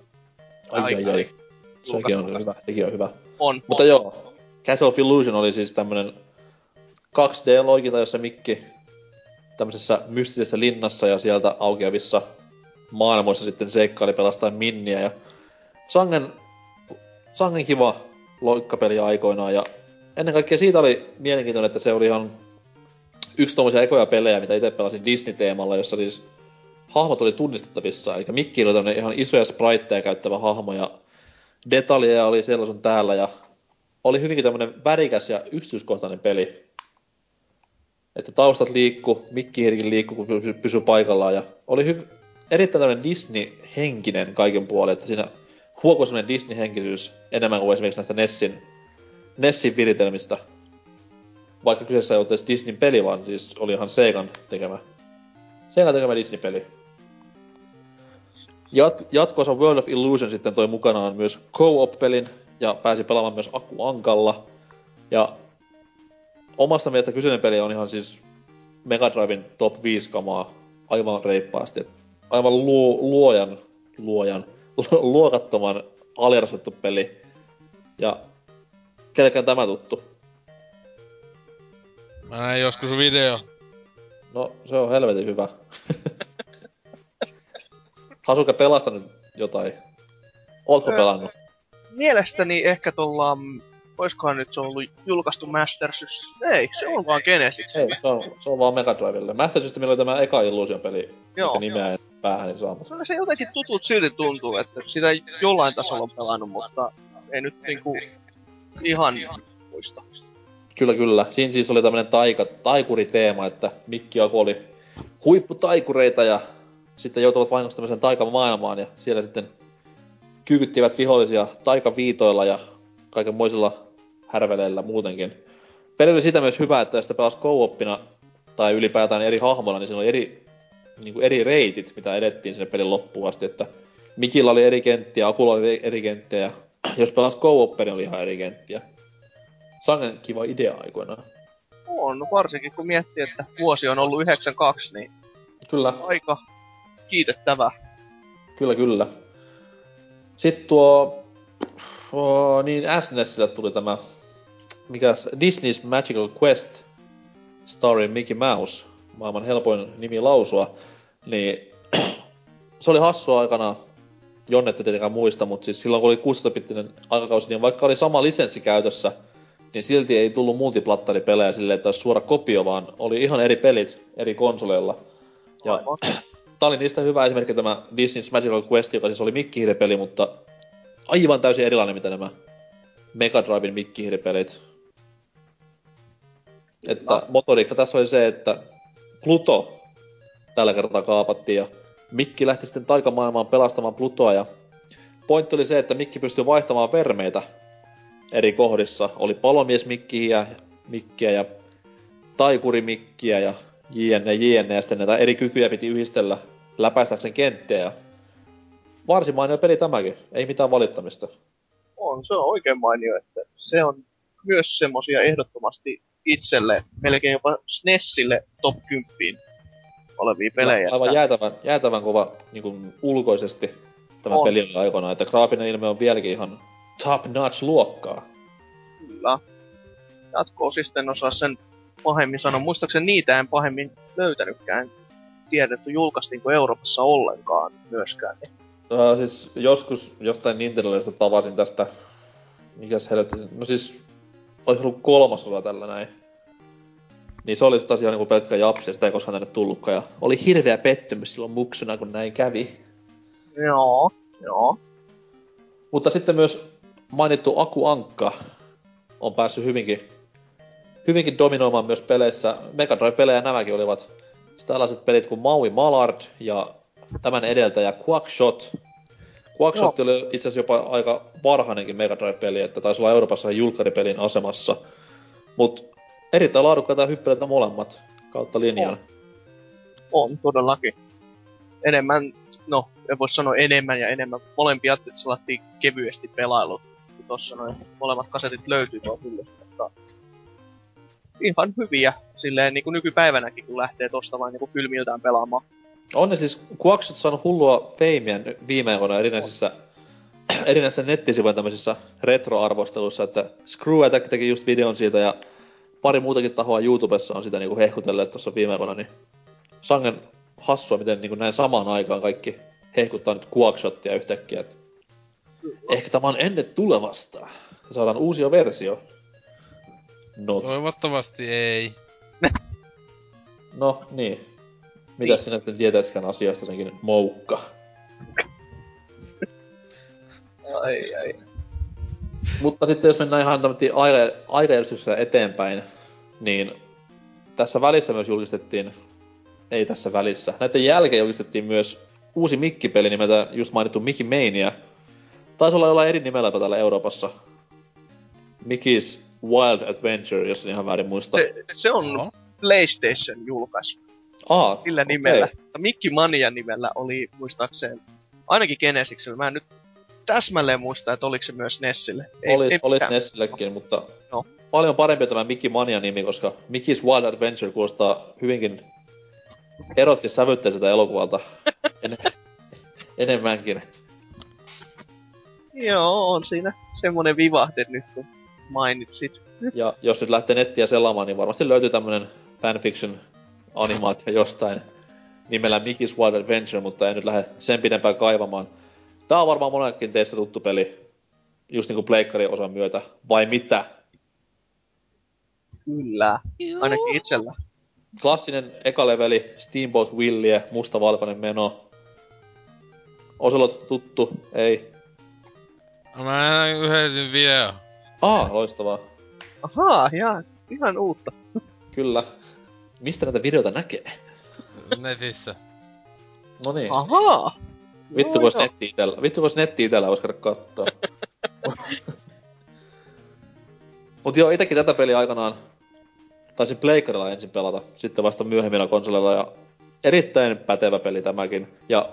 Ai. Sekin on hyvä. On. Mutta joo, Castle of Illusion oli siis tämmönen 2D-loikinta, jossa Mikki tämmöisessä mystisessä linnassa ja sieltä aukeavissa maailmoissa sitten seikkaili pelastaa Minniä ja sangen kiva loikkapeli aikoinaan ja ennen kaikkea siitä oli mielenkiintoinen, että se oli ihan yksi tommosia ekoja pelejä, mitä itse pelasin Disney-teemalla, jossa siis hahmot oli tunnistettavissa, eli Mikki oli tämmönen ihan isoja spriteja käyttävä hahmo ja detaljeja oli siellä sun täällä ja oli hyvinkin tämmöinen värikäs ja yksityiskohtainen peli. Että taustat liikkuu, mikkihiirikin liikkuu, kun pysyi paikallaan. Ja oli erittäin tämmöinen Disney-henkinen kaiken puolin, että siinä huokui semmoinen Disney-henkisyys enemmän kuin esimerkiksi näistä Nessin viritelmistä. Vaikka kyseessä ei ollut edes Disneyn peli, vaan siis oli ihan Seikan tekemä Disney-peli. Jatkoosa World of Illusion sitten toi mukanaan myös co-op-pelin ja pääsi pelaamaan myös Aku Ankalla. Ja omasta mielestä kyseinen peli on ihan siis Mega Driven top 5 kamaa aivan reippaasti. Aivan luokattoman aliarvostettu peli. Ja kellekään tämä tuttu? Mä näin joskus video. No, se on helvetin hyvä. Hasuka, pelasta nyt jotain. Ootko pelannut? Mielestäni ehkä tuolla... Oiskohan nyt se on ollut julkaistu Master System? Ei, se on vaan Genesikselle. Ei, se on vaan Mega Drivelle. Master Systemillä oli tämä eka Illusion-peli, jonka nimeä en päähäni saamassa. Kyllä se jotenkin tutut silti tuntuu, että sitä jollain tasolla on pelannut, mutta ei nyt niinku ihan muista. Kyllä. Siinä siis oli tämmönen taikuriteema, että Mikki ja Aku oli huipputaikureita ja sitten joutuvat vahingossa tämmöiseen taikamaailmaan ja siellä sitten kyykyttivät vihollisia taikaviitoilla ja kaikenmoisilla härveleillä muutenkin. Peli oli sitä myös hyvä, että sitä pelasi co-opina tai ylipäätään eri hahmoilla, niin siinä oli eri reitit, mitä edettiin sinne pelin loppuun asti, että Mikillä oli eri kenttiä, Akulla oli eri kenttiä ja jos pelasi co-opina, niin oli ihan eri kenttiä. Sangen kiva idea aikoinaan. On, varsinkin kun miettii, että vuosi on ollut 92, niin kyllä. Aika kiitettävää. Kyllä. Sitten tuo... niin SNESille tuli tämä... Mikäs? Disney's Magical Quest starring Mickey Mouse. Maailman helpoin nimi lausua. Niin... se oli hassua aikana. Jonnette tietenkään muista, mutta siis silloin kun oli 16-bittinen aikakausi, niin vaikka oli sama lisenssi käytössä, niin silti ei tullut multiplattaripelejä silleen, että olisi suora kopio, vaan oli ihan eri pelit eri konsoleilla. Ja tää oli niistä hyvä esimerkki tämä Disney's Magical Quest, joka siis oli mikkihiiripeli, mutta aivan täysin erilainen mitä nämä Mega Driven mikkihiiripelit. Että motoriikka tässä oli se, että Pluto tällä kertaa kaapattiin ja Mikki lähti sitten taikamaailmaan pelastamaan Plutoa ja pointti oli se, että Mikki pystyi vaihtamaan vermeitä eri kohdissa. Oli palomiesmikkiä ja taikurimikkiä ja jne. Ja sitten näitä eri kykyjä piti yhdistellä läpäistäkseen kenttiä. Varsin mainio peli tämäkin. Ei mitään valittamista. On, se on oikein mainio. Että se on myös semmosia ehdottomasti itselle, melkein jopa SNESille top 10 olevia pelejä. No, aivan jäätävän kova niin kuin ulkoisesti tämä on. Peli oli aikoinaan. Että graafinen ilme on vieläkin ihan... top-notch-luokkaa. Kyllä. Jatko-osista en osaa sen pahemmin sanoa. Muistaakseni niitä en pahemmin löytänytkään. Tiedetty julkaistiinko Euroopassa ollenkaan myöskään. Siis joskus jostain Nintendoista tavasin tästä... Mikäs helvetti... No siis... Olis ollut 3 osa tällä näin. Niin se oli sit asiaa niinku pelkkä japsi ja sitä ei koskaan tänne tullutkaan. Ja oli hirveä pettymys silloin muksuna kun näin kävi. Joo. Mutta sitten myös... mainittu Aku Ankka on päässyt hyvinkin dominoimaan myös peleissä. Mega Drive-pelejä nämäkin olivat tällaiset pelit kuin Maui Mallard ja tämän edeltäjä Quackshot. Quackshot oli itse asiassa jopa aika varhainenkin Mega Drive-peli, että taisi olla Euroopassa julkkaripelin asemassa. Mutta erittäin laadukkaita hyppeleitä molemmat kautta linjan. On todellakin. Enemmän, no en voi sanoa enemmän. Molempia selattiin kevyesti pelailut. Tossa noin molemmat kasetit löytyy tuo kyllä, mutta ihan hyviä silleen niinku nykypäivänäkin, kun lähtee tosta vain niinku kylmiltään pelaamaan. On ne siis, Quackshot saanut hullua feimiä viime aikoina erinäisissä nettisivujen tämmöisissä retroarvosteluissa, että Screw Attack teki just videon siitä ja pari muutakin tahoa YouTubessa on sitä niinku hehkutelleet tossa viime aikoina, niin sangen hassua, miten niinku näin samaan aikaan kaikki hehkuttaa nyt Quackshottia yhtäkkiä, että ehkä tämä on ennen tulevasta. Saadaan uusia versio. Toivottavasti ei. No niin. Mitäs sinä sitten tietäisikään asiasta senkin moukka? Ai. Mutta sitten jos mennään ihan aireellisyydessä eteenpäin, niin tässä välissä myös julkistettiin, ei tässä välissä, näiden jälkeen julkistettiin myös uusi mikkipeli nimeltä just mainittu Mickey Mania. Taisi olla jollain eri nimelläpä täällä Euroopassa. Mickey's Wild Adventure, jos en ihan väärin muista. Se on PlayStation julkaisu. Sillä nimellä. Mickey Mania nimellä oli muistaakseen ainakin Genesiksellä. Mä en nyt täsmälleen muista, että oliko se myös Nessille. Olis Nesillekin, mutta no. Paljon parempi tämä Mickey Mania nimi, koska Mickey's Wild Adventure kuulostaa hyvinkin erottissävytteiseltä elokuvalta enemmänkin. Joo, on siinä semmonen vivahde nyt, kun mainitsit. Ja jos nyt lähtee nettiä selaamaan, niin varmasti löytyy tämmönen fanfiction-animaatio jostain nimellä Mickey's Wild Adventure, mutta en nyt lähde sen pidempään kaivamaan. Tää on varmaan monellekin teistä tuttu peli, just niinku pleikkarin osan myötä, vai mitä? Kyllä, ainakin itsellä. Klassinen ekaleveli, Steamboat Willie, mustavalkoinen meno. Oselot tuttu, ei. Mä näin yhden vielä. Loistavaa. Ahaa, ihan uutta. Kyllä. Mistä näitä videoita näkee? Netissä. No niin. Ahaa! Vittu, kun ois netti itellä, vois käydä kattoo. Mut joo, itekin tätä peliä aikanaan taisin pleikkarilla ensin pelata, sitten vasta myöhemmillä konsoleilla, ja erittäin pätevä peli tämäkin. Ja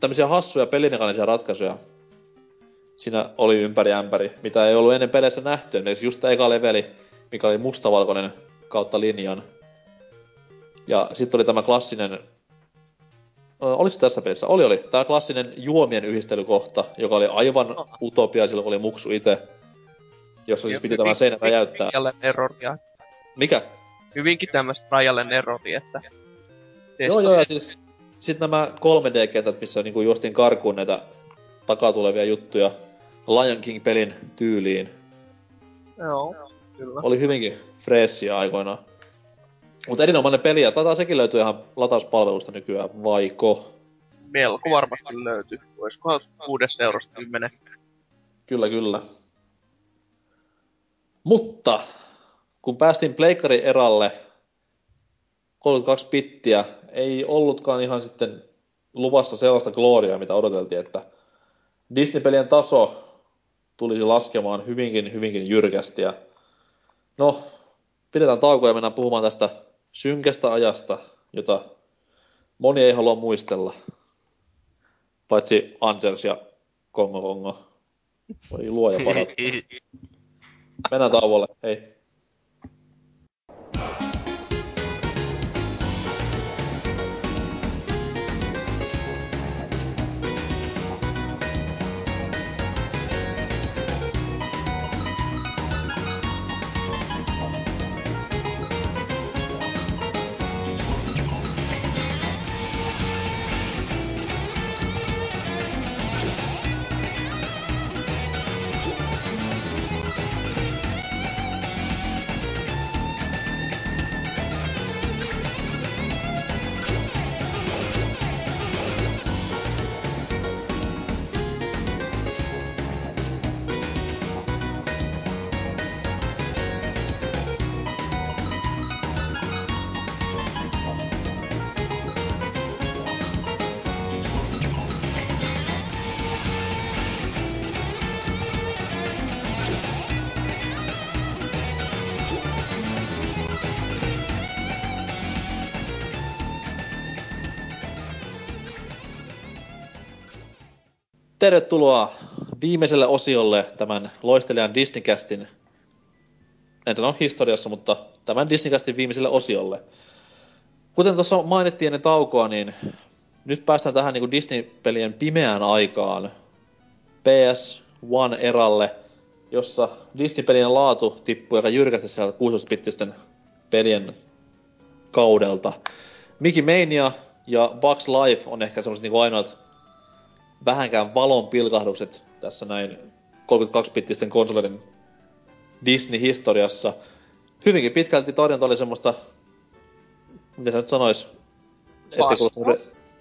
tämmösiä hassuja pelimekaanisia ratkaisuja siinä oli ympäri ämpäri, mitä ei ollut ennen peleissä nähty. Esimerkiksi just tämä eka leveli, mikä oli mustavalkoinen kautta linjan. Ja sitten oli tämä klassinen... Oliko se tässä pelissä? Oli. Tämä klassinen juomien yhdistelykohta, joka oli aivan utopia silloin, kun oli muksu itse. Jossa siis piti tämä seinä räjäyttää. Mikä? Hyvinkin tämmöistä trial and erroria, että... Joo, ja siis... Sitten nämä 3D-kentät, missä niinku juostiin karkuun näitä takaa tulevia juttuja. Lion King-pelin tyyliin. Joo, kyllä. Oli hyvinkin freesia aikoinaan. Mutta erinomainen peli, ja taitaa sekin löytyy ihan latauspalvelusta nykyään, vaiko? Melko varmasti löytyy. Olisikohan €6.10? Kyllä. Mutta, kun päästiin pleikkarin eralle, 32 bittiä, ei ollutkaan ihan sitten luvassa sellaista glooriaa, mitä odoteltiin, että Disney-pelien taso tulisi laskemaan hyvinkin jyrkästi. Ja no, pidetään taukoa ja mennään puhumaan tästä synkästä ajasta, jota moni ei halua muistella. Paitsi Anders ja Kongo. Voi luoja pahat. Mennään tauolle, hei. Tervetuloa viimeiselle osiolle tämän loistelijan Disneycastin, en sano historiassa, mutta tämän Disneycastin viimeiselle osiolle. Kuten tuossa mainittiin ennen taukoa, niin nyt päästään tähän niin kuin Disney-pelien pimeään aikaan, PS1-eralle, jossa Disney-pelien laatu tippui aika jyrkästi sieltä 16-bittisten pelien kaudelta. Mickey Mania ja Bugs Life on ehkä sellaiset niin kuin ainoat vähänkään valon pilkahdukset tässä näin 32-bittisten konsoleiden Disney-historiassa. Hyvinkin pitkälti tarjonta oli semmoista, mitä sä nyt sanois?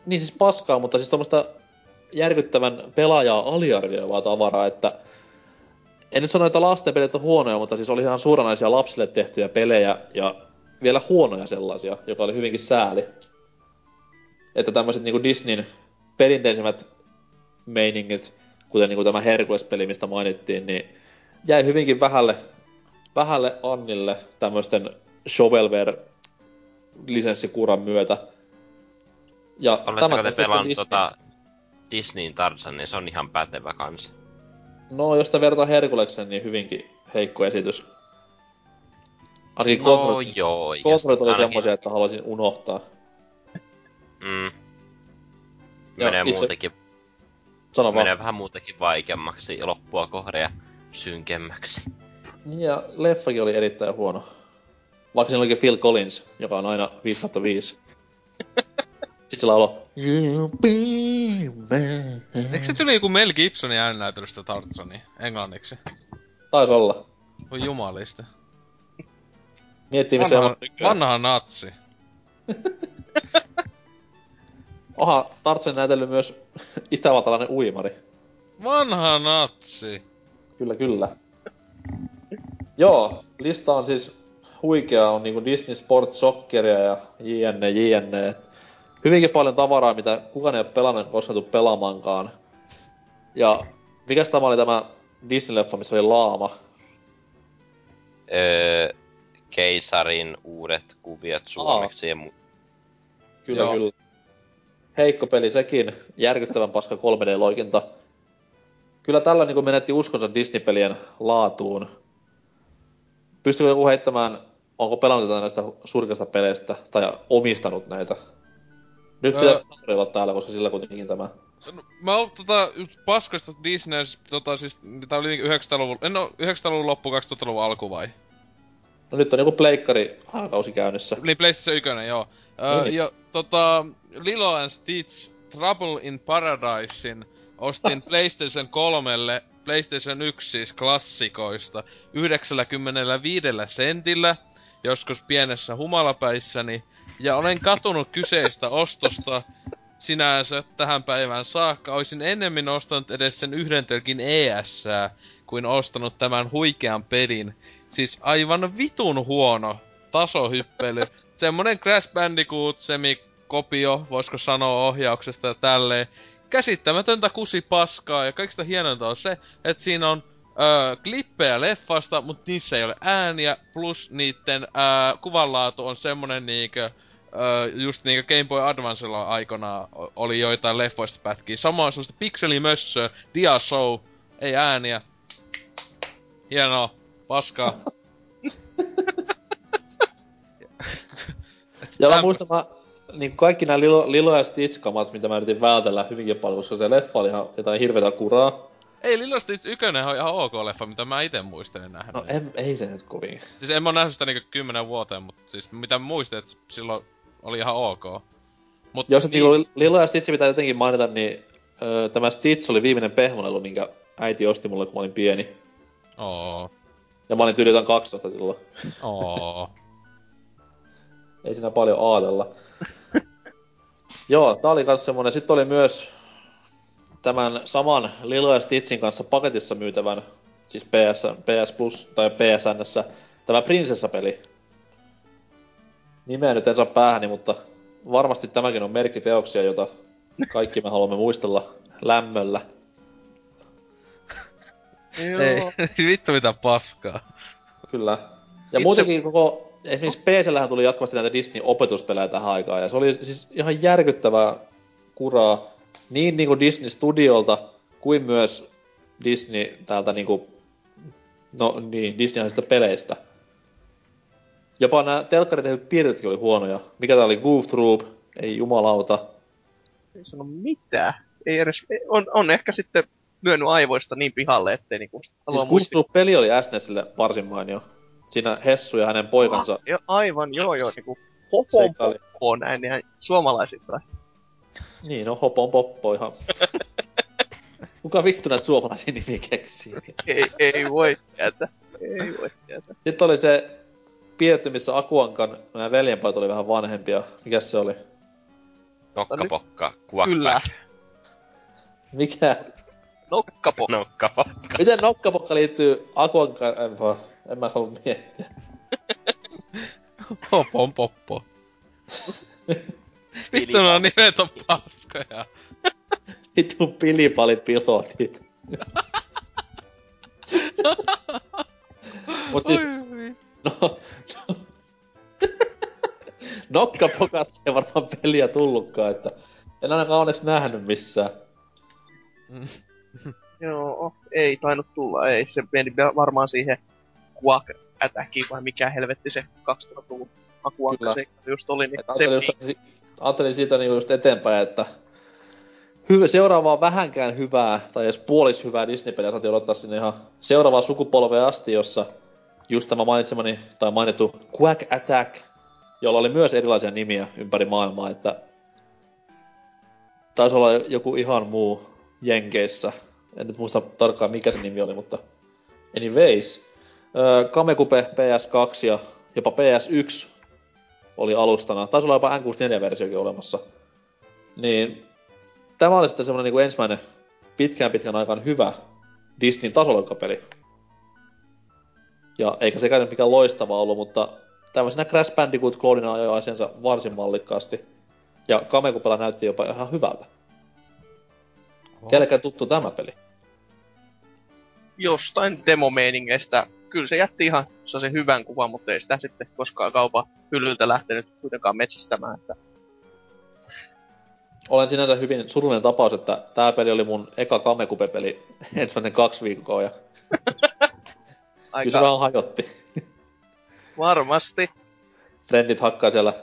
Niin siis paskaa, mutta siis tommoista järkyttävän pelaajaa aliarvioivaa tavaraa, että en nyt sano, että lasten pelit on huonoja, mutta siis oli ihan suoranaisia lapsille tehtyjä pelejä ja vielä huonoja sellaisia, joka oli hyvinkin sääli. Että tämmöiset niinku Disneyn perinteisimmät meiningit, kuten niinku tämä Herkules-peli, mistä mainittiin, niin jäi hyvinkin vähälle Annille tämmöisten shovelware-lisenssikuran myötä. Ja oletteko te pelannut Disneyn Tarzan, niin se on ihan pätevä kans. No, jos sitä vertaa Herkuleksen, niin hyvinkin heikko esitys. Ainakin kontrollit oli semmoisia, että haluaisin unohtaa. Menee muutenkin... Menee vähän muutenkin vaikeammaksi ja loppua kohde ja synkemmäksi. Niin, ja leffakin oli erittäin huono. Vaikka siinä olikin Phil Collins, joka on aina 5/5. Sit sillä olo... Eikö se tuli joku Mel Gibsonin ääninäytely sitä Tartsonia englanniksi? Taisi olla. Voi jumalista. Miettii, missä on tykkää. Vanha natsi. Oha, Tartsonin näytellyt myös itävaltalainen uimari. Vanha natsi. Kyllä, kyllä. Joo, lista on siis huikea. On niinku Disney Sport Socceria ja jne. Hyvinkin paljon tavaraa, mitä kukaan ei ole pelannut, koska ei tule pelaamankaan. Ja mikäs tämä oli tämä Disney-leffa, missä oli laama? Keisarin uudet kuviot suomeksi. Kyllä, joo. Kyllä. Heikko peli sekin. Järkyttävän paska 3D-loikinta. Kyllä tällä niin menetti uskonsa Disney-pelien laatuun. Pystyykö joku heittämään, onko pelannut näistä surkeista peleistä tai omistanut näitä? Nyt pitäisi olla täällä, koska sillä kuitenkin tämä... No, mä oon paskoista Disney, siis tää oli 90-luvun loppu, 2000-luvun alku vai? No nyt on joku pleikkari-haakausi käynnissä. Niin, PlayStation 1, joo. Ja Lilo and Stitch Trouble in Paradisein ostin PlayStation 3:lle, PlayStation 1 siis klassikoista, 95 sentillä, joskus pienessä humalapäissäni. Ja olen katunut kyseistä ostosta sinänsä tähän päivään saakka. Olisin ennemmin ostanut edes sen yhden tölkin ES-sää, kuin ostanut tämän huikean pelin. Siis aivan vitun huono tasohyppely. Semmonen Crash Bandicoot semikopio, voisiko sanoa ohjauksesta ja tälleen. Käsittämätöntä kusipaskaa ja kaikista hienointa on se, että siinä on klippejä leffasta, mutta niissä ei ole ääniä, plus niitten kuvanlaatu on semmonen niinkö, just niinkö Game Boy Advancella aikana oli joitain leffoista pätkiä. Samoin semmoista pikselimössöä, dia show, ei ääniä. Hienoa, paskaa. Ja mä muistan, niin kaikki nää Lilo ja Stitch-kamat, mitä mä yritin vältellä hyvinkin paljon, koska se leffa oli ihan jotain hirveetä kuraa. Ei, Lilo Stitch 1 on ihan ok-leffa, mitä mä ite muistelen nähdä. No ei se nyt kovin. Siis en mä oo nähnyt sitä niinku 10 vuoteen, mut siis mitä mä muistin, et silloin oli ihan ok. Mut jos niin... niinku Lilo ja Stitch pitää jotenkin mainita, niin tämä Stitch oli viimeinen pehmonelu, minkä äiti osti mulle, kun mä olin pieni. Oo. Ja mä olin tyyli jotain 12 silloin. Oo. Ei siinä paljon aatella. Joo, tää oli kans semmonen. Sitten oli myös... tämän saman Lilo ja Stitchin kanssa paketissa myytävän, siis PS Plus tai PSN:ssä, tämä prinsessapeli. Nimeä nyt en saa päähäni, mutta varmasti tämäkin on merkkiteoksia, jota kaikki me haluamme muistella lämmöllä. Joo. Vittu mitä paskaa. Kyllä. Ja muutenkin koko, esimerkiksi PS:llähän tuli jatkuvasti näitä Disney-opetuspelejä tähän aikaan, ja se oli siis ihan järkyttävää kuraa. Niin niinku Disney Studiolta, kuin myös Disney täältä niinku... No niin, Disney-aisista peleistä. Jopa nää telkkari tehdyt piirretkin oli huonoja. Mikä tää oli? Goof Troop? Ei jumalauta. Ei sano mitään. Ei edes... On ehkä sitten lyönyt aivoista niin pihalle, ettei niinku... Siis Goof Troop-peli oli SNESille varsin mainio. Siinä Hessu ja hänen poikansa... aivan, joo, niinku... Popon näin ihan suomalaisittain. Niin, no hopon poppo ihan. Kuka vittu näitä suomalaisia nimiä keksii? Ei voi tietää. Sitten oli se piirretty, missä Akuankan nämä veljenpojat oli vähän vanhempia. Mikäs se oli? Nokkapokka. Quack Attack. Mikä? Nokkapokka. Nokkapokka. Miten Nokkapokka liittyy Akuankaan? En mä halua miettiä. Popon poppo. Vittu, no nimet on paskoja. Vittu pilipalipilotit. Mut siis... No. Nokkapokasta ei varmaan peliä tullutkaan, että... En ainakaan oneks nähny missään. Joo, ei tainnut tulla, ei. Se meni varmaan siihen Quack Attackiin, vai mikä helvetti se 2000-luvun hakuankaseikka just oli. Niin ajattelin siitä niinku just eteenpäin, että... seuraavaa vähänkään hyvää, tai edes puolis hyvää Disney-peliä saatiin odottaa sinne ihan seuraavaa sukupolvea asti, jossa just tämä mainitsemani, tai mainittu Quack Attack, jolla oli myös erilaisia nimiä ympäri maailmaa, että taisi olla joku ihan muu Jenkeissä. En nyt muista tarkkaan mikä se nimi oli, mutta anyways. Kamekupe PS2 ja jopa PS1 oli alustana. Taisi olla jopa N64-versiokin olemassa. Niin... Tämä oli sitten semmonen niinku ensimmäinen pitkään aikaan hyvä Disneyn tasoloikkapeli. Ja eikä sekään nyt mikään loistava ollut, mutta tämmöisenä Crash Bandicoot-kloonina ajoi asiansa varsin mallikkaasti. Ja Kamekupella näytti jopa ihan hyvältä. Kenellekään tuttu tämä peli? Jostain demomeiningeistä. Kyllä se jätti ihan se hyvän kuvan, mutta ei sitä sitten koskaan kaupan hyllyltä lähtenyt kuitenkaan metsästämään. Että... Olen sinänsä hyvin surullinen tapaus, että tää peli oli mun eka Kamekupe-peli ensimmäinen 2 viikkoa ja kyllä se vähän hajotti. Varmasti. Friendit hakkaa siellä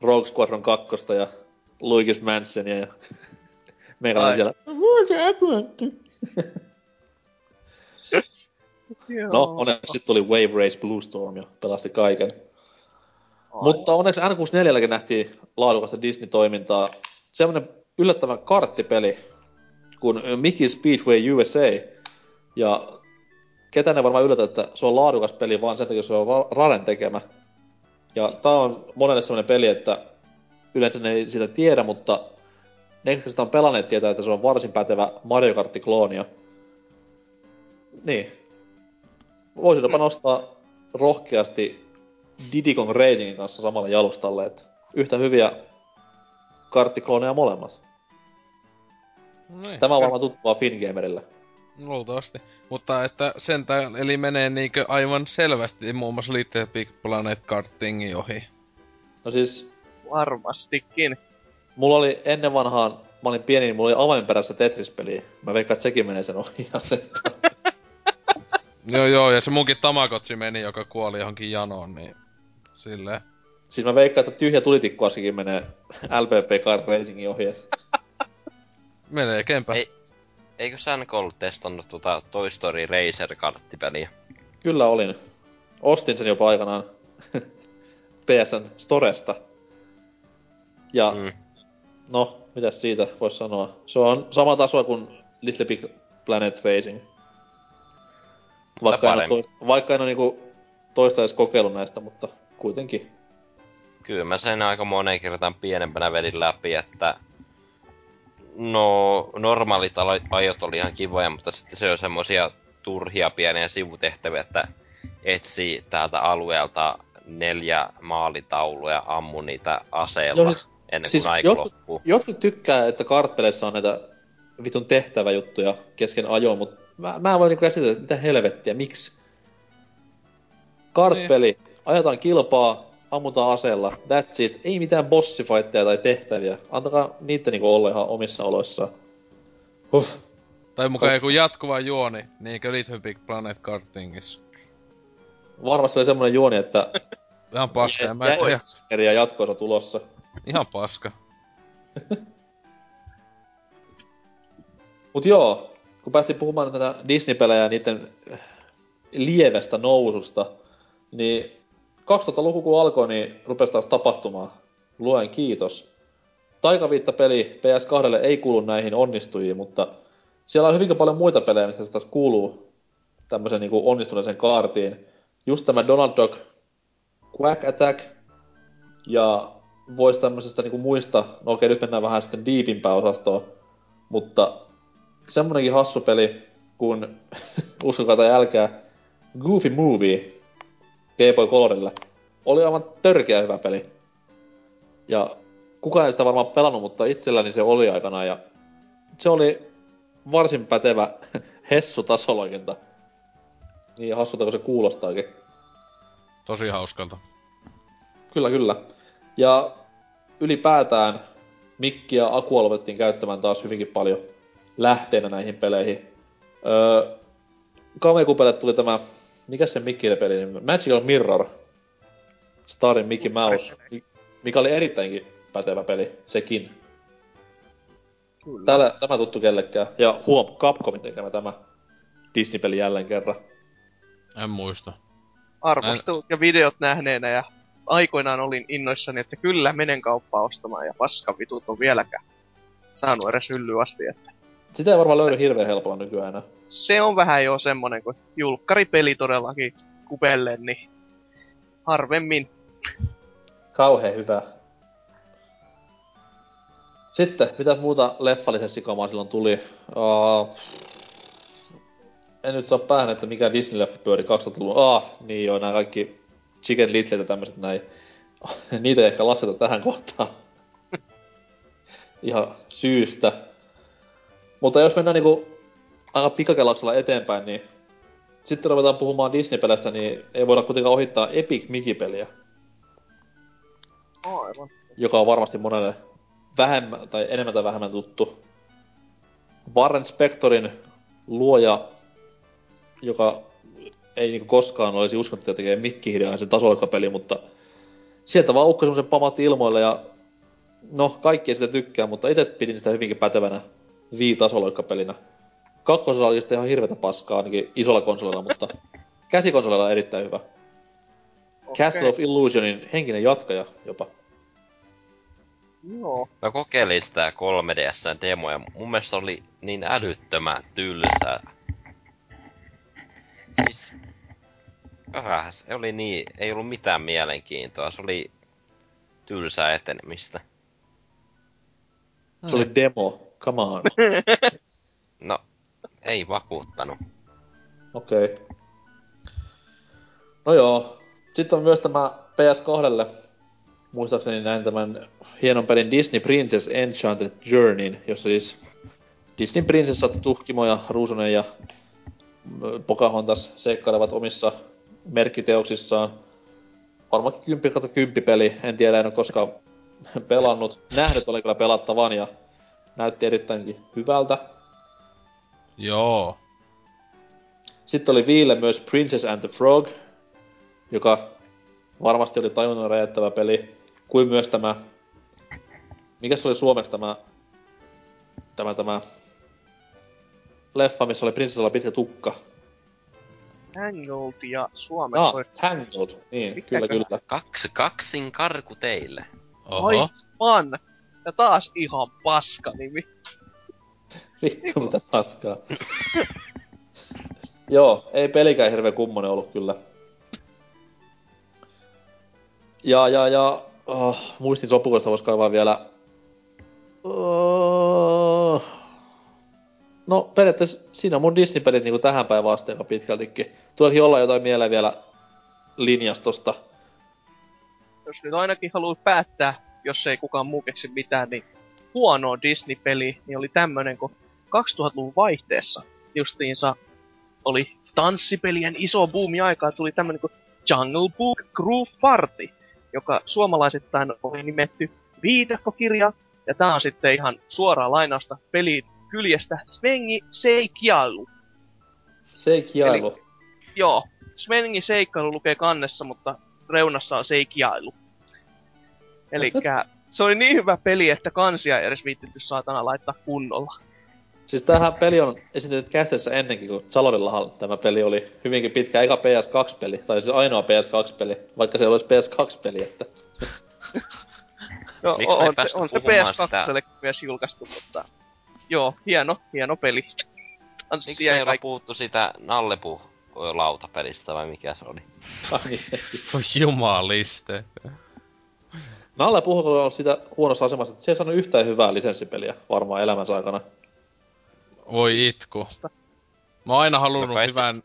Rogue Squadron 2 ja Luigi's Mansionia ja meikäläinen siellä. No, onneksi sitten tuli Wave Race Blue Storm ja pelasti kaiken. Ai. Mutta onneksi N64:lläkin nähtiin laadukasta Disney-toimintaa. Semmoinen yllättävän karttipeli kuin Mickey Speedway USA. Ja ketään ei varmaan yllätä, että se on laadukas peli, vaan sen takia se on Raren tekemä. Ja tää on monelle semmoinen peli, että yleensä ne ei sitä tiedä, mutta ne, jotka sitä on pelanneet, tietää, että se on varsin pätevä Mario Kart-kloonia. Niin. Voisin jopa nostaa rohkeasti Diddy Kong Racingin kanssa samalle jalustalle, että yhtä hyviä karttiklooneja molemmat. Noin. Tämä on varmaan tuttua Fingamerille. Luultavasti. Mutta että sentään, eli menee niinkö aivan selvästi muun muassa Little Big Planet kartingin ohi. No siis... Varmastikin. Mulla oli ennen vanhaan, mä olin pieni, niin mulla oli avainperäistä Tetris-peliä. Mä veikkaan, että sekin menee sen ohi. Joo, ja se munkin Tamagotchi meni, joka kuoli johonkin janoon, niin... Silleen. Siis mä veikkaan, että tyhjä tulitikkuaskikin menee LPP Kart Racingin ohjeet. Menee kempä. Eikö Sanko ollut testannut tuota Toy Story Racer-karttipeliä? Kyllä olin. Ostin sen jopa aikanaan PSN Storesta. Ja no, mitäs siitä voisi sanoa? Se on sama tasoa kuin Little Big Planet Racing. Vaikka en ole niinku toista edes kokeillut näistä, mutta kuitenkin. Kyllä mä sen aika moneen kertaan pienempänä vedin läpi, että no normaalit ajot oli ihan kivoja, mutta sitten se on semmosia turhia pieniä sivutehtäviä, että etsi täältä alueelta 4 maalitaulua ja ammu niitä aseella ennen kuin aika loppuu. Jotkut tykkää, että kartpeleissä on näitä vitun tehtäväjuttuja kesken ajoon, mutta mä en voi niinku käsitellä, mitä helvettiä, miksi? Kartpeli, ajetaan kilpaa. Ammutaan aseella. That's it. Ei mitään bossifightteja tai tehtäviä. Antakaa niitä niinku olla ihan omissa oloissaan. Tai mukaan joku jatkuva juoni, niinkö Little Big Planet Kartingissa. Varmasti oli semmonen juoni, että... Ihan paska, mä en tiedä. ...eriä jatkoosa tulossa. Ihan paska. Mut joo, kun päästiin puhumaan näitä Disney-pelejä ja niitten lievästä noususta, niin... 2000-luku kun alkoi, niin rupesi taas tapahtumaan. Luen kiitos. Taikaviittapeli PS2 ei kuulu näihin onnistujiin, mutta siellä on hyvinkin paljon muita pelejä, mitkä se taas kuuluu tämmöisen niin kuin onnistuneeseen kaartiin. Just tämä Donald Duck Quack Attack ja voisi tämmöisestä niin kuin muista, no okei nyt mennään vähän sitten diipimpään osastoon, mutta semmonenkin hassu peli kuin, uskokaa tai älkää, Goofy Movie Game Boy Colorille. Oli aivan törkeä hyvä peli. Ja kukaan ei sitä varmaan pelannut, mutta itselläni se oli aikanaan. Ja se oli varsin pätevä hessutasologenta. Niin hassulta kuin se kuulostaakin. Tosi hauskalta. Kyllä, kyllä. Ja ylipäätään Mikki ja Akua lovettiin käyttämään taas hyvinkin paljon lähteenä näihin peleihin. Kamekupelle tuli tämä, mikä se Mikkille peli? Magical Mirror. Starring Mickey Mouse. Mikä oli erittäinkin pätevä peli, sekin. Kyllä. Tämä tuttu kellekään. Ja huom, Capcomin tekemä tämä Disney-peli jälleen kerran. En muista. Arvostelut ja videot nähneenä ja aikoinaan olin innoissani, että kyllä menen kauppaan ostamaan ja paskan vitut on vieläkään saanut edes hyllyyn asti, että... Sitä ei varmaan löydy hirveän helpolla nykyään enää. Se on vähän jo semmonen, kun julkkaripeli todellakin kupelle, niin harvemmin. Kauheen hyvä. Sitten, mitäs muuta leffalisessikamaa silloin tuli? En nyt saa päähän, että mikä Disney-leffa pyöri 2000-luvun. Niin joo, nää kaikki Chicken Littlet ja tämmöset näin. Niitä ei ehkä lasketa tähän kohtaan. Ihan syystä. Mutta jos mennään niinku aika pikakelaksella eteenpäin, niin sitten ruvetaan puhumaan Disney-pelestä, niin ei voida kuitenkaan ohittaa Epic Mickey-peliä. Aivan. Joka on varmasti monelle vähemmän tai enemmän tai vähemmän tuttu. Warren Spectorin luoja, joka ei niinku koskaan olisi uskonut, että tekee Mikki-hirjaa sen tasolokapeli, mutta sieltä vaan ukko semmosen pamatti ilmoille ja no, kaikki ei sitä tykkää, mutta itse pidin sitä hyvinkin pätevänä Wii-tasoloikkapelinä. Kakkosessa oli sitten ihan hirveätä paskaa, ainakin isolla konsolilla, mutta käsikonsolilla on erittäin hyvä. Okay. Castle of Illusionin henkinen jatkaja jopa. Joo. Mä kokeilin sitä 3DS:n demoja, mun mielestä oli niin älyttömän tylsää. Siis... se oli niin... ei ollut mitään mielenkiintoa, se oli tylsää etenemistä. Se oli demo. Come on. No, ei vakuuttanut. Okei. Okay. No joo. Sitten on myös tämä PS2:lle. Muistaakseni näin tämän hienon pelin Disney Princess Enchanted Journeyn, jossa siis Disney prinsessat Tuhkimo ja Ruusunen ja Pocahontas seikkailevat omissa merkkiteoksissaan. Varmaankin 10/10 peli. En tiedä, en ole koskaan pelannut. Nähnyt oli kyllä pelattavan ja näytti erittäinkin hyvältä. Joo. Sitten oli Viille myös Princess and the Frog, joka varmasti oli tajunnan räjäyttävä peli. Kuin myös tämä... mikäs oli suomeksi tämä... leffa, missä oli prinsessalla pitkä tukka. Tangled ja suomeksi... Tangled. Niin, mitäkö? Kyllä. Kaksin karku teille. Oho. Aivan! Ja taas ihan paska nimi. Vittu mitä paskaa. Joo, ei pelikään hirveen kummonen ollut kyllä. Ja muistin sopukoista vois kaivaa vielä. No periaatteessa siinä on mun Disney-pelit niinku tähän päivään asti aika pitkältikin. Tuleekin olla jotain mieleen vielä linjastosta. Jos nyt ainakin haluaa päättää, jos ei kukaan muu keksi mitään, niin huono Disney-peli, niin oli tämmönen, kun 2000-luvun vaihteessa justiinsa oli tanssipelien iso buumi aikaa, tuli tämmönen kuin Jungle Book Groove Party, joka suomalaisittain oli nimetty viidakkokirja, ja tää on sitten ihan suoraa lainausta pelin kyljestä Svengi Seikkailu. Seikkailu. Eli, joo, Svengi Seikkailu lukee kannessa, mutta reunassa on Seikkailu. Elikkä se oli niin hyvä peli, että kansia ei edes viittitty saatana laittaa kunnolla. Siis tämähän peli on esiintynyt käsitessä ennenkin, kun Salorillahan tämä peli oli hyvinkin pitkä eka PS2-peli. Tai siis ainoa PS2-peli, vaikka se olisi PS2-peli, että... no, on se PS2-peli myös julkaistu, mutta... joo, hieno peli. Miksi ei ole puhuttu sitä Nallepu-lautapelistä vai mikä se oli? Voi jumaliste. Nalle Puhukko on ollut sitä huonossa asemassa, että se ei saanut yhtään hyvää lisenssipeliä varmaan elämänsä aikana. Voi itku. Mä oon aina halunnut hyvän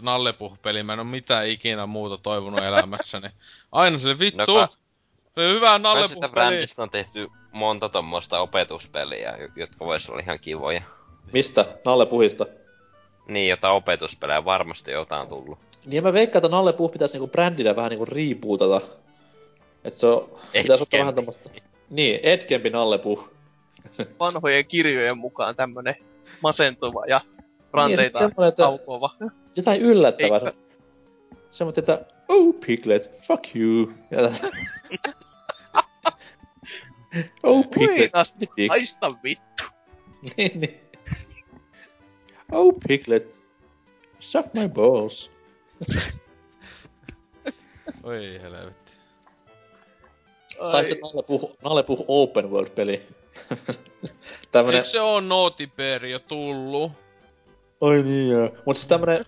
nallepuh-pelin, mä en oo mitään ikinä muuta toivonut elämässäni. Aina sille vittu! Hyvää nallepuh-peliä! Sitä brändistä on tehty monta tommoista opetuspeliä, jotka vois olla ihan kivoja. Mistä? Nallepuhista? Niin, jotain opetuspelejä varmasti jotain tullut. Niin mä veikkaan, että nallepuh pitäis niinku brändinä vähän niinku riipuutata. Et se on... pitäis ottaa vähän tommosta... Niin, etkempi nallepuh. Vanhojen kirjojen mukaan tämmönen masentuva ja... ranteita aukova. Jotain yllättävää. Semmoinen, että... Oh, Piglet, fuck you. Oh, Piglet, dick. Haista vittu. Niin. Oh, Piglet, suck my balls. Oi helvetti. Tai sitten Nallepuh Open World-peli. Tämmönen... Eikö se oo Nootiperi jo tullu? Ai niin joo. Mut siis tämmönen...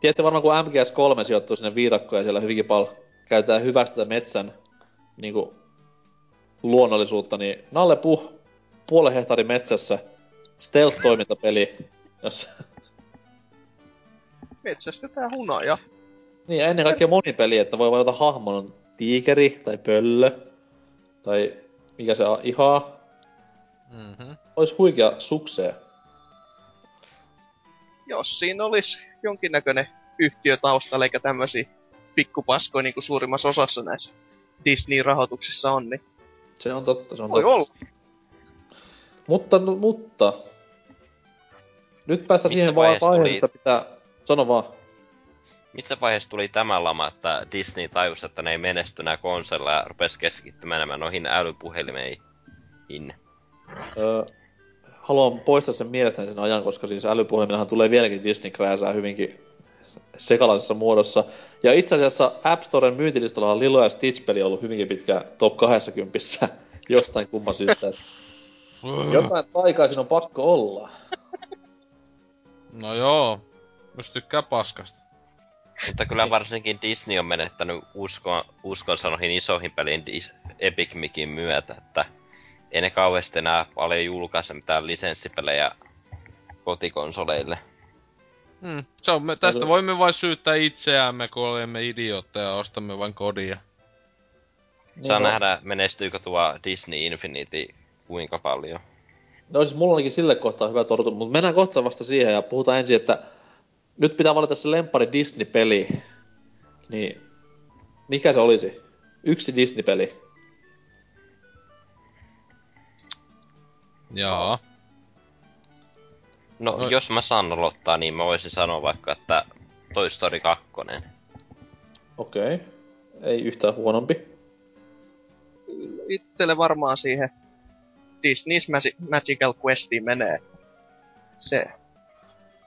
Tiedätte varmaan, kun MGS3 sijoittuu sinne viidakkoon ja siellä hyvinkin paljon käytetään hyvästä tätä metsän niinku luonnollisuutta, niin Nallepuh, puolen hehtaarin metsässä, stealth-toimintapeli, jossa... Metsästetään hunaja. Niin, ja ennen kaikkea monipeli, että voi valita hahmon tiikeri tai pöllö, tai mikä se on, ihaa. Mm-hmm. Ois huikea suksee. Jos siinä olisi jonkinnäköinen yhtiö taustalla, eikä tämmösiä pikkupaskoja, niin kuin suurimmassa osassa näissä Disney-rahoituksissa on, niin... Se on totta, se on voi totta. Olla. Mutta... Nyt päästä siihen vaiheeseen, että pitää... Sano vaan. Missä vaiheessa tuli tämä lama, että Disney tajusi, että ne ei menesty nää konsoleilla ja rupesi keskittymään enemmän noihin älypuhelimeihin? Haluan poistaa sen mielestäni sen ajan, koska siis älypuheliminahan tulee vieläkin Disney-krääsää hyvinkin sekalaisessa muodossa. Ja itse asiassa App Storen myyntilistolla on Lilo ja Stitch-peli ollut hyvinkin pitkään top 80 jostain kumman syystä. Jotain taikaisin on pakko olla. No joo, jos tykkää paskasta. Mutta kyllä varsinkin Disney on menettänyt uskonsa noihin isoihin peliin Epic Micin myötä, että... Ei ne kauheesti enää paljon julkaise mitään lisenssipelejä kotikonsoleille. Tästä voimme vain syyttää itseämme, kun olemme idiootteja ja ostamme vain kodia. Saa nähdä, menestyykö tuo Disney Infinity kuinka paljon. No siis mulla onkin sille kohtaa hyvä torjunta, mutta mennään kohta vasta siihen ja puhutaan ensin, että... Nyt pitää valita se lemppari Disney-peli. Niin... Mikä se olisi? Yksi Disney-peli. Jaa. No, jos mä saan aloittaa, niin mä voisin sanoa vaikka, että Toy Story 2. Okei. Ei yhtään huonompi. Itselle varmaan siihen Disney's Magical Questiin menee.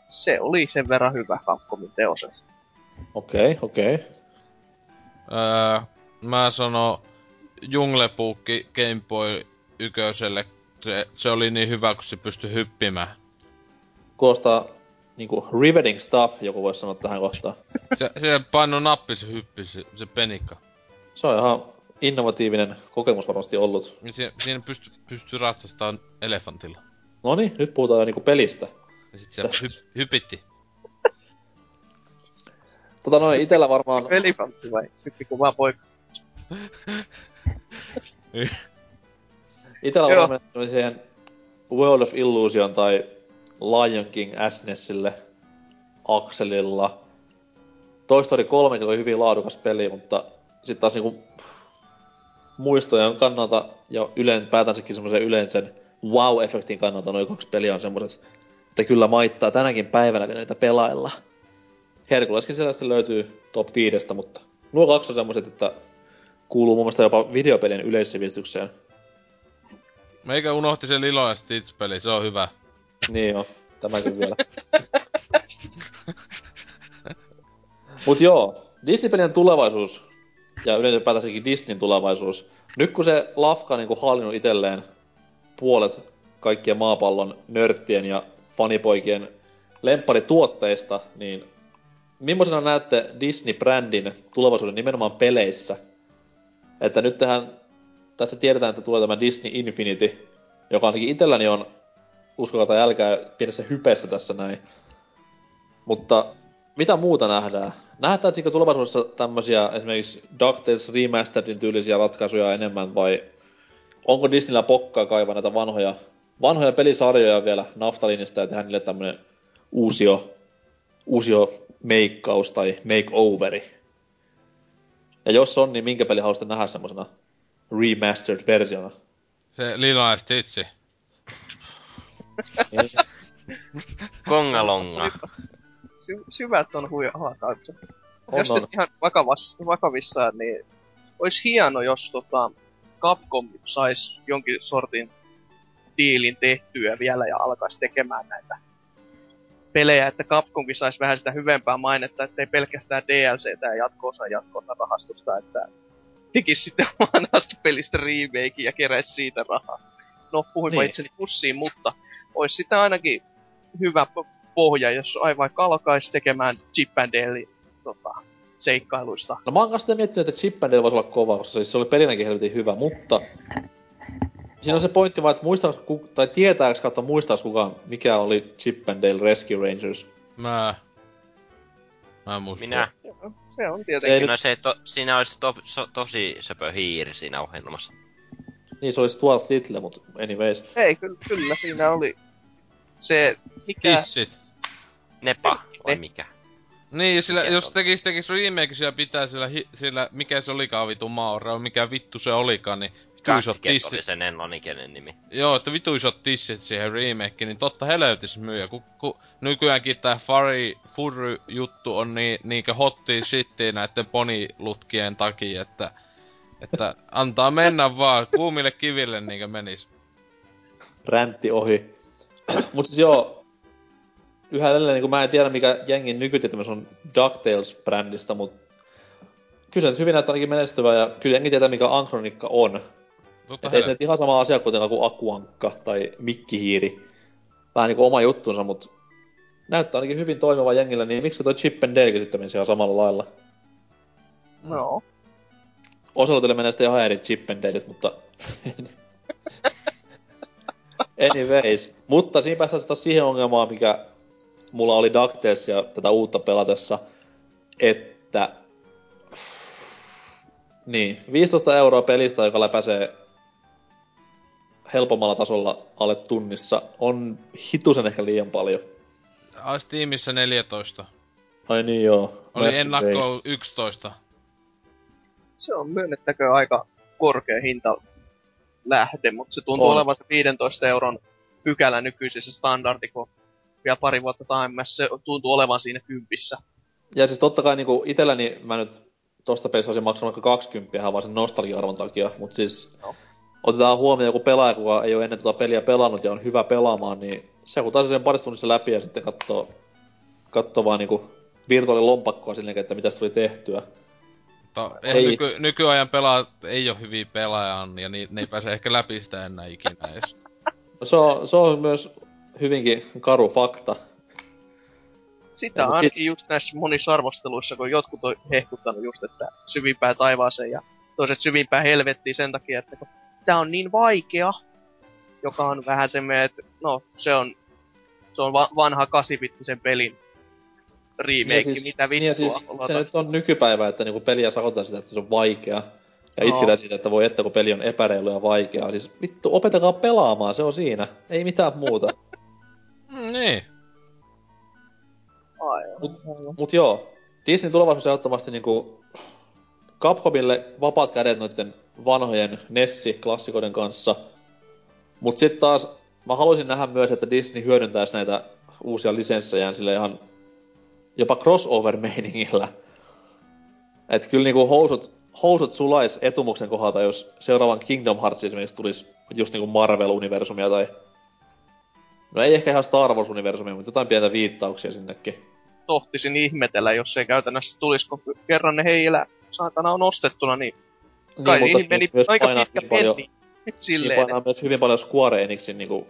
Se oli sen verran hyvä Capcomin teos. Okei. Mä sanon Junglepuukki Game Boy Yköselle. Se oli niin hyvä, kun se pystyi hyppimään. Kuulostaa niinku riveting stuff, joku vois sanoa tähän kohtaan. Se painoi nappi, se hyppi, se penikka. Se on ihan innovatiivinen kokemus varmasti ollut. Siinä pystyi ratsastamaan elefantilla. Noni, nyt puhutaan jo niinku pelistä. Ja sit se hypitti. Itellä varmaan... Elifantti vai? Hyppiku vaan poika. Itellä on mennyt siihen World of Illusion tai Lion King SNESille akselilla. Toy Story 3 oli hyvin laadukas peli, mutta sitten taas niinku muistojen kannalta ja yleenpäätänsäkin semmoisen yleisen wow-efektin kannalta noin kaksi peliä on semmoiset, että kyllä maittaa tänäkin päivänä vielä niitä pelailla. Herkuleskin sellaista löytyy top 5, mutta nuo kaksi on semmoiset, että kuuluu mun mielestä jopa videopelien yleissivistykseen. Meikä unohti sen Lilo ja Stitch-peli, se on hyvä. Niin on, tämäkin vielä. Mut joo, Disney-pelien tulevaisuus, ja yleensä päätäisikin Disneyn tulevaisuus. Nyt kun se lafka niinku hallinnut itelleen puolet kaikkien maapallon nörttien ja fanipoikien lempparituotteista, niin millaisena näette Disney-brändin tulevaisuuden nimenomaan peleissä? Että nyt tähän... Tässä tiedetään, että tulee tämä Disney Infinity, joka ainakin itselläni on uskokaa tai älkää pienessä hypeessä tässä näin. Mutta mitä muuta nähdään? Nähdäänkö tulevaisuudessa tämmöisiä esimerkiksi DuckTales Remasteredin tyylisiä ratkaisuja enemmän, vai onko Disneyllä pokkaa kaivaa näitä vanhoja pelisarjoja vielä naftaliinista ja tehdä niille tämmöinen uusio meikkaus tai makeoveri? Ja jos on, niin minkä peli haluaisitte nähdä semmosena remastered-versiona? Se Lilo & Stitch. Kongalonga. Syvät on huijakaipset. Jos nyt ihan vakavissaan, niin olisi hieno, jos Capcom saisi jonkin sortin diilin tehtyä vielä ja alkaisi tekemään näitä pelejä, että Capcomkin saisi vähän sitä hyvempää mainetta, ettei pelkästään DLCtä ja jatko-osan rahastusta, että tekisi sitten vaan näistä pelistä remakea ja keräisi siitä rahaa. No, puhuinpa niin itseni pussiin, mutta olisi sitä ainakin hyvä pohja, jos aivan alkaisi tekemään Chip and Dale seikkailuista. No mä oon kanssa miettinyt, että Chip and Dale voisi olla kova, koska siis se oli pelinäkin helvetin hyvä, mutta siinä on se pointti vaan, että tietääks kautta muistaaks kukaan, mikä oli Chip and Dale Rescue Rangers. Mä en muista. Minä. Se on tietenkin. Siinä olisi tosi söpö hiiri siinä ohjelmassa. Niin, se olisi Stuart Little, mut anyways. Ei, kyllä siinä oli se mikä. Tissit. Nepa, vai mikä? Niin, sillä, jos tekis remakesiä pitää sillä mikä se olikaan vitun maora, mikä vittu se olikaan, niin Kattiket oli sen englanninkielinen nimi. Joo, että vitu isot tissit siihen remakeen, niin totta helvetis myyjä, kun nykyäänkin tää Furry-juttu on niinkö hottiin shittiä näitten ponilutkien takia, että antaa mennä vaan, kuumille kiville niinkö menis. Räntti ohi. Mut siis joo, yhä edelleen niinku mä en tiedä mikä jengin nykytietämys on DuckTales-brändistä, mut kyllä se hyvin näyttää ainakin menestyvää, ja kyllä jengi tietää mikä Ankronikka on. Ei se nyt ihan sama asia kuitenkaan kuin Akuankka tai Mikkihiiri. Vähän niinku oma juttunsa, mut näyttää ainakin hyvin toimiva jengillä, niin miksi toi Chip and Dale sitten menisi ihan samalla lailla? No. Oselotille menee sitten ihan eri Chip and Daleit, mutta anyways. Mutta siinä päästään sitten siihen ongelmaan, mikä mulla oli DuckTales ja tätä uutta pelatessa, että niin, 15 euroa pelistä, joka läpäisee helpommalla tasolla alle tunnissa, on hitusen ehkä liian paljon. Steamissa 14. Ai niin joo. Oli ennakko 11. Se on myönnettäkö aika korkea hinta lähde, mutta se tuntuu olevan se 15 euron pykälä nykyisessä standardi, kun vielä pari vuotta taimessa se tuntuu olevan siinä kympissä. Ja siis tottakai niinku itelläni mä nyt tosta pelissä olisin maksanut vaikka 20 vaan sen nostalgia-arvon takia, mut siis otetaan huomioon joku pelaaja, kuka ei oo ennen tota peliä pelannut ja on hyvä pelaamaan, niin se kun taisi sen parissa tunnissa läpi ja sitten kattoo vaan niinku virtuaalilompakkoa silleen, että mitä se tuli tehtyä. Mutta nykyajan pelaajat ei oo hyviä pelaajia ja ne ei pääse ehkä läpi sitä enää ikinä edes. Se on myös hyvinkin karu fakta. Sitä ainakin just näissä monissa arvosteluissa, kun jotkut on hehkuttanut just, että syvimpää taivaaseen ja toiset syvimpää helvettiin sen takia, että kun tää on niin vaikea, joka on vähän semmoinen, että no se on vanha 8-bittisen pelin remake, siis, mitä vittua. Siis, se nyt on nykypäivä, että niinku peliä sakotaan sitä, että se on vaikea ja itketään siitä, että voi että kun peli on epäreilu ja vaikeaa. Siis vittu, opetakaa pelaamaan, se on siinä, ei mitään muuta. Niin. Mut joo, Disney tulevaisuus ehdottomasti niinku Capcomille vapaat kädet noitten vanhojen NES-klassikoiden kanssa. Mut sit taas mä haluaisin nähdä myös, että Disney hyödyntäisi näitä uusia lisenssejään sille ihan jopa crossover-meiningillä. Et kyllä niinku housut sulais etumuksen kohdalta, jos seuraavan Kingdom Hearts esimerkiksi tulis just niinku Marvel-universumia tai no ei ehkä ihan Star Wars-universumia, mutta jotain pientä viittauksia sinnekin. Tohtisin ihmetellä, jos ei käytännössä tulis, kun kerran ne heillä saatana on ostettuna, niin kai niin, niihin meni aika pitkä penni. Siinä painaa myös hyvin paljon Square Enixin niinku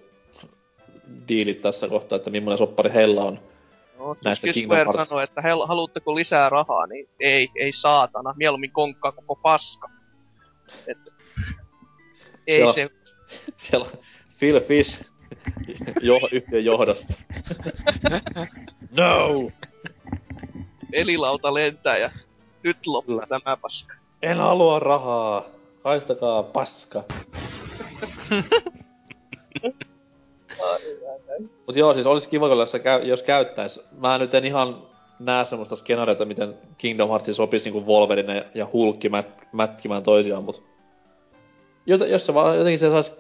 diilit tässä kohtaa, että millainen soppari heillä on näistä Kingdom Hearts. Square sanoi, että haluatteko lisää rahaa, niin ei saatana, mieluummin konkkaa koko paska. Et, ei siellä, se. Siellä Phil Fish Yhtiön johdossa. No! Elilauta lentää ja nyt loppuu tämä paska. En halua rahaa. Haistakaa paska. Mut joo, siis olisi kiva, jos käyttäis. Mä nyt en ihan näe semmoista skenaariota, miten Kingdom Hearts sopisi niinku Wolverine ja Hulkki mätkimään toisiaan, mut... Jos se vaan jotenkin se saisi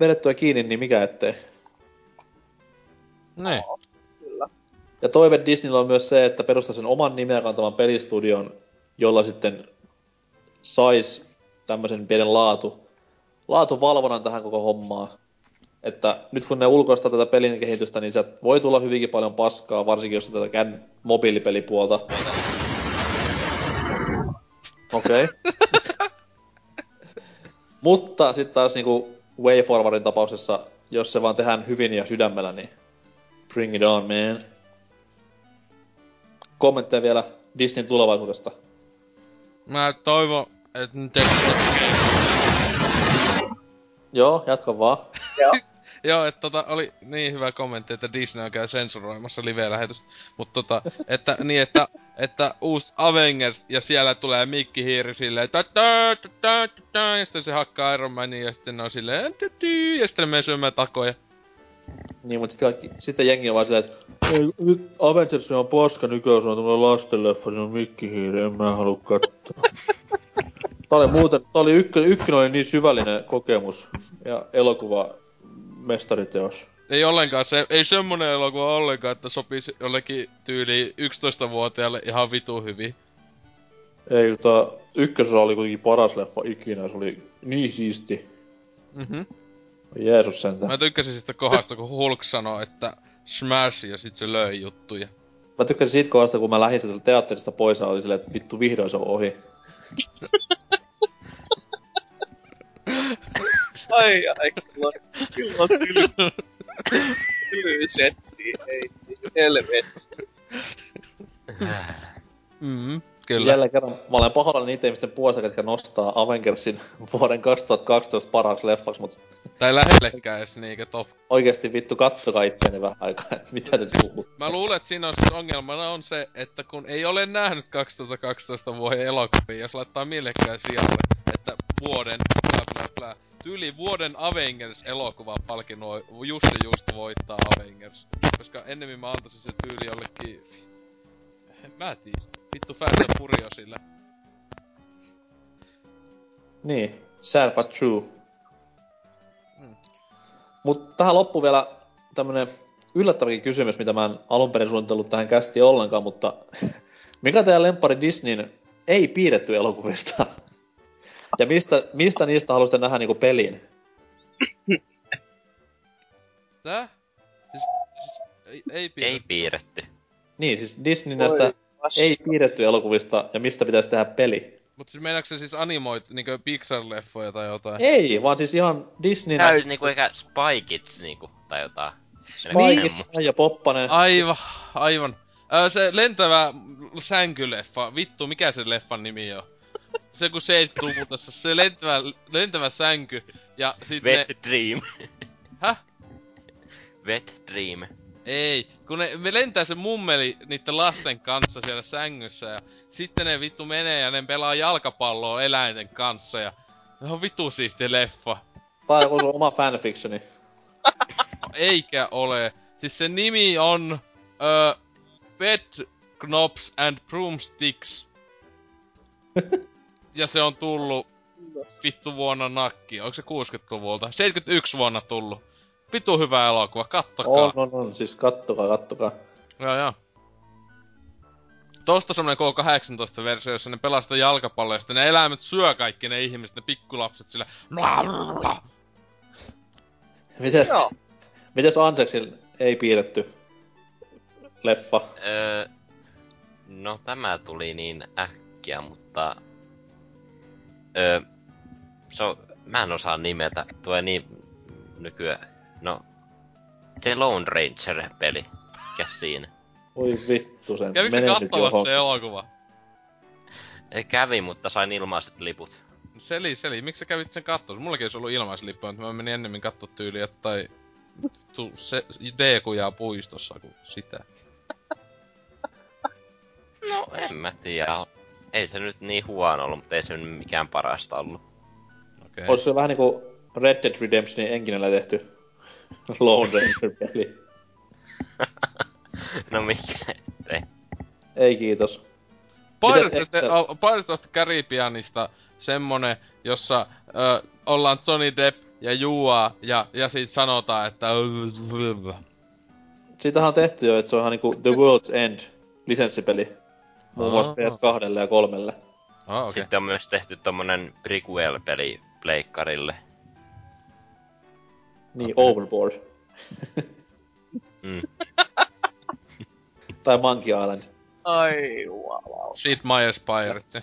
vedettyä kiinni, niin mikä ettei. Näin. Kyllä. Ja toive Disneyllä on myös se, että perustaa sen oman nimeä kantavan pelistudion, jolla sitten saisi tämmöisen pienen laatuvalvonnan tähän koko hommaan. Että nyt kun ne ulkoistaa tätä pelin kehitystä, niin sieltä voi tulla hyvinkin paljon paskaa, varsinkin jos on tätä mobiilipelipuolta. Okei. Okay. Mutta sitten taas niinku WayForwardin tapauksessa, jos se vaan tehdään hyvin ja sydämellä, niin bring it on, man. Kommentteja vielä Disneyn tulevaisuudesta. Mä toivon, että nyt joo, jatka vaan. Joo, että oli niin hyvä kommentti, että Disney on käy sensuroimassa live-lähetystä. Mut että niin, että uusi Avengers, ja siellä tulee Mikki Hiiri silleen ja sitten se hakkaa Iron Mania, ja sitten ne on silleen ja sitten menee syömään takoja. Niin, mut sitten jengi on vaan silleen, että nyt Avengers on paska nykyään, se on tommonen lastenleffa, niin on Mikki Hiiri, en mä haluu kattoo. Tää oli ykkönen oli niin syvällinen kokemus ja elokuva mestariteos. Ei ollenkaan ei semmonen elokuva ollenkaan, että sopisi jollekin tyyliin 11-vuotiaalle ihan vitu hyvin. Ei, tää ykkösessä oli kuitenkin paras leffa ikinä, se oli niin siisti. Mhm. Jeesus sentään. Mä tykkäsin siitä kohdasta, kun Hulk sanoi, että smash, ja sit se löi juttuja. Mä tykkäsin siitä kohdasta, kun mä lähdin sieltä teatterista pois, ja oli silleen, että vittu vihdoin se on ohi. Ai, kyllä on tylysetti, ei helvetti. Kyllä. Jälleen kerran, mä olen pahoillani niitä ihmisten puolesta, ketkä nostaa Avengersin vuoden 2012 parhaaksi leffaksi, mut... Tai lähellekään edes niinkö top. Oikeesti vittu, katsokaa itseäni vähän aikaa, et mitä nyt puhuu. Mä luulen, että siinä on siis ongelmana on se, että kun ei ole nähnyt 2012 vuoden elokuvia, jos laittaa mielekkään sijalle, että vuoden... Tyyli vuoden Avengers-elokuva palkinnoi just voittaa Avengers. Koska ennemmin mä antaisin se tyyli jollekin... Mä en tiedä. Vittu Fast and Furiousille. Niin. Sad but true. Mut tähän loppu vielä tämmönen yllättäväkin kysymys, mitä mä en alunperin suunnitellut tähän kästiin ollenkaan, mutta... Mikä teidän lemppari Disneyn ei piirretty elokuvista? Ja mistä niistä haluaisitte nähdä niinku pelin? Tää? Siis ei piirretty. Ei piirretty. Niin, siis Disney näistä ei piirretty elokuvista, ja mistä pitäisi tehdä peli? Mut siis meinaatko se siis animoit niinkö Pixar-leffoja tai jotain? Ei, vaan siis ihan Disney näistä... niinku eikä Spy Kids niinku, tai jotain. Spy Kids ja Poppanen. Aivan. Se lentävä sänkyleffa, vittu, mikä se leffan nimi on? Se kun 70-luvulta, se lentävä sänky, ja sit Wet Dream. Häh? Wet Dream. Ei, kun me lentää se mummeli niitten lasten kanssa siellä sängyssä, ja sitten ne vittu menee ja ne pelaa jalkapalloa eläinten kanssa, ja ne on vittu siisti leffa. Tai onko sun oma fanfictioni? No, eikä ole. Siis se nimi on... Bed Knobs and Broomsticks. Ja se on tullu vittu vuonna nakki. Onko se 60-luvulta? 71 vuonna tullu. Vittu hyvä elokuva, kattokaa. On, siis kattokaa. Joo. Tosta semmonen K18-versio, jossa ne pelaa sitä jalkapalloa, ja ne eläimet syö kaikki ne ihmiset, ne pikkulapset sillä... Mites Anseksin ei piirretty leffa? No tämä tuli niin äkkiä, mutta... mä en osaa nimetä, tulee niin nykyään, no... The Lone Ranger-peli, mikäs siinä? Oi vittu sen, menehdit johon. Kävikö katsomassa se elokuva? Kävi, mutta sain ilmaiset liput. Seli, miksi sä kävit sen katsomassa? Mullakin olisi ollut ilmaislippu, mutta mä menin ennemmin katsoa tyyliä tai se D-kujaa puistossa kuin sitä. No en mä tiedä. Ei se nyt niin huono ollut, mutta ei se mikään parasta ollut. Okay. Ois se vähän niinku Red Dead Redemptionin enginellä tehty Lone Ranger-peli. No mikä ettei. Ei kiitos. Pirates of the Caribbeanista semmonen, jossa ollaan Johnny Depp ja juua ja siitä sanotaan, että... Siitähän on tehty jo, että se on ihan niinku The World's End lisenssipeli. Muun muassa PS2 ja 3. Okay. Sitten on myös tehty tommonen prequel-peli pleikkarille. Niin, okay. Overboard. Mm. Tai Monkey Island. Ai wow. Sid Meier's Pirates.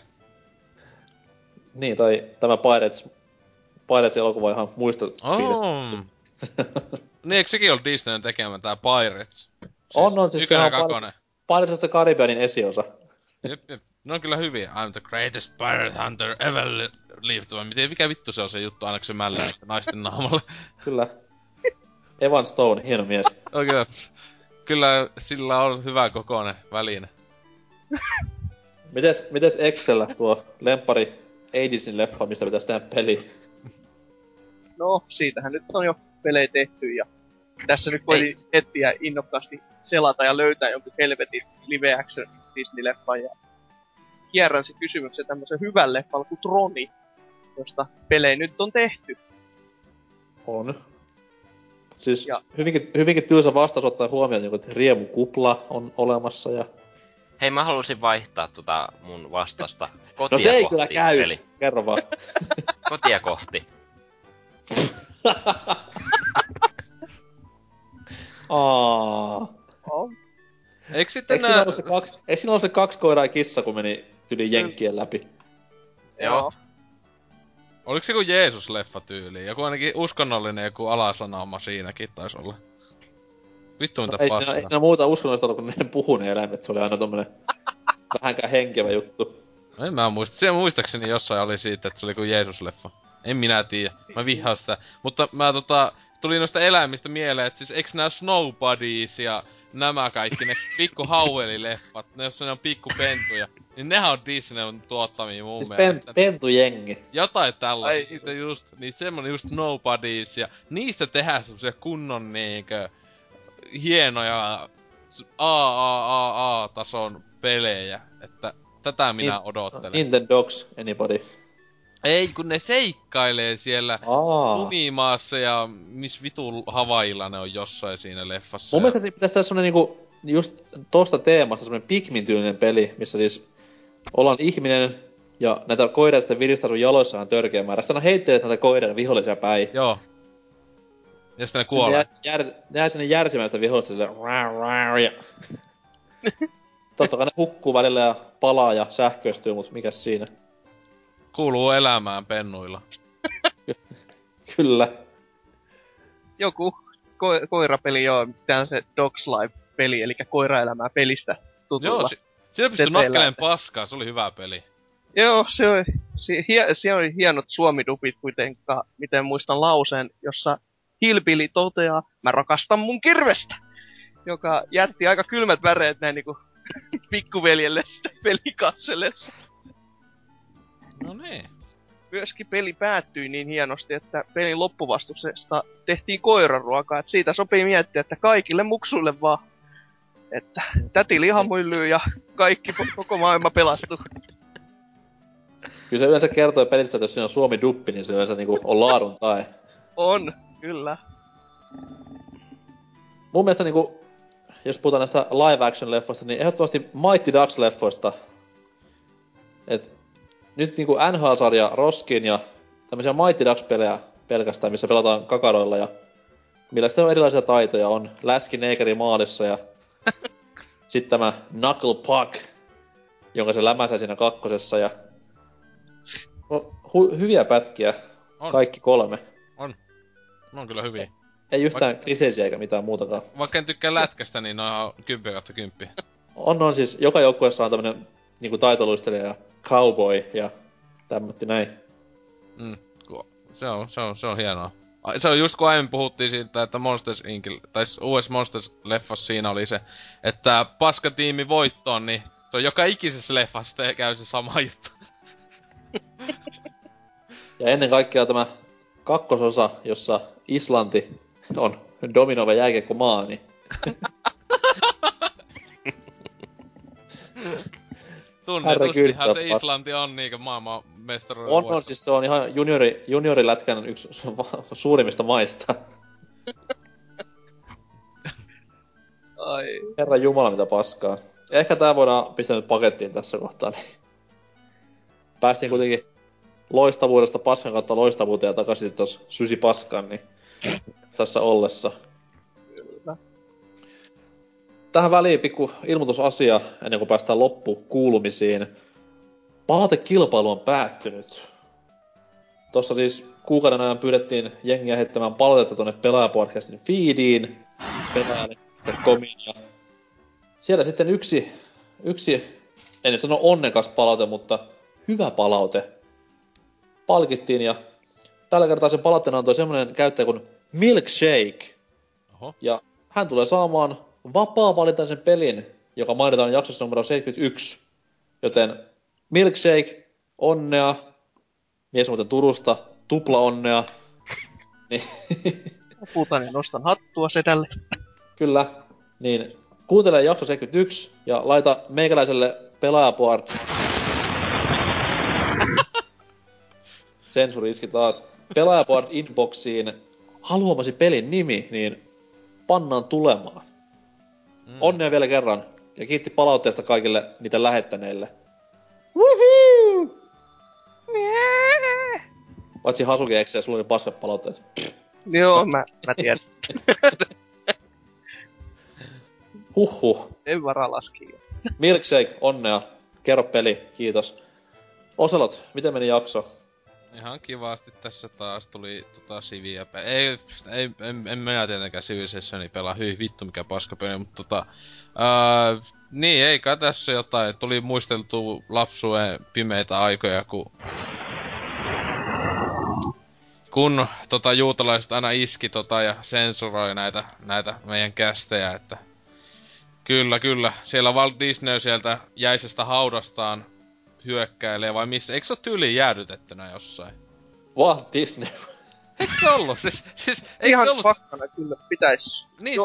Niin, tai tämä Pirates-elokuva ihan muista piirretty. Niin, eikö sekin ollut Disneyn tekemä tää Pirates? Siis se on Pirates of the Caribbeanin esiosa. Jep. Ne on kyllä hyviä. I'm the greatest pirate hunter ever lived. Vai mikä vittu se on se juttu, ainakin se mällää naisten naamalle. Kyllä. Evan Stone, hieno mies. Okay. Kyllä sillä on hyvä kokoinen väline. Mites Excel tuo lemppari Aidisin leffa, mistä pitäis tehdä peli? No, siitähän nyt on jo pelejä tehty ja tässä nyt voi etsiä innokkaasti selata ja löytää jonkun helvetin live action Disney-leffan ja kierrän se kysymyksen tämmösen hyvän leffan kuin Troni, josta pelejä nyt on tehty. On. Siis ja hyvinkin tylsä vastaus ottaa huomioon, että riemukupla on olemassa ja... Hei, mä halusin vaihtaa tota mun vastausta kotia. No se ei kohti, kyllä käy, eli... kerro vaan. Kotia kohti. Eikö sitten nää... Eikö siinä ollut se 2 koiraa kissa, kun meni tyli jenkkien läpi? Joo. Oliko se joku Jeesus-leffa tyyli? Joku ainakin uskonnollinen joku alasanauma siinäkin taisi olla. Vittuinta paskaa. Ei siinä muuta uskonnollista ollut, kun ne puhuu ne eläimet. Se oli aina tommonen vähänkään henkevä juttu. No en mä muista. Siellä muistaakseni jossain oli siitä, että se oli joku Jeesus-leffa. En minä tiedä. Mä vihaan sitä. Mutta mä tuli noista eläimistä mieleen, että siis eiks nää Snowbodies ja nämä kaikki, ne pikku haueli-leffat, ne jossa ne on pikku pentuja, niin nehän on Disneyn tuottamia mun siis mielestä. Pentujengi. Jotain tällaista, niin semmonen just Nobodies, ja niistä tehdään semmosia kunnon niinkö hienoja AAAA-tason pelejä, että tätä minä odottelen. Nintendo Dogs, anybody? Ei, kun ne seikkailee siellä unimaassa ja miss vitu Havailla ne on jossain siinä leffassa. Mun mielestä siinä pitäisi tehdä semmonen niinku, just tosta teemasta semmonen Pikmin-tyylinen peli, missä siis ollaan ihminen ja näitä koiria sitten vilistautuu jaloissaan törkeä määrä. Sitten aina heittelet näitä koiria vihollisia päin. Joo. Ja sitten ne kuolee. Ne jää sinne järsimään sitä vihollista silleen ja... Totta kai ne hukkuu välillä ja palaa ja sähköistyy, mut mikäs siinä? Kuuluu elämään pennuilla. Kyllä. Joku koirapeli on se Dogs Live-peli, eli koiraelämää pelistä tutulla. Joo, siinä pystyi nakkeleen paskaa, se oli hyvä peli. Joo, se oli hienot suomidupit kuitenkaan, miten muistan lauseen, jossa Hilpili toteaa, mä rakastan mun kirvestä, joka jätti aika kylmät väreet näin niinku pikkuveljelle pelikatselle. No niin. Myöskin peli päättyi niin hienosti, että pelin loppuvastuksesta tehtiin koiranruokaa. Et siitä sopii miettiä, että kaikille muksuille vaan. Että täti lihamyllyy ja kaikki koko maailma pelastuu. Kyllä se yleensä kertoo pelistä, että jos siinä on suomi-duppi, niin se yleensä niinku on laadun tae. On, kyllä. Mun mielestä niinku, jos puhutaan näistä live-action-leffoista, niin ehdottomasti Mighty Ducks-leffoista. Nyt niinku NHL-sarja roskiin ja tämmöisiä Mighty Ducks-pelejä pelkästään, missä pelataan kakaroilla ja millä sitten on erilaisia taitoja. On läskineikeri maalissa ja sitten tämä Knuckle Puck, jonka se lämäsää siinä kakkosessa ja hyviä pätkiä, on. Kaikki 3. Ne on kyllä hyviä. Ei yhtään kliseisiä eikä mitään muutakaan. Vaikka en tykkää lätkästä, niin ne on 10/10. On siis, joka joukkueessa on tämmönen niinku taitoluistelija ja cowboy ja tämmötti näin. Se on hienoa. Se on just kun aiemmin puhuttiin siitä, että Monsters Inc. tai US Monsters-leffassa siinä oli se, että paskatiimi voittoon, niin se on joka ikisessä leffassa käy se sama juttu. Ja ennen kaikkea tämä kakkososa, jossa Islanti on dominoiva jääkiekkomaa, niin... Tunnetustihan se Islanti on niinkö maailmanmestaruuden vuotta. On, siis se on ihan juniorilätkän yksi suurimmista maista. Ai. Herra Jumala, mitä paskaa. Ehkä tää voidaan pistää nyt pakettiin tässä kohtaa, niin... Päästiin kuitenkin loistavuudesta paskan kautta loistavuuteen ja takaisin tuossa sysi paskan, niin... tässä ollessa. Tähän väliin pikku ilmoitusasia, ennen kuin päästään loppukuulumisiin. Palatekilpailu on päättynyt. Tuossa siis kuukauden ajan pyydettiin jengiä heittämään palautetta tuonne Pelaajapodcastin feediin. Pelaajan.comiin. Siellä sitten yksi, en nyt sano onnekas palaute, mutta hyvä palaute palkittiin. Ja tällä kertaa sen palautteena antoi semmoinen käyttäjä kuin Milkshake. Oho. Ja hän tulee saamaan... vapaa-valitaan sen pelin, joka mainitaan jaksossa numero 71. Joten Milkshake, onnea. Mies muuten Turusta, tupla onnea. Puhutaan ja nostan hattua sedälle. Kyllä. Niin, kuuntele jakso 71 ja laita meikäläiselle pelaajapuart. Sensuri iski taas. Pelaajapuart inboxiin haluamasi pelin nimi, niin pannaan tulemaan. Onnea vielä kerran, ja kiitti palautteesta kaikille niitä lähettäneille. Wuhuu! Paitsi Hasuki, eikö se sulla oli paskat palautteet? Joo, mä tiedän. Huhhuh. En varaa laskii. Milkshake, onnea. Kerro peli, kiitos. Oselot, miten meni jakso? Ihan kivasti tässä taas tuli siviä en minä tietenkään sivisessani pelaa, hyi vittu mikä paskapeli, mutta niin eikä tässä jotain, tuli muisteltu lapsuuden pimeitä aikoja, kun juutalaiset aina iski ja sensuroi näitä meidän kästejä, että kyllä, siellä Walt Disney sieltä jäisestä haudastaan hyökkäilee vai missä? Eikö se oo tyyliin jäädytettynä jossain? Walt Disney. Eikö se ollu? Siis ihan ollut... paskana kyllä pitäis. Niin,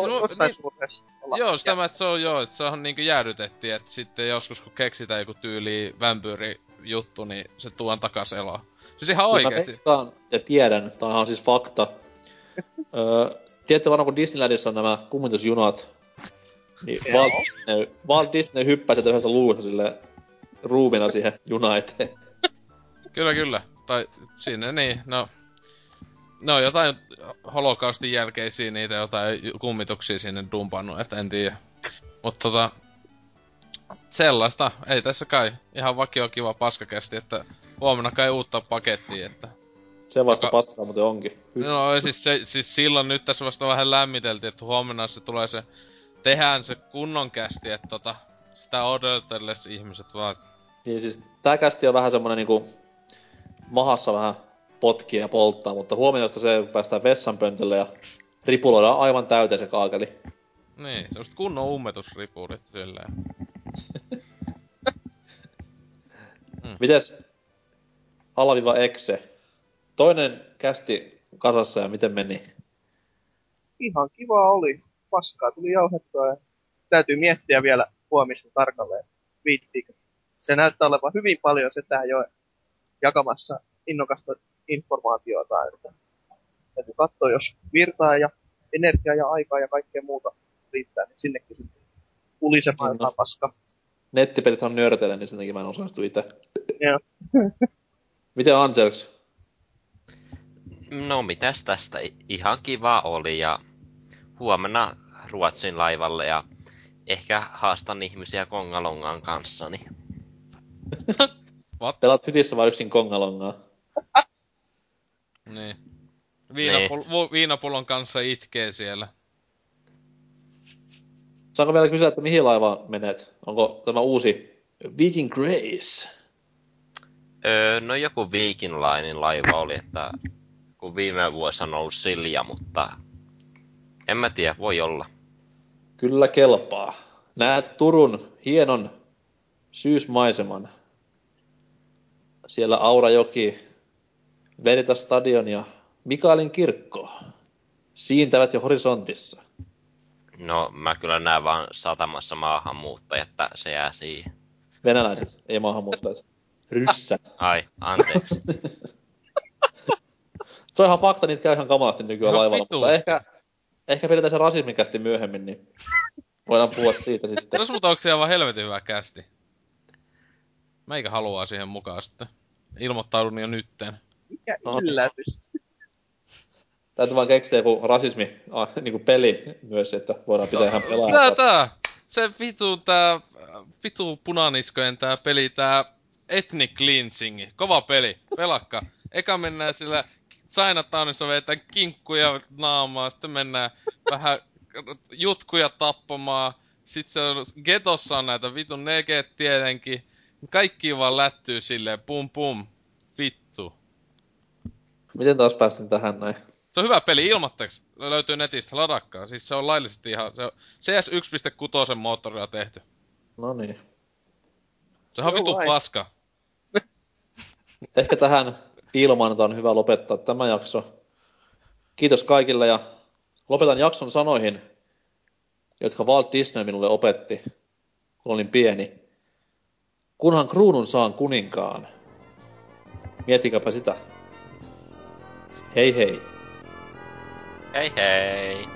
joo, sitä mä et se on joo, et se on niinku jäädytettiin, et sitten joskus kun keksitään joku tyyli vampyyri juttu, niin se tuon takas eloon. Siis ihan oikeesti. Mä veikkaan ja tiedän, tämähän on siis fakta. Tiedätte varmaan kun Disneylandissa on nämä kummitusjunat, niin Walt Disney hyppäsi yhdestä luusta silleen ruumina siihen junaan eteen. Kyllä. Tai sinne niin, no jotain holokaustin jälkeisiä niitä jotain kummituksia sinne dumpannut, et en tiedä. Mut sellaista, ei tässä kai. Ihan vakio kiva paskakästi, että huomenna kai uutta pakettia, että... Se vasta paskaa muuten onkin. No siis silloin nyt tässä vasta vähän lämmiteltiin, että huomenna se tulee se... Tehdään se kunnon kästi, että sitä odotelles ihmiset vaan. Niin siis tää kästi on vähän semmonen niinku mahassa vähän potkia ja polttaa, mutta huomioista se päästään vessanpöntölle ja ripuloidaan aivan täyteen se kaakeli. Niin, semmoset kunnon ummetusripulit silleen. Mites _exe? Toinen kästi kasassa ja miten meni? Ihan kiva oli. Paskaa tuli jauhettua ja täytyy miettiä vielä huomisen tarkalleen, viittiikö. Se näyttää olevan hyvin paljon sitä jo jakamassa innokasta informaatiota, että täytyy katsoa, jos virtaa ja energiaa ja aikaa ja kaikkea muuta riittää, niin sinnekin sitten ulisemaan jotain paskaa. Nettipelithan nörtelee, niin sen takia mä en osallistu itse. Joo. Miten Anselks? No mitäs tästä? Ihan kiva oli ja huomenna Ruotsin laivalle ja ehkä haastan ihmisiä kongalongaan kanssani. Pelaat hytissä vaan yksin kongalongaa. Niin. Viinapullon kanssa itkee siellä. Saanko vielä kysyä, että mihin laivaan menet? Onko tämä uusi Viking Grace? No joku Viking Linen laiva oli, että kun viime vuosina on ollut Silja, mutta en mä tiedä, voi olla. Kyllä kelpaa. Näet Turun hienon syysmaiseman. Siellä Aurajoki, Veritas-stadion ja Mikaelin kirkko siintävät jo horisontissa. No, mä kyllä näen vaan satamassa maahanmuuttajat, että se jää siihen. Venäläiset, ei maahanmuuttajat. Ryssät. Ai, anteeksi. Se on ihan fakta, niitä käy ihan kamalasti nykyään no, laivalla, mutta ehkä pidetään se rasismikästi myöhemmin, niin voidaan puhua siitä sitten. No mutta onko se aivan helvetin hyvä kästi? Meikä haluaa siihen mukaan sitten. Ilmoittaudun jo nytten. Mikä yllätys. Täytyy vaan keksiä joku rasismi, niinku peli myös, että voidaan pitää ihan pelaa. Se vitu punaniskojen tää peli, tää Ethnic Cleansing. Kova peli, pelakka. Eka mennään sillä Chinatownissa vetään kinkkuja naamaa, sitten mennään vähän jutkuja tappamaan. Sitten se on, getossa on näitä vitun negeet tietenkin. Kaikki vaan lättyy silleen, pum pum, vittu. Miten taas päästin tähän näin? Se on hyvä peli, ilmatteeksi löytyy netistä ladakkaa. Siis se on laillisesti ihan, se on CS 1.6 moottorilla tehty. Noniin. Se on vitu paska. Ehkä tähän ilmaanta on hyvä lopettaa tämä jakso. Kiitos kaikille ja lopetan jakson sanoihin, jotka Walt Disney minulle opetti, kun olin pieni. Kunhan kruunun saan kuninkaan. Mietikäpä sitä. Hei hei. Hei hei.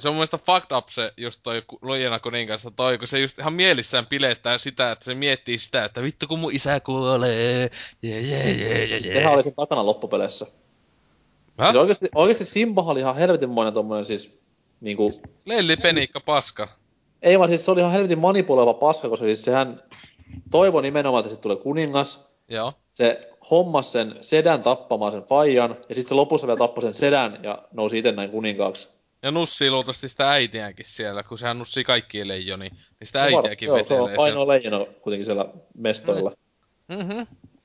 Se on mun mielestä fucked up se just toi Lujana kuninkaasta toi, kun se just ihan mielissään pilettää sitä, että se miettii sitä, että vittu kun mun isä kuolee, Siis sehän oli sen takana loppupeleissä. Siis oikeesti Simbahan oli ihan helvetinmoinen tommonen siis niinku... Lellipeniikka paska. Ei vaan siis se oli ihan helvetin manipuloiva paska, koska siis sehän toivoi nimenomaan, että sit tulee kuningas. Joo. Se hommas sen sedän tappamaan sen faijan, ja sit se lopussa vielä tappoi sen sedän ja nousi ite näin kuninkaaksi. Ja nussii luultavasti sitä äitiäänkin siellä, kun sehän nussii kaikkia leijoni, niin sitä äitiäkin vetelee. Joo, se on ainoa leijona kuitenkin siellä mestoilla. Mm-hmm.